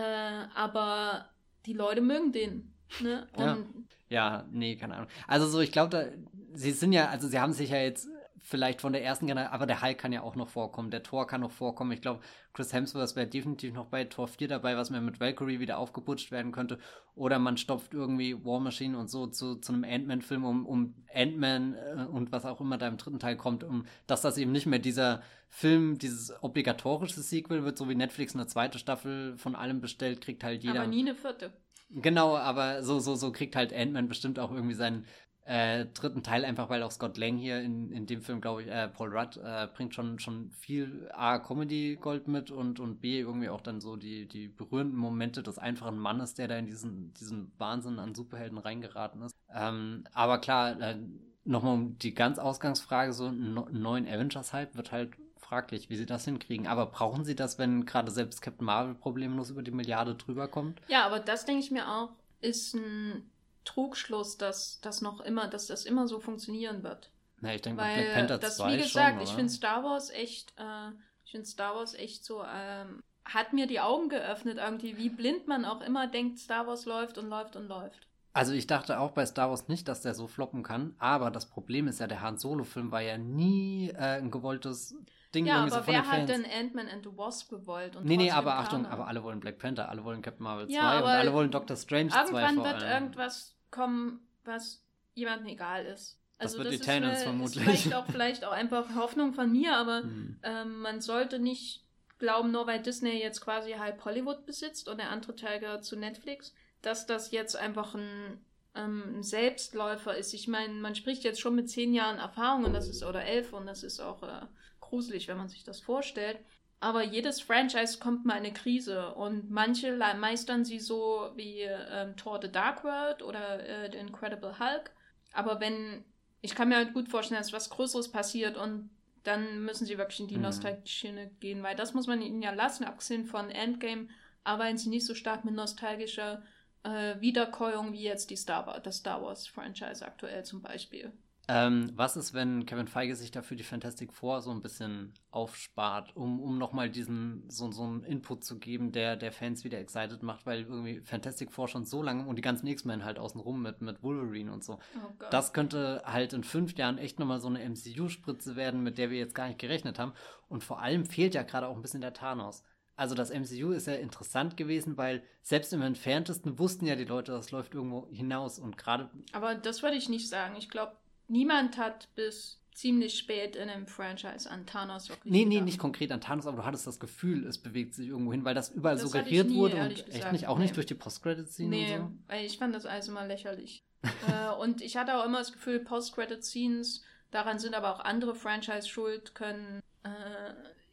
aber die Leute mögen den. Ne? Und ja. ja, nee, keine Ahnung. Also so, ich glaube, da, sie sind ja, also sie haben sich ja jetzt vielleicht von der ersten Generation, aber der Hulk kann ja auch noch vorkommen, der Thor kann noch vorkommen. Ich glaube, Chris Hemsworth wäre definitiv noch bei Thor vier dabei, was mir mit Valkyrie wieder aufgeputscht werden könnte. Oder man stopft irgendwie War Machine und so zu, zu einem Ant-Man-Film, um, um Ant-Man äh, und was auch immer da im dritten Teil kommt, um dass das eben nicht mehr dieser Film, dieses obligatorische Sequel wird, so wie Netflix eine zweite Staffel von allem bestellt, kriegt halt jeder. Aber nie eine vierte. Genau, aber so, so, so kriegt halt Ant-Man bestimmt auch irgendwie seinen äh, dritten Teil, einfach weil auch Scott Lang hier in, in dem Film, glaube ich, äh, Paul Rudd, äh, bringt schon, schon viel A, Comedy-Gold mit und, und B, irgendwie auch dann so die, die berührenden Momente des einfachen Mannes, der da in diesen, diesen Wahnsinn an Superhelden reingeraten ist. Ähm, aber klar, äh, nochmal um die ganz Ausgangsfrage, so einen no- neuen Avengers-Hype wird halt fraglich, wie sie das hinkriegen. Aber brauchen sie das, wenn gerade selbst Captain Marvel problemlos über die Milliarde drüber kommt? Ja, aber das denke ich mir auch, ist ein Trugschluss, dass das noch immer, dass das immer so funktionieren wird. Na, ich denke, Black Panther das, zwei wie gesagt, schon, ich finde Star Wars echt, äh, ich finde Star Wars echt so, ähm, hat mir die Augen geöffnet irgendwie, wie blind man auch immer denkt, Star Wars läuft und läuft und läuft. Also ich dachte auch bei Star Wars nicht, dass der so floppen kann, aber das Problem ist ja, der Han Solo-Film war ja nie äh, ein gewolltes Ding, ja, aber so wer hat denn Ant-Man and the Wasp gewollt? Und nee, nee, aber Achtung, aber alle wollen Black Panther, alle wollen Captain Marvel zwei ja, und alle wollen Doctor Strange zwei vor allem. Irgendwann wird irgendwas kommen, was jemandem egal ist. Also das wird das Eternals ist, vermutlich. Ist vielleicht, auch, vielleicht auch einfach Hoffnung von mir, aber hm. ähm, man sollte nicht glauben, nur weil Disney jetzt quasi halb Hollywood besitzt und der andere Teil gehört zu Netflix, dass das jetzt einfach ein ähm, ein Selbstläufer ist. Ich meine, man spricht jetzt schon mit zehn Jahren Erfahrung und das ist, oder elf, und das ist auch äh, gruselig, wenn man sich das vorstellt. Aber jedes Franchise kommt mal in eine Krise und manche meistern sie so wie ähm, Thor The Dark World oder äh, The Incredible Hulk. Aber wenn, ich kann mir halt gut vorstellen, dass was Größeres passiert und dann müssen sie wirklich in die mhm. Nostalgie-Schiene gehen, weil das muss man ihnen ja lassen. Abgesehen von Endgame arbeiten sie nicht so stark mit nostalgischer äh, Wiederkäuung wie jetzt die Star Wars, das Star Wars-Franchise aktuell zum Beispiel. Ähm, was ist, wenn Kevin Feige sich dafür die Fantastic Four so ein bisschen aufspart, um, um nochmal diesen, so, so einen Input zu geben, der, der Fans wieder excited macht, weil irgendwie Fantastic Four schon so lange und die ganzen X-Men halt außenrum mit, mit Wolverine und so. Oh Gott. Das könnte halt in fünf Jahren echt nochmal so eine M C U-Spritze werden, mit der wir jetzt gar nicht gerechnet haben. Und vor allem fehlt ja gerade auch ein bisschen der Thanos. Also das M C U ist ja interessant gewesen, weil selbst im Entferntesten wussten ja die Leute, das läuft irgendwo hinaus und gerade... Aber das würde ich nicht sagen. Ich glaube, niemand hat bis ziemlich spät in einem Franchise an Thanos wirklich Nee, nee, gedacht. Nicht konkret an Thanos, aber du hattest das Gefühl, es bewegt sich irgendwo hin, weil das überall das suggeriert nie, wurde und gesagt, echt nicht, auch nee. nicht durch die Post-Credit-Scene nee, und so. Nee, ich fand das alles immer lächerlich. äh, und ich hatte auch immer das Gefühl, Post-Credit-Scenes, daran sind aber auch andere Franchise schuld, können äh,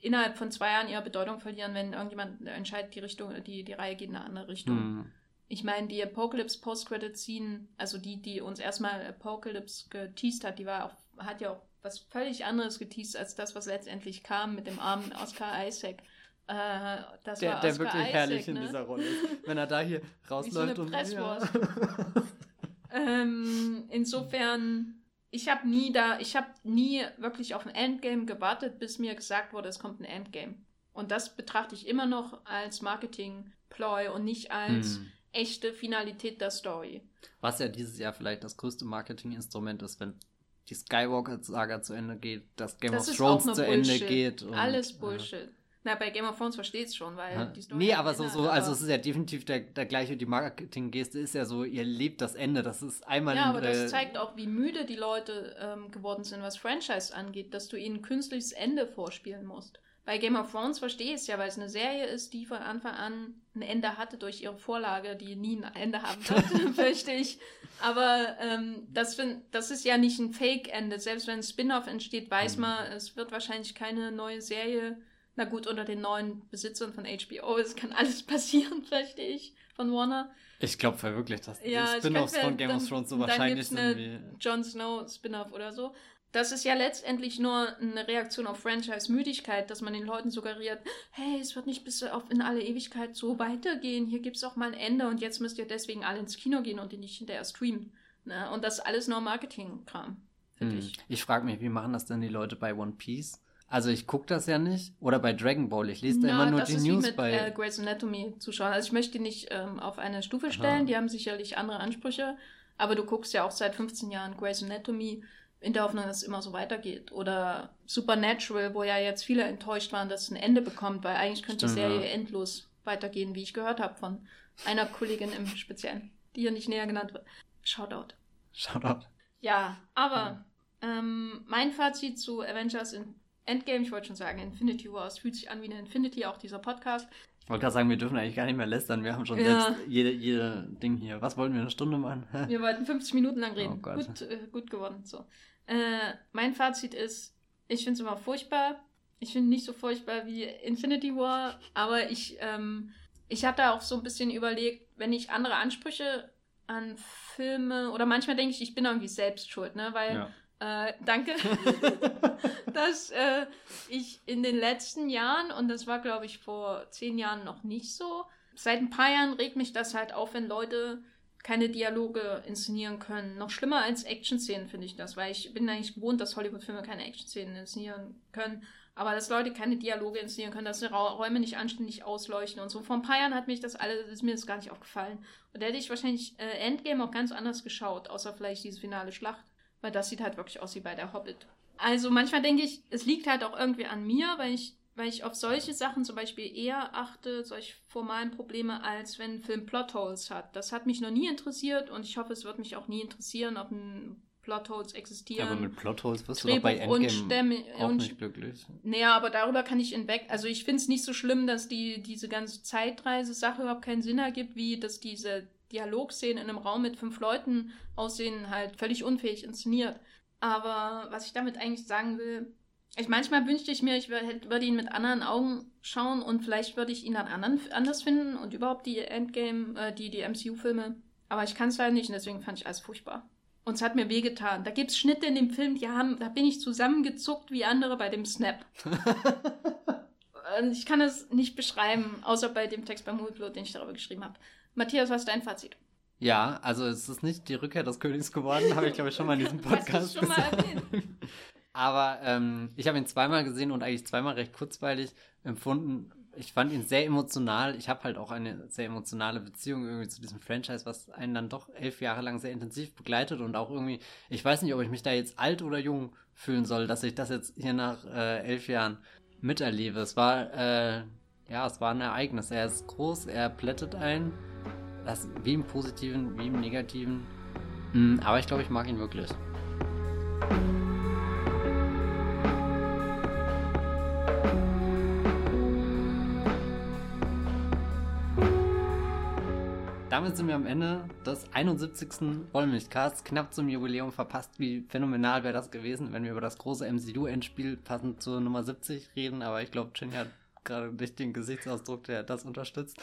innerhalb von zwei Jahren ihre Bedeutung verlieren, wenn irgendjemand entscheidet, die Richtung, die, die Reihe geht in eine andere Richtung. Hm. Ich meine, die Apocalypse Post-Credit-Scene, also die, die uns erstmal Apocalypse geteased hat, die war auch, hat ja auch was völlig anderes geteased als das, was letztendlich kam mit dem armen Oscar Isaac. Äh, das der, war der Oscar wirklich Isaac, herrlich, ne? In dieser Rolle ist, wenn er da hier rausläuft. So eine Presswurst. ähm, insofern, ich habe nie da, ich habe nie wirklich auf ein Endgame gewartet, bis mir gesagt wurde, es kommt ein Endgame. Und das betrachte ich immer noch als Marketing-Ploy und nicht als hm. echte Finalität der Story. Was ja dieses Jahr vielleicht das größte Marketinginstrument ist, wenn die Skywalker-Saga zu Ende geht, dass Game das of Thrones zu Bullshit. Ende geht. Und, Alles Bullshit. Äh. Na, bei Game of Thrones versteht's schon, weil ja. die Story... Nee, aber so, so, also es ist ja definitiv der, der gleiche, die Marketing-Geste ist ja so, ihr lebt das Ende, das ist einmal... Ja, aber äh, das zeigt auch, wie müde die Leute ähm, geworden sind, was Franchise angeht, dass du ihnen künstliches Ende vorspielen musst. Bei Game of Thrones verstehe ich es ja, weil es eine Serie ist, die von Anfang an ein Ende hatte durch ihre Vorlage, die nie ein Ende haben sollte, fürchte ich. Aber ähm, das, find, das ist ja nicht ein Fake-Ende. Selbst wenn ein Spin-off entsteht, weiß man, es wird wahrscheinlich keine neue Serie. Na gut, unter den neuen Besitzern von H B O, es kann alles passieren, fürchte ich, von Warner. Ich glaube verwirklicht, dass ja, die Spin-offs von Game dann, of Thrones so wahrscheinlich sind wie... Jon Snow Spin-off oder so. Das ist ja letztendlich nur eine Reaktion auf Franchise-Müdigkeit, dass man den Leuten suggeriert, hey, es wird nicht bis auf in alle Ewigkeit so weitergehen, hier gibt es auch mal ein Ende und jetzt müsst ihr deswegen alle ins Kino gehen und die nicht hinterher streamen. Ne? Und das ist alles nur Marketing-Kram, finde hm. ich. Ich frage mich, wie machen das denn die Leute bei One Piece? Also ich gucke das ja nicht. Oder bei Dragon Ball, ich lese da immer nur die News mit, bei... Äh, Grey's Anatomy zu schauen. Also ich möchte die nicht ähm, auf eine Stufe stellen, Aha. die haben sicherlich andere Ansprüche, aber du guckst ja auch seit fünfzehn Jahren Grey's Anatomy, in der Hoffnung, dass es immer so weitergeht. Oder Supernatural, wo ja jetzt viele enttäuscht waren, dass es ein Ende bekommt, weil eigentlich könnte Stimmt, die Serie ja. endlos weitergehen, wie ich gehört habe von einer Kollegin im Speziellen, die hier nicht näher genannt wird. Shoutout. Shoutout. Ja, aber ja. Ähm, mein Fazit zu Avengers in Endgame, ich wollte schon sagen, Infinity War, es fühlt sich an wie eine Infinity, auch dieser Podcast. Ich wollte gerade sagen, wir dürfen eigentlich gar nicht mehr lästern. Wir haben schon ja. selbst jede, jede Ding hier. Was wollten wir, eine Stunde machen? Wir wollten fünfzig Minuten lang reden. Oh Gott. Gut, äh, gut gewonnen. So. Äh, mein Fazit ist, ich finde es immer furchtbar. Ich finde nicht so furchtbar wie Infinity War. Aber ich, ähm, ich hatte auch so ein bisschen überlegt, wenn ich andere Ansprüche an Filme... Oder manchmal denke ich, ich bin irgendwie selbst schuld. Ne? Weil... Ja. Äh, danke, dass äh, ich in den letzten Jahren, und das war, glaube ich, vor zehn Jahren noch nicht so, seit ein paar Jahren regt mich das halt auf, wenn Leute keine Dialoge inszenieren können. Noch schlimmer als Action-Szenen finde ich das, weil ich bin eigentlich gewohnt, dass Hollywood-Filme keine Action-Szenen inszenieren können, aber dass Leute keine Dialoge inszenieren können, dass Räume nicht anständig ausleuchten und so. Vor ein paar Jahren hat mich das alles, ist mir das gar nicht aufgefallen. Und da hätte ich wahrscheinlich äh, Endgame auch ganz anders geschaut, außer vielleicht diese finale Schlacht. Weil das sieht halt wirklich aus wie bei der Hobbit. Also manchmal denke ich, es liegt halt auch irgendwie an mir, weil ich, weil ich auf solche Sachen zum Beispiel eher achte, solche formalen Probleme, als wenn ein Film Plotholes hat. Das hat mich noch nie interessiert und ich hoffe, es wird mich auch nie interessieren, ob ein Plotholes existieren. Aber mit Plotholes wirst Drehbuch du doch bei Endgame auch nicht glücklich. Naja, aber darüber kann ich hinweg. Also ich finde es nicht so schlimm, dass die diese ganze Zeitreise-Sache überhaupt keinen Sinn ergibt, wie dass diese Dialogszenen in einem Raum mit fünf Leuten aussehen, halt völlig unfähig inszeniert. Aber was ich damit eigentlich sagen will, ich manchmal wünschte ich mir, ich würde ihn mit anderen Augen schauen und vielleicht würde ich ihn dann anderen, anders finden und überhaupt die Endgame, äh, die, die M C U-Filme. Aber ich kann es leider nicht und deswegen fand ich alles furchtbar. Und es hat mir wehgetan. Da gibt es Schnitte in dem Film, die haben, da bin ich zusammengezuckt wie andere bei dem Snap. Ich kann es nicht beschreiben, außer bei dem Text bei Movieplot, den ich darüber geschrieben habe. Matthias, was ist dein Fazit? Ja, also es ist nicht die Rückkehr des Königs geworden, habe ich glaube ich schon mal in diesem Podcast schon gesagt. Mal erwähnt. Aber ähm, ich habe ihn zweimal gesehen und eigentlich zweimal recht kurzweilig empfunden. Ich fand ihn sehr emotional. Ich habe halt auch eine sehr emotionale Beziehung irgendwie zu diesem Franchise, was einen dann doch elf Jahre lang sehr intensiv begleitet und auch irgendwie, ich weiß nicht, ob ich mich da jetzt alt oder jung fühlen soll, dass ich das jetzt hier nach äh, elf Jahren miterlebe. Es war, äh, ja, es war ein Ereignis. Er ist groß, er plättet ein. Das, wie im Positiven, wie im Negativen. Mhm, aber ich glaube, ich mag ihn wirklich. Damit sind wir am Ende des einundsiebzigsten Wollmilchcasts, knapp zum Jubiläum verpasst. Wie phänomenal wäre das gewesen, wenn wir über das große M C U-Endspiel passend zur Nummer siebzig reden, aber ich glaube, Chin hat gerade nicht den Gesichtsausdruck, der das unterstützt.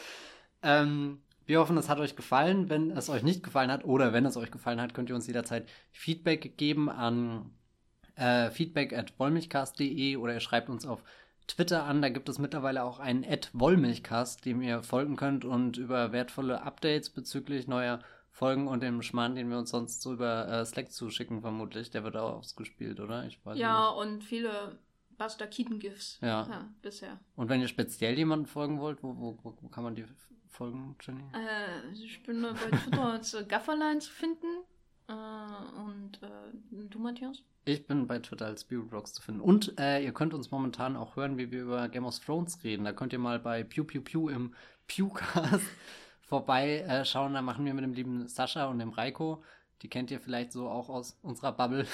Ähm, wir hoffen, es hat euch gefallen. Wenn es euch nicht gefallen hat oder wenn es euch gefallen hat, könnt ihr uns jederzeit Feedback geben an äh, feedback at wollmilchcast punkt de oder ihr schreibt uns auf Twitter an, da gibt es mittlerweile auch einen at wollmilchcast, dem ihr folgen könnt und über wertvolle Updates bezüglich neuer Folgen und dem Schmarrn, den wir uns sonst so über äh, Slack zuschicken vermutlich, der wird auch ausgespielt, oder? Ich weiß ja, nicht. Und viele Buster Keaton-Gifs ja. Ja, bisher. Und wenn ihr speziell jemanden folgen wollt, wo, wo, wo, wo kann man die folgen, Jenny? Äh, ich bin bei Twitter als Gafferline zu finden äh, und äh, du, Matthias? Ich bin bei Twitter als Biorox zu finden. Und äh, ihr könnt uns momentan auch hören, wie wir über Game of Thrones reden. Da könnt ihr mal bei Pew Pew Pew im Pewcast vorbeischauen. Da machen wir mit dem lieben Sascha und dem Reiko, die kennt ihr vielleicht so auch aus unserer Bubble,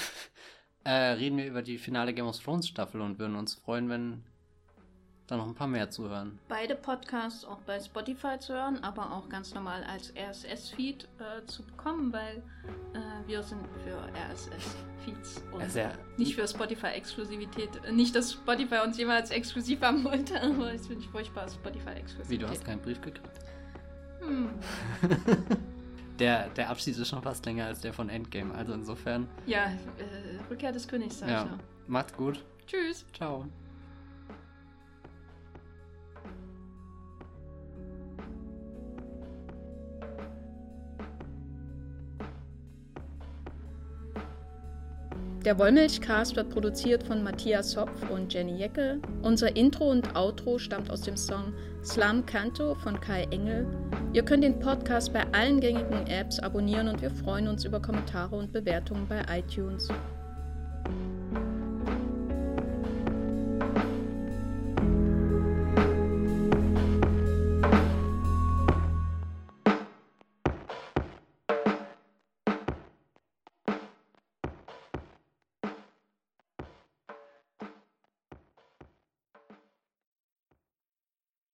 äh, reden wir über die finale Game of Thrones Staffel und würden uns freuen, wenn da noch ein paar mehr zuhören. Beide Podcasts auch bei Spotify zu hören, aber auch ganz normal als R S S-Feed äh, zu bekommen, weil äh, wir sind für R S S-Feeds und also, ja. Nicht für Spotify-Exklusivität. Nicht, dass Spotify uns jemals exklusiv haben wollte, aber es finde ich furchtbar, Spotify-Exklusivität. Wie, du hast keinen Brief gekriegt? Hm. der, der Abschied ist schon fast länger als der von Endgame, also insofern... Ja, äh, Rückkehr des Königs, sag ja. Ich noch. Macht's gut. Tschüss. Ciao. Der Wollmilchcast wird produziert von Matthias Hopf und Jenny Jeckel. Unser Intro und Outro stammt aus dem Song Slam Canto von Kai Engel. Ihr könnt den Podcast bei allen gängigen Apps abonnieren und wir freuen uns über Kommentare und Bewertungen bei iTunes.